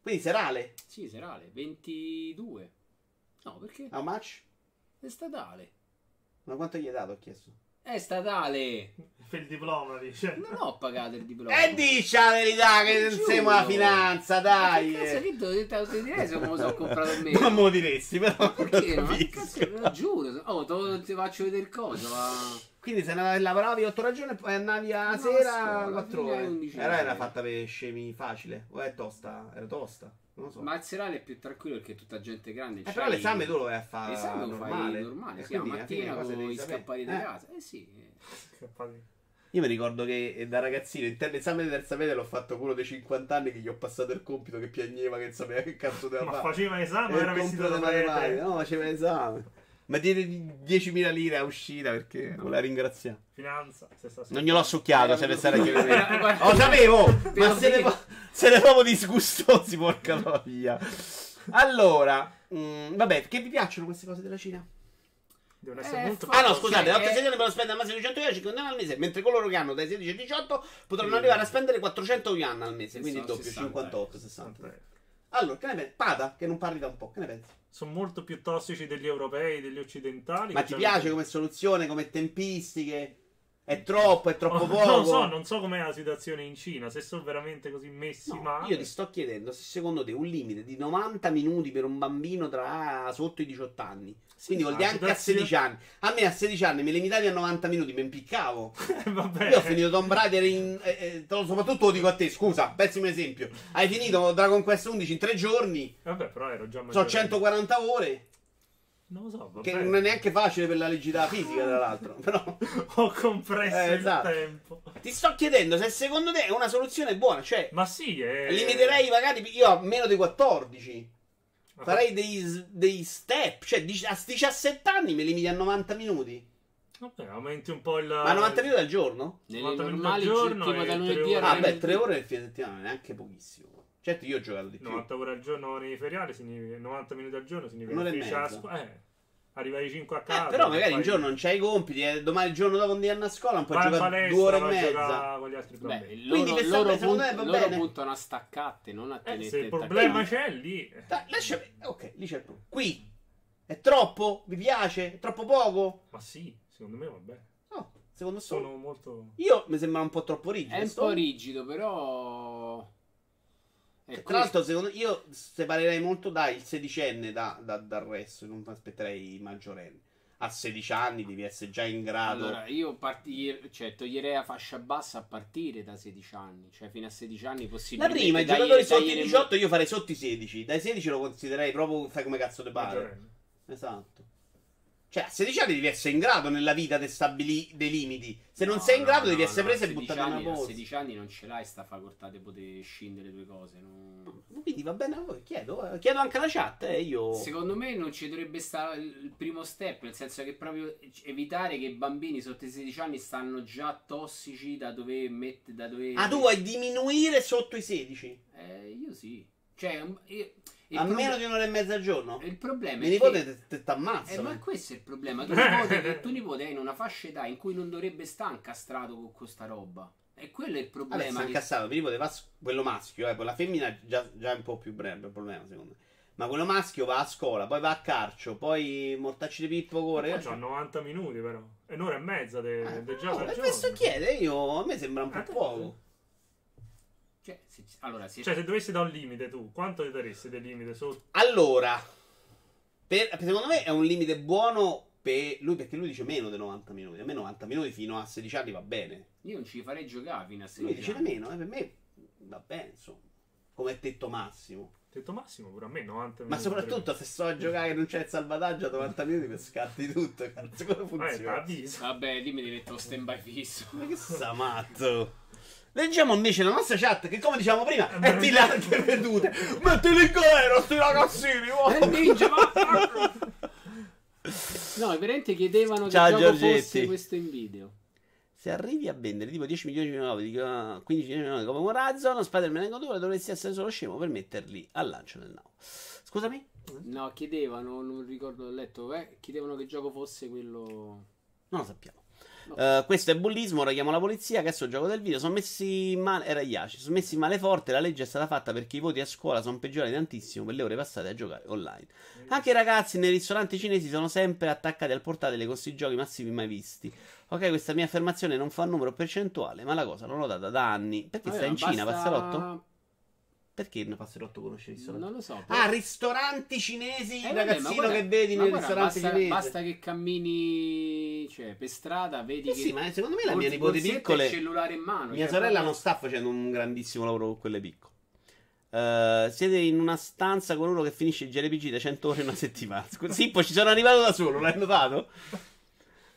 Quindi serale? Sì, serale, 22. No, perché? How much? È statale. Ma quanto gli hai dato, ho chiesto? È statale. Per il diploma, dice. Non ho pagato il diploma. E dici la verità che non siamo alla finanza, dai. Ma che cazzo, ti direi se me lo sono comprato a me. Non me lo diresti, però. Ma perché? Ma che cazzo, te lo giuro. Oh, ti faccio vedere cosa, ma... Quindi se andavi a lavorare 8 ore al giorno e poi andavi a sera 4 ore. Era fatta per scemi facile. O è tosta? Era tosta. Non lo so. Ma il serale è più tranquillo perché è tutta gente grande. Però l'esame tu lo vai a fare. L'esame lo fai normale. Sì, la mattina puoi scappare da casa. Eh sì. Io mi ricordo che da ragazzino l'esame di terza media l'ho fatto quello dei 50 anni che gli ho passato il compito che piagneva, che sapeva che cazzo doveva fare. Ma faceva l'esame o era vestito da prete? No, faceva l'esame. Ma diede 10.000 lire a uscita perché voleva ringraziare. Finanza. Non gliel'ho succhiato, se ne sarei che lo sapevo! Ma se ne proprio disgustosi, porca via. Allora, vabbè, che vi piacciono queste cose della Cina? Devono essere molto... no, scusate, 8 milioni per spendere al massimo 200 yuan, 50 al mese, mentre coloro che hanno dai 16 ai 18 potranno arrivare a spendere 400 yuan al mese, quindi il doppio, 58, 60. Allora, che ne pensi? Pata, che non parli da un po', che ne pensi? Sono molto più tossici degli europei, degli occidentali. Ma ti piace come soluzione, come tempistiche? È troppo poco? Non so com'è la situazione in Cina, se sono veramente così messi male. Io ti sto chiedendo se secondo te un limite di 90 minuti per un bambino sotto i 18 anni, quindi vuol dire anche a 16 anni. A me a 16 anni mi limitavi a 90 minuti, mi impiccavo. Vabbè. Io ho finito Tomb Raider in... soprattutto lo dico a te, scusa, pessimo esempio. Hai finito Dragon Quest XI in 3 giorni. Vabbè, però ero già maggiorenne. So 140 ore. Non lo so, vabbè. Che non è neanche facile per la legità fisica, tra l'altro. Però ho compresso il tempo. Ti sto chiedendo se secondo te è una soluzione buona, cioè. Ma sì, limiterei magari io a meno di 14. Farei dei step, cioè a 17 anni mi limiti a 90 minuti. Vabbè, aumenti un po' il... Ma 90 minuti al giorno? 90 minuti al giorno da lunedì a... Ah, beh, 3 ore nel fine settimana, neanche pochissimo. Certo, io ho giocato di più. 90 ore al giorno nei feriali, 90 minuti al giorno significa arriva ai 5 a casa. Però magari un giorno non c'hai i compiti, domani il giorno dopo non andare a scuola, un po' giocare 2 ore e mezza. Con gli altri problemi. Loro puntano a staccate, non a tenere. Se il problema c'è lì. Ok, lì c'è il problema. Qui è troppo? Vi piace? È troppo poco? Ma sì, secondo me va bene. No, secondo sono molto... Io mi sembra un po' troppo rigido. È un po' rigido, però... Tra l'altro, secondo io separerei molto dal sedicenne dal resto, non aspetterei i maggiorenni. A 16 anni devi essere già in grado. Allora, io toglierei la fascia bassa a partire da 16 anni, cioè fino a 16 anni possibilmente. La prima, i giocatori sotto i 18 io farei sotto i 16, dai 16 lo considererei proprio, fai come cazzo te pare. Esatto. Cioè, a 16 anni devi essere in grado nella vita di stabilire dei limiti. Se non sei in grado devi essere preso e buttato in una borsa. A 16 anni non ce l'hai sta facoltà di poter scindere le due cose. No? Quindi va bene a voi, chiedo anche alla chat. Io... Secondo me non ci dovrebbe stare il primo step, nel senso che proprio evitare che i bambini sotto i 16 anni stanno già tossici da dove mettere... Ah, tu vuoi diminuire sotto i 16? Io sì. Cioè... a meno di un'ora e mezza al giorno? Il problema è che... mio nipote ti ammazza. Ma questo è il problema. Tuo nipote è in una fascia età in cui non dovrebbe stare incastrato con questa roba. E quello è il problema. Vabbè, sta incastrato. Mio nipote va quello maschio, poi la femmina già è un po' più breve, il problema, secondo me. Ma quello maschio va a scuola, poi va a calcio, poi mortacci di Pippo Core. Ma c'ha 90 minuti però. È un'ora e mezza del gioco. Ma questo chiede, a me sembra un po' poco. Cioè se dovessi dare un limite tu, quanto ti daresti del limite sotto? Allora, secondo me è un limite buono per lui, perché lui dice meno di 90 minuti. A me 90 minuti fino a 16 anni va bene. Io non ci farei giocare fino a 16 anni. Lui dice da meno, per me va bene, insomma. Come tetto massimo. Tetto massimo pure a me 90 minuti. Ma soprattutto se sto a giocare e non c'è il salvataggio a 90 minuti per scatti tutto, cazzo, come funziona? Vabbè, dimmi di mettere lo stand by fisso. Ma che sta matto. Leggiamo invece la nostra chat che, come diciamo prima, è di larghe vedute. Mettili caro, sti ragazzini! Oh. È Ninja, no, veramente chiedevano ciao, che Giorgetti. Gioco fosse questo in video. Se arrivi a vendere tipo 10 milioni di nuovi, 15 milioni di nuovi come Morazzon, Spider-Man in Godura, dovresti essere solo scemo per metterli al lancio del Now. Scusami? No, chiedevano, non ricordo, ho letto, chiedevano che gioco fosse quello... Non lo sappiamo. Questo è bullismo, ora chiamo la polizia. Che è il gioco del video? Sono messi male. Era Iaci. Sono messi male forte. La legge è stata fatta perché i voti a scuola sono peggiorati tantissimo per le ore passate a giocare online. Anche i ragazzi nei ristoranti cinesi sono sempre attaccati al portatile con questi giochi massivi mai visti. Ok, questa mia affermazione non fa numero percentuale, ma la cosa l'ho notata da anni. Perché sta in Cina, Passerotto? Perché non Passerotto conosce i ristoranti? Non lo so. Però... Ah, ristoranti cinesi, il ragazzino che vedi nei ristoranti cinesi. Basta che cammini, cioè, per strada, vedi che... Sì, ma secondo me la mia nipote piccola... il cellulare in mano. Mia sorella non sta facendo un grandissimo lavoro con quelle piccole. Siete in una stanza con uno che finisce il JRPG da 100 ore in una settimana. Sì, poi ci sono arrivato da solo, l'hai notato?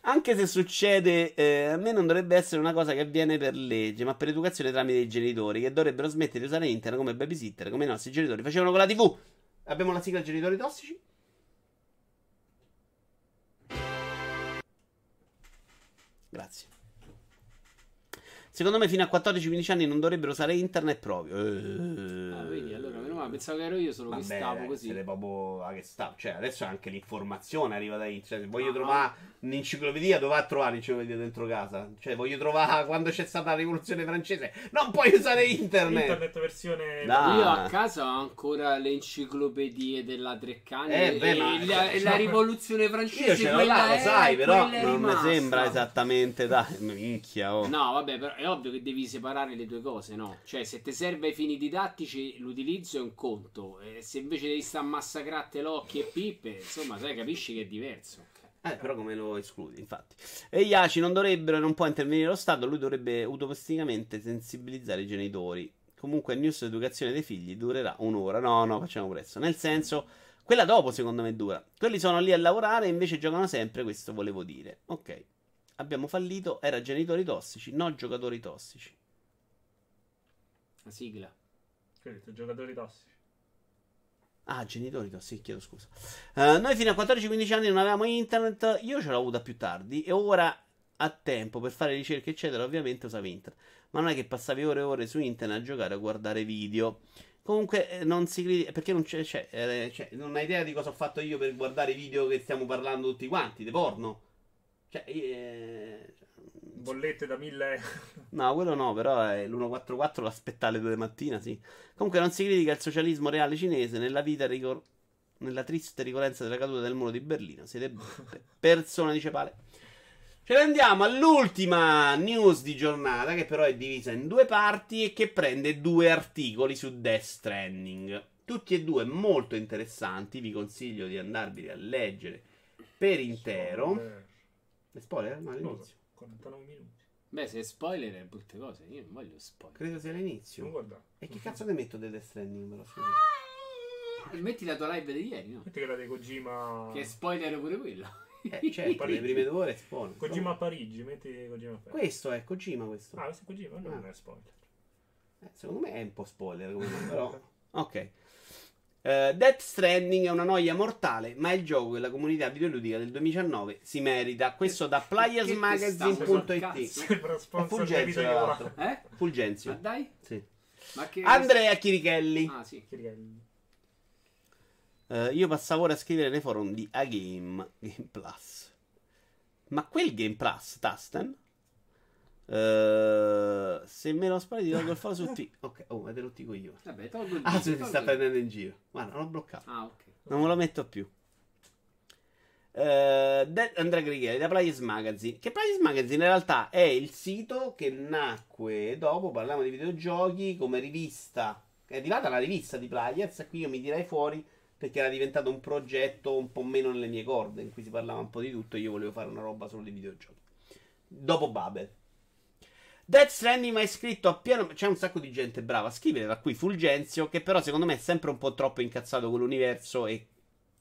Anche se succede, a me non dovrebbe essere una cosa che avviene per legge, ma per educazione tramite i genitori, che dovrebbero smettere di usare internet come babysitter, come i nostri genitori facevano con la TV. Abbiamo la sigla genitori tossici? Grazie. Secondo me fino a 14-15 anni non dovrebbero usare internet proprio. Vedi, allora meno male, pensavo che ero io solo che stavo così. Cioè, adesso anche l'informazione arriva da lì. Cioè, se voglio trovare un'enciclopedia, dove va a trovare l'enciclopedia dentro casa? Cioè, voglio trovare quando c'è stata la rivoluzione francese. Non puoi usare internet. Internet versione. No. Io a casa ho ancora le enciclopedie della Treccani e la rivoluzione francese. Io ce l'ho là, lo sai, però non mi sembra esattamente da minchia. No, vabbè, però è ovvio che devi separare le due cose, no? Cioè, se ti serve ai fini didattici, l'utilizzo è un conto. Se invece devi stare a massacrate l'occhi e pippe, insomma, sai, capisci che è diverso. Però come lo escludi, infatti. E gli ACI non dovrebbero, non può intervenire lo Stato, lui dovrebbe automaticamente sensibilizzare i genitori. Comunque il news educazione dei figli durerà un'ora. No, facciamo presto. Nel senso, quella dopo secondo me dura. Quelli sono lì a lavorare e invece giocano sempre, questo volevo dire. Ok. Abbiamo fallito, era genitori tossici, no giocatori tossici. La sigla. Scritto, giocatori tossici. Ah, genitori tossici, chiedo scusa. Noi fino a 14-15 anni non avevamo internet, io ce l'ho avuta più tardi e ora a tempo per fare ricerche eccetera ovviamente usavo internet. Ma non è che passavi ore e ore su internet a giocare o guardare video. Comunque non si critica, perché non c'è, non hai idea di cosa ho fatto io per guardare i video che stiamo parlando tutti quanti, di porno. Cioè, bollette da 1000 euro. No, quello no, però è l'144 l'aspettare alle 2 di mattina, sì. Comunque non si critica il socialismo reale cinese nella triste ricorrenza della caduta del muro di Berlino. Siete persone, dice Pale. Ce ne andiamo all'ultima news di giornata, che però è divisa in due parti e che prende due articoli su Death Stranding. Tutti e due molto interessanti, vi consiglio di andarvi a leggere per intero. È spoiler? No, all'inizio. 49 minuti. Beh, se è spoiler è brutte cose. Io non voglio spoiler. Credo sia all'inizio. Non guardare. E che cazzo ne metto del Death Stranding? Metti la tua live di ieri, no? Metti quella di Kojima. Che è spoiler pure quella. Cioè, poi le prime 2 ore Spawn. Kojima a Parigi, metti Kojima a Parigi. Questo è Kojima, questo. Ah, questo è Kojima, non è spoiler. Secondo me è un po' spoiler, però. Ok. Death Stranding è una noia mortale, ma è il gioco che la comunità videoludica del 2019 si merita. Questo da playersmagazine.it. Fulgenzio, tra l'altro. Fulgenzio. Ma dai? Sì. Ma che... Andrea Chirichelli. Ah, sì, Chirichelli. Io passavo ora a scrivere nei forum di A Game Plus. Ma quel Game Plus, Tasten? Se me lo spari ti tolgo il foro su T. Ok, oh, ma te lo dico io. Vabbè, tolgo il se ti sta prendendo in giro. Guarda, l'ho bloccato. Ah, ok. Non me lo metto più. Andrea Grighelli da Players Magazine. Che Players Magazine in realtà è il sito che nacque dopo, parliamo di videogiochi, come rivista. È arrivata la rivista di Players e qui io mi tirai fuori perché era diventato un progetto un po' meno nelle mie corde, in cui si parlava un po' di tutto e io volevo fare una roba solo di videogiochi. Dopo Babel. Death Stranding mi ha iscritto a pieno... C'è un sacco di gente brava a scrivere, da qui Fulgenzio, che però secondo me è sempre un po' troppo incazzato con l'universo e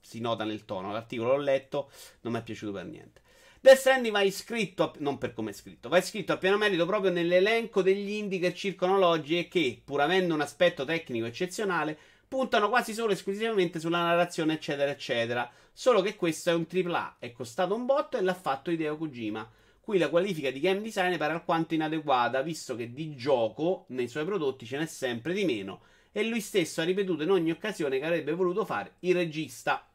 si nota nel tono. L'articolo l'ho letto, non mi è piaciuto per niente. Death Stranding va iscritto, a... non per come è scritto, va iscritto a pieno merito proprio nell'elenco degli indie che circolano oggi e che, pur avendo un aspetto tecnico eccezionale, puntano quasi solo esclusivamente sulla narrazione eccetera eccetera. Solo che questo è un AAA, è costato un botto e l'ha fatto Hideo Kojima. Qui la qualifica di game design pare alquanto inadeguata, visto che di gioco nei suoi prodotti ce n'è sempre di meno, e lui stesso ha ripetuto in ogni occasione che avrebbe voluto fare il regista.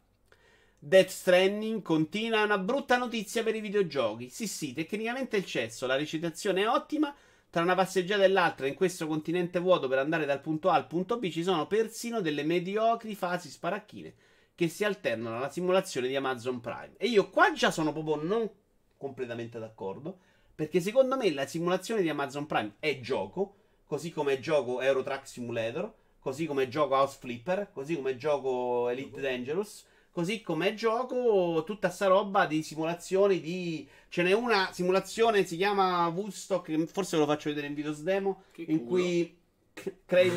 Death Stranding continua, una brutta notizia per i videogiochi. Sì sì, tecnicamente è il cesso, la recitazione è ottima, tra una passeggiata e l'altra in questo continente vuoto per andare dal punto A al punto B ci sono persino delle mediocri fasi sparacchine che si alternano alla simulazione di Amazon Prime. E io qua già sono proprio non completamente d'accordo, perché secondo me la simulazione di Amazon Prime è gioco, così come è gioco Euro Truck Simulator, così come è gioco House Flipper, così come è gioco Elite Dangerous, così come è gioco tutta sta roba di simulazioni di... Ce n'è una simulazione, si chiama Woodstock, forse ve lo faccio vedere in videos demo, che in culo. Cui crei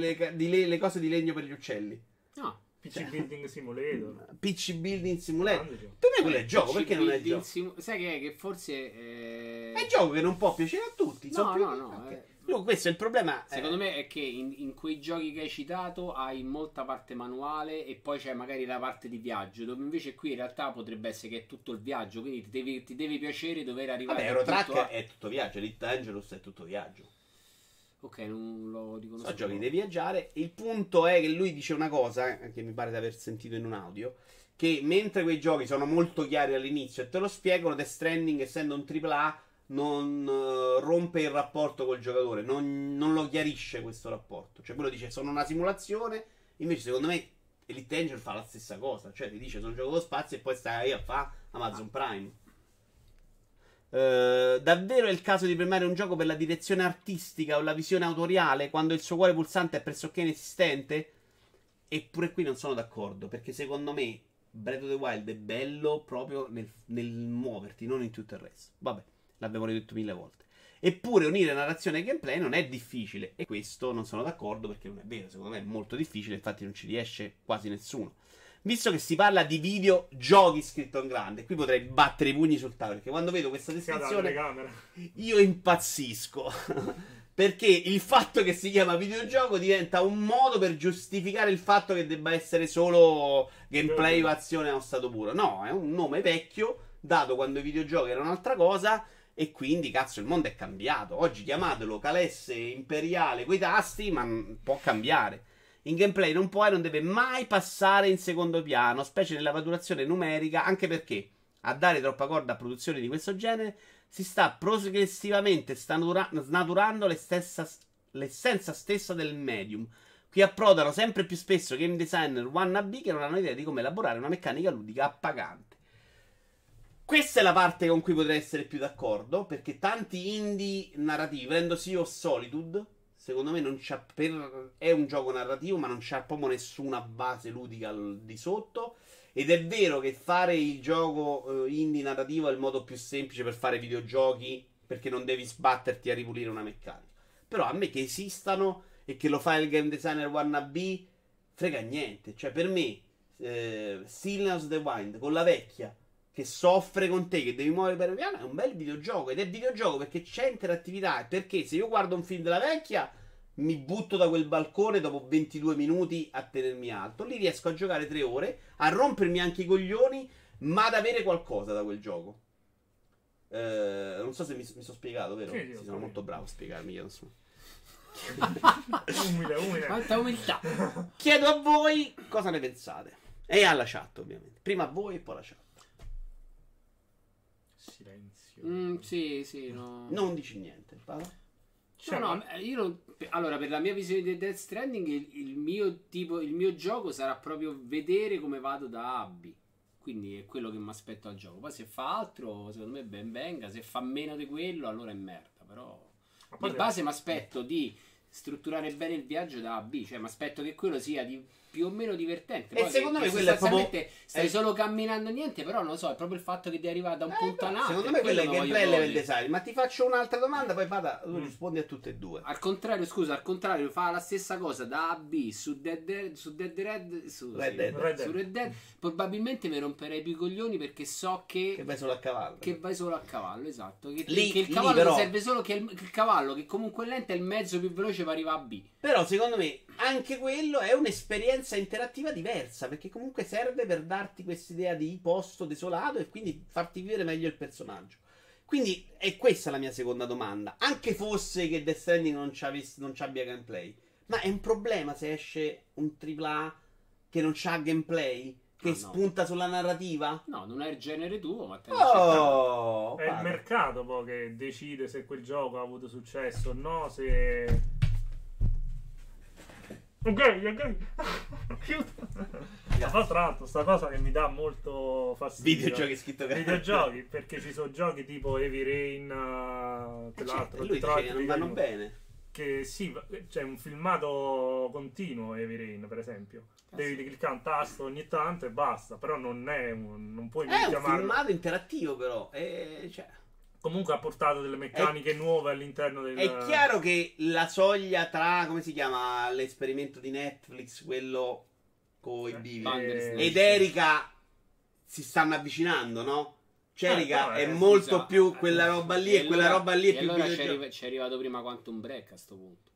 le cose di legno per gli uccelli. Ah. PC Building Simulator. PC Building Simulator. Per me quello è gioco, perché non è gioco? Sai che è che forse... È gioco che non può piacere a tutti. No, no, no. No, questo è il problema. Secondo me è che in quei giochi che hai citato hai molta parte manuale e poi c'è magari la parte di viaggio, dove invece qui in realtà potrebbe essere che è tutto il viaggio, quindi ti devi piacere dover arrivare. Vabbè, Euro Truck è tutto viaggio, Elite Dangerous è tutto viaggio. Ok, non lo dico. So giochi devi viaggiare. Il punto è che lui dice una cosa che mi pare di aver sentito in un audio, che mentre quei giochi sono molto chiari all'inizio e te lo spiegano, Death Stranding, essendo un AAA, non rompe il rapporto col giocatore, non lo chiarisce questo rapporto. Cioè quello dice sono una simulazione, invece secondo me Elite Dangerous fa la stessa cosa, cioè ti dice sono un gioco dello spazio e poi stai a fa Amazon Prime. Davvero è il caso di premiare un gioco per la direzione artistica o la visione autoriale quando il suo cuore pulsante è pressoché inesistente? Eppure qui non sono d'accordo, perché secondo me Breath of the Wild è bello proprio nel muoverti, non in tutto il resto. Vabbè, l'abbiamo detto 1000 volte. Eppure unire narrazione e gameplay non è difficile, e questo non sono d'accordo perché non è vero, secondo me è molto difficile, infatti non ci riesce quasi nessuno. Visto che si parla di videogiochi scritto in grande, qui potrei battere i pugni sul tavolo, perché quando vedo questa descrizione io impazzisco. Perché il fatto che si chiama videogioco diventa un modo per giustificare il fatto che debba essere solo gameplay o azione a uno stato puro. No, è un nome vecchio, dato quando i videogiochi erano un'altra cosa, e quindi, cazzo, il mondo è cambiato. Oggi chiamatelo Calesse Imperiale coi tasti, ma può cambiare. In gameplay non può e non deve mai passare in secondo piano, specie nella maturazione numerica, anche perché a dare troppa corda a produzioni di questo genere si sta progressivamente snaturando l'essenza stessa del medium. Qui approdano sempre più spesso game designer wannabe che non hanno idea di come elaborare una meccanica ludica appagante. Questa è la parte con cui potrei essere più d'accordo, perché tanti indie narrativi, prendo Sea of Solitude, secondo me non c'ha è un gioco narrativo, ma non c'ha proprio nessuna base ludica di sotto. Ed è vero che fare il gioco indie narrativo è il modo più semplice per fare videogiochi, perché non devi sbatterti a ripulire una meccanica. Però a me che esistano e che lo fa il game designer wannabe frega niente. Cioè per me Stillness of the Wind con la vecchia che soffre con te, che devi muovere piano piano, è un bel videogioco. Ed è videogioco perché c'è interattività, e perché se io guardo un film della vecchia mi butto da quel balcone dopo 22 minuti a tenermi alto, lì riesco a giocare 3 ore, a rompermi anche i coglioni, ma ad avere qualcosa da quel gioco. Non so se mi sono spiegato, vero? Sì, sono molto bravo a spiegarmi, io non so. umile. Quanta umiltà. Chiedo a voi cosa ne pensate. E alla chat, ovviamente. Prima a voi e poi alla chat. Silenzio. Sì, no. Non dici niente, Paolo. No, io non... Allora, per la mia visione di Death Stranding, il mio gioco sarà proprio vedere come vado da A a B. Quindi è quello che mi aspetto al gioco. Poi se fa altro, secondo me ben venga. Se fa meno di quello, allora è merda. Però di base mi aspetto di strutturare bene il viaggio da A a B. Cioè mi aspetto che quello sia di più o meno divertente. Poi, e secondo me quello è proprio... Stai solo camminando, niente. Però non lo so, è proprio il fatto che devi arrivare da un punto all'altro. Secondo me quello è che è level design. Ma ti faccio un'altra domanda, poi Pata rispondi a tutte e due. Al contrario, scusa, al contrario, fa la stessa cosa da A a B su Red Dead. Probabilmente mi romperei più i coglioni, perché so che vai solo a cavallo. Che vai solo a cavallo, esatto. Che il cavallo però... serve solo che il cavallo, che comunque è lento, è il mezzo più veloce per arrivare a B. Però secondo me anche quello è un'esperienza interattiva diversa, perché comunque serve per darti quest'idea di posto desolato e quindi farti vivere meglio il personaggio. Quindi è questa la mia seconda domanda. Anche fosse che Death Stranding non c'abbia gameplay, ma è un problema se esce un AAA che non c'ha gameplay, che spunta sulla narrativa? No, non è il genere tuo, ma te è il mercato poi che decide se quel gioco ha avuto successo o no, se... Ok. Tra l'altro, sta cosa che mi dà molto fastidio. Videogiochi scritto grande. Videogiochi, perché ci sono giochi tipo Heavy Rain, l'altro, lui dice che non vanno bene. Che sì, c'è un filmato continuo Heavy Rain, per esempio. Devi cliccare un tasto ogni tanto e basta. Però non è un... non puoi chiamarlo. È un filmato interattivo, però. Cioè... Comunque ha portato delle meccaniche nuove all'interno del... È chiaro che la soglia tra, come si chiama, l'esperimento di Netflix, quello con i bivi, ed Erika si stanno avvicinando, no? Erika è molto più quella roba lì, e quella roba lì è più... Allora c'è arrivato prima Quantum Break a sto punto.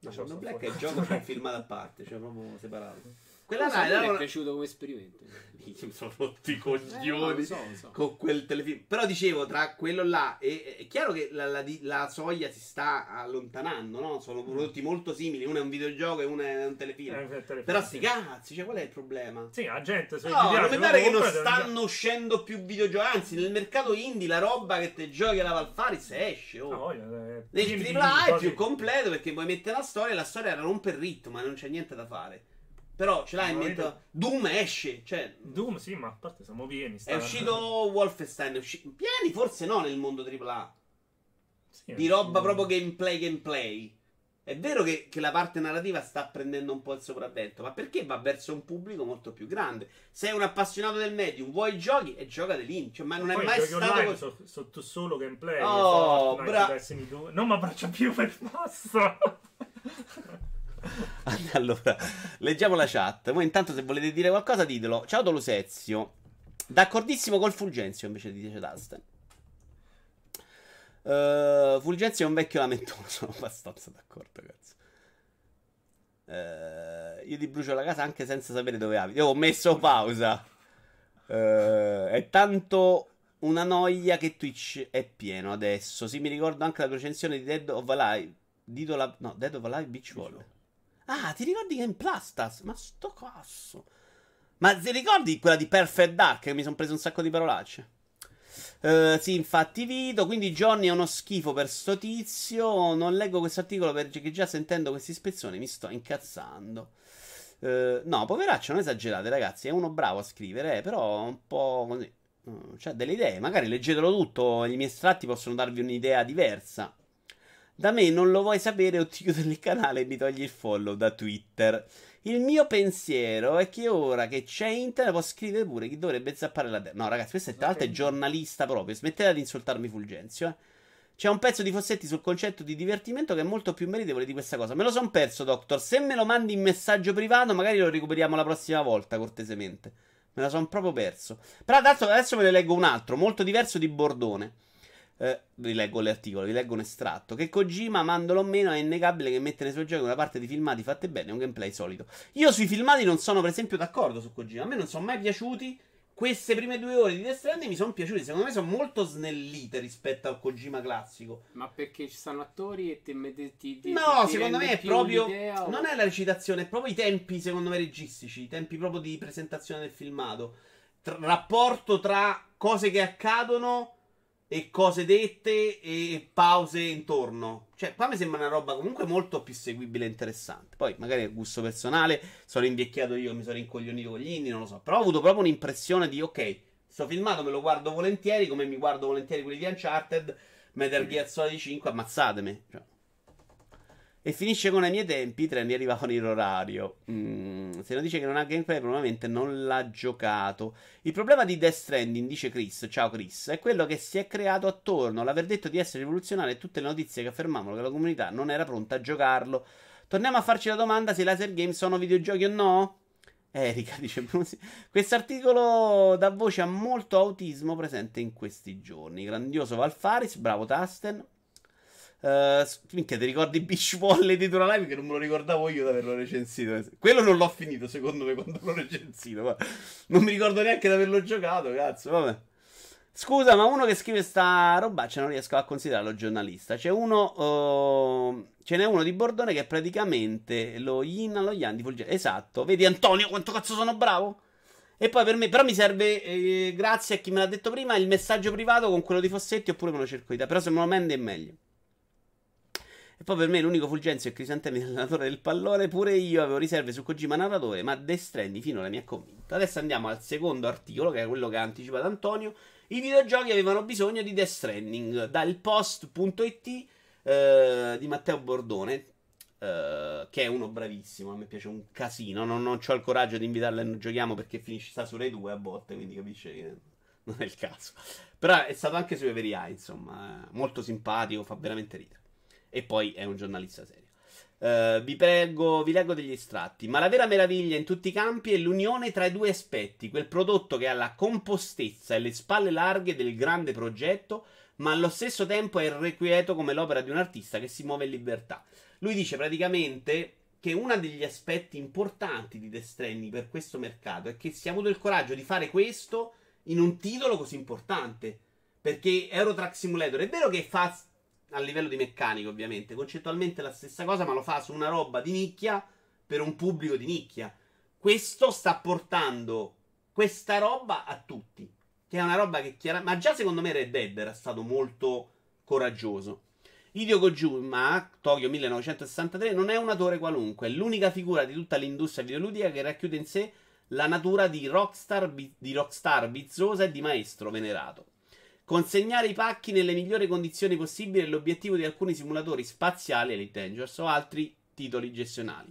No, Quantum Break è il gioco che è filmato a parte, cioè proprio separato. Quella là è piaciuto come esperimento. Mi sono rotti i coglioni con quel telefilm. Però dicevo, tra quello là è chiaro che la soglia si sta allontanando, no? Sono prodotti molto simili. Uno è un videogioco e uno è un telefilm. Però sti cazzi, cioè, qual è il problema? Sì, la gente... Se no, non mi pare che non stanno uscendo più videogiochi. Anzi, nel mercato indie la roba che te giochi alla Valfaris esce. Nel AAA è più completo, perché puoi mettere la storia, e la storia rompe il ritmo, ma non c'è niente da fare. Però ce l'hai in mente. Doom esce, cioè... Doom sì, ma a parte siamo pieni. È uscito Wolfenstein, pieni forse no nel mondo AAA. Sì, di roba proprio gameplay. È vero che la parte narrativa sta prendendo un po' il sopravvento, ma perché va verso un pubblico molto più grande. Sei un appassionato del medium, vuoi giochi e gioca dell'inch, ma non è mai stato sotto solo gameplay. Oh, bravo. Non mi abbraccia più per massa. Allora, leggiamo la chat. Voi intanto, se volete dire qualcosa, ditelo. Ciao Dolosezio. D'accordissimo col Fulgenzio, invece dice Dusten. Fulgenzio è un vecchio lamentoso. Sono abbastanza d'accordo, cazzo. Io ti brucio la casa anche senza sapere dove abiti. Io ho messo pausa. È tanto una noia che Twitch è pieno adesso. Sì, mi ricordo anche la recensione di Dead of Alive. Dead of Alive Beach Volley. Ah, ti ricordi che è in Plastas? Ma sto cazzo. Ma ti ricordi quella di Perfect Dark, che mi sono preso un sacco di parolacce? Sì, infatti Vito. Quindi Johnny è uno schifo per sto tizio. Non leggo questo articolo perché già sentendo questi spezzoni mi sto incazzando. No, poveraccio, non esagerate ragazzi. È uno bravo a scrivere, però un po' così. Cioè, delle idee. Magari leggetelo tutto, i miei estratti possono darvi un'idea diversa. Da me non lo vuoi sapere o ti chiudo il canale e mi togli il follow da Twitter. Il mio pensiero è che ora che c'è internet può scrivere pure chi dovrebbe zappare la terra. No ragazzi, questo è, tra l'altro, è giornalista proprio. Smettete di insultarmi Fulgenzio, eh. C'è un pezzo di Fossetti sul concetto di divertimento che è molto più meritevole di questa cosa. Me lo son perso, Doctor. Se me lo mandi in messaggio privato magari lo recuperiamo la prossima volta, cortesemente. Me la sono proprio perso. Però adesso ve ne leggo un altro, molto diverso, di Bordone. Vi leggo l'articolo, vi leggo un estratto. Che Kojima, mandolo o meno, è innegabile che mette nei suoi giochi una parte di filmati fatte bene e un gameplay solito. Io sui filmati non sono per esempio d'accordo su Kojima. A me non sono mai piaciuti. Queste prime 2 ore di Death Stranding mi sono piaciute. Secondo me sono molto snellite rispetto al Kojima classico. Ma perché ci stanno attori e te metti... No, secondo me è proprio... Non è la recitazione, è proprio i tempi, secondo me, registici. I tempi proprio di presentazione del filmato, rapporto tra cose che accadono e cose dette e pause intorno. Cioè, qua mi sembra una roba comunque molto più seguibile e interessante. Poi, magari è gusto personale, sono invecchiato io, mi sono rincoglionito con gli indie, non lo so. Però ho avuto proprio un'impressione di, ok, sto filmato, me lo guardo volentieri, come mi guardo volentieri quelli di Uncharted, Metal Gear Solid 5, ammazzatemi. Cioè. E finisce con: ai miei tempi i treni mi arrivavano in orario. Se non dice che non ha gameplay, probabilmente non l'ha giocato. Il problema di Death Stranding, dice Chris, ciao Chris, è quello che si è creato attorno all'aver detto di essere rivoluzionario e tutte le notizie che affermavano che la comunità non era pronta a giocarlo. Torniamo a farci la domanda se i laser game sono videogiochi o no? Erika dice: quest'articolo dà voce a molto autismo presente in questi giorni. Grandioso Valfaris, bravo Tasten. Minchia, ti ricordi Beach Volley di Dura Live? Che non me lo ricordavo io di averlo recensito. Quello non l'ho finito, secondo me, quando l'ho recensito. Guarda. Non mi ricordo neanche di averlo giocato, cazzo. Vabbè. Scusa, ma uno che scrive sta robaccia non riesco a considerarlo giornalista. C'è uno, ce n'è uno di Bordone che praticamente lo yin allo yang di Fulgente. Esatto, vedi Antonio quanto cazzo sono bravo? E poi per me, però mi serve, grazie a chi me l'ha detto prima, il messaggio privato con quello di Fossetti, oppure me lo cerco di te. Però se me lo mandi è meglio. E poi per me l'unico Fulgenzio è Crisantemi, allenatore del pallone. Pure io avevo riserve su Kojima narratore, ma Death Stranding finora mi ha convinto. Adesso andiamo al secondo articolo, che è quello che ha anticipato Antonio. I videogiochi avevano bisogno di Death Stranding, dal post.it di Matteo Bordone, che è uno bravissimo, a me piace un casino. Non ho il coraggio di invitarlo e non giochiamo perché sta su Rai 2 a botte, quindi capisci che non è il caso. Però è stato anche su Everia, insomma, molto simpatico, fa veramente ridere. E poi è un giornalista serio. Vi leggo degli estratti. Ma la vera meraviglia in tutti i campi è l'unione tra i due aspetti. Quel prodotto che ha la compostezza e le spalle larghe del grande progetto, ma allo stesso tempo è irrequieto come l'opera di un artista che si muove in libertà. Lui dice praticamente che uno degli aspetti importanti di Death Stranding per questo mercato è che si è avuto il coraggio di fare questo in un titolo così importante. Perché Euro Truck Simulator è vero che fa... a livello di meccanico, ovviamente, concettualmente la stessa cosa, ma lo fa su una roba di nicchia per un pubblico di nicchia. Questo sta portando questa roba a tutti, che è una roba che chiaramente... Ma già secondo me Red Dead era stato molto coraggioso. Hideo Kojima, Tokyo 1963, non è un autore qualunque, è l'unica figura di tutta l'industria videoludica che racchiude in sé la natura di rockstar bizzosa e di maestro venerato. Consegnare i pacchi nelle migliori condizioni possibili è l'obiettivo di alcuni simulatori spaziali, Elite Dangerous, o altri titoli gestionali.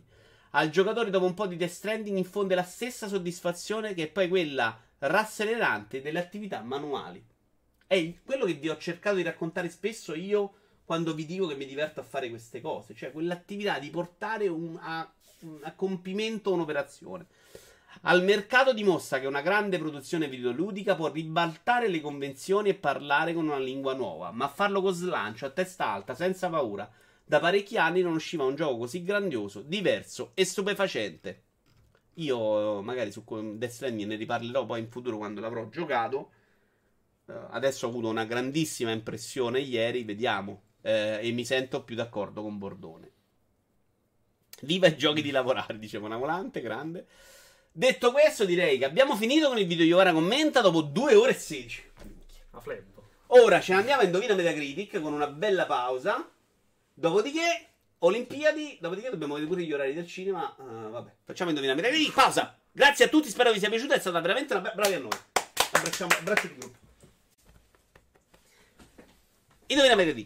Al giocatore dopo un po' di Death Stranding infonde la stessa soddisfazione che è poi quella rasserenante delle attività manuali. È quello che vi ho cercato di raccontare spesso io quando vi dico che mi diverto a fare queste cose, cioè quell'attività di portare a compimento un'operazione. Al mercato dimostra che una grande produzione videoludica può ribaltare le convenzioni e parlare con una lingua nuova, ma farlo con slancio, a testa alta, senza paura. Da parecchi anni non usciva un gioco così grandioso, diverso e stupefacente. Io magari su Death Stranding ne riparlerò poi in futuro quando l'avrò giocato. Adesso ho avuto una grandissima impressione ieri, vediamo, e mi sento più d'accordo con Bordone. Viva i giochi di lavorare, diceva una volante, grande. Detto questo, direi che abbiamo finito con il video Iovara Commenta dopo 2 ore e 16. Ora ce ne andiamo a Indovina Metacritic con una bella pausa. Dopodiché, Olimpiadi. Dopodiché dobbiamo vedere pure gli orari del cinema. Vabbè, facciamo Indovina Metacritic. Pausa. Grazie a tutti, spero vi sia piaciuta. È stata veramente una bravi a noi. Abbraccio di gruppo. Indovina Metacritic.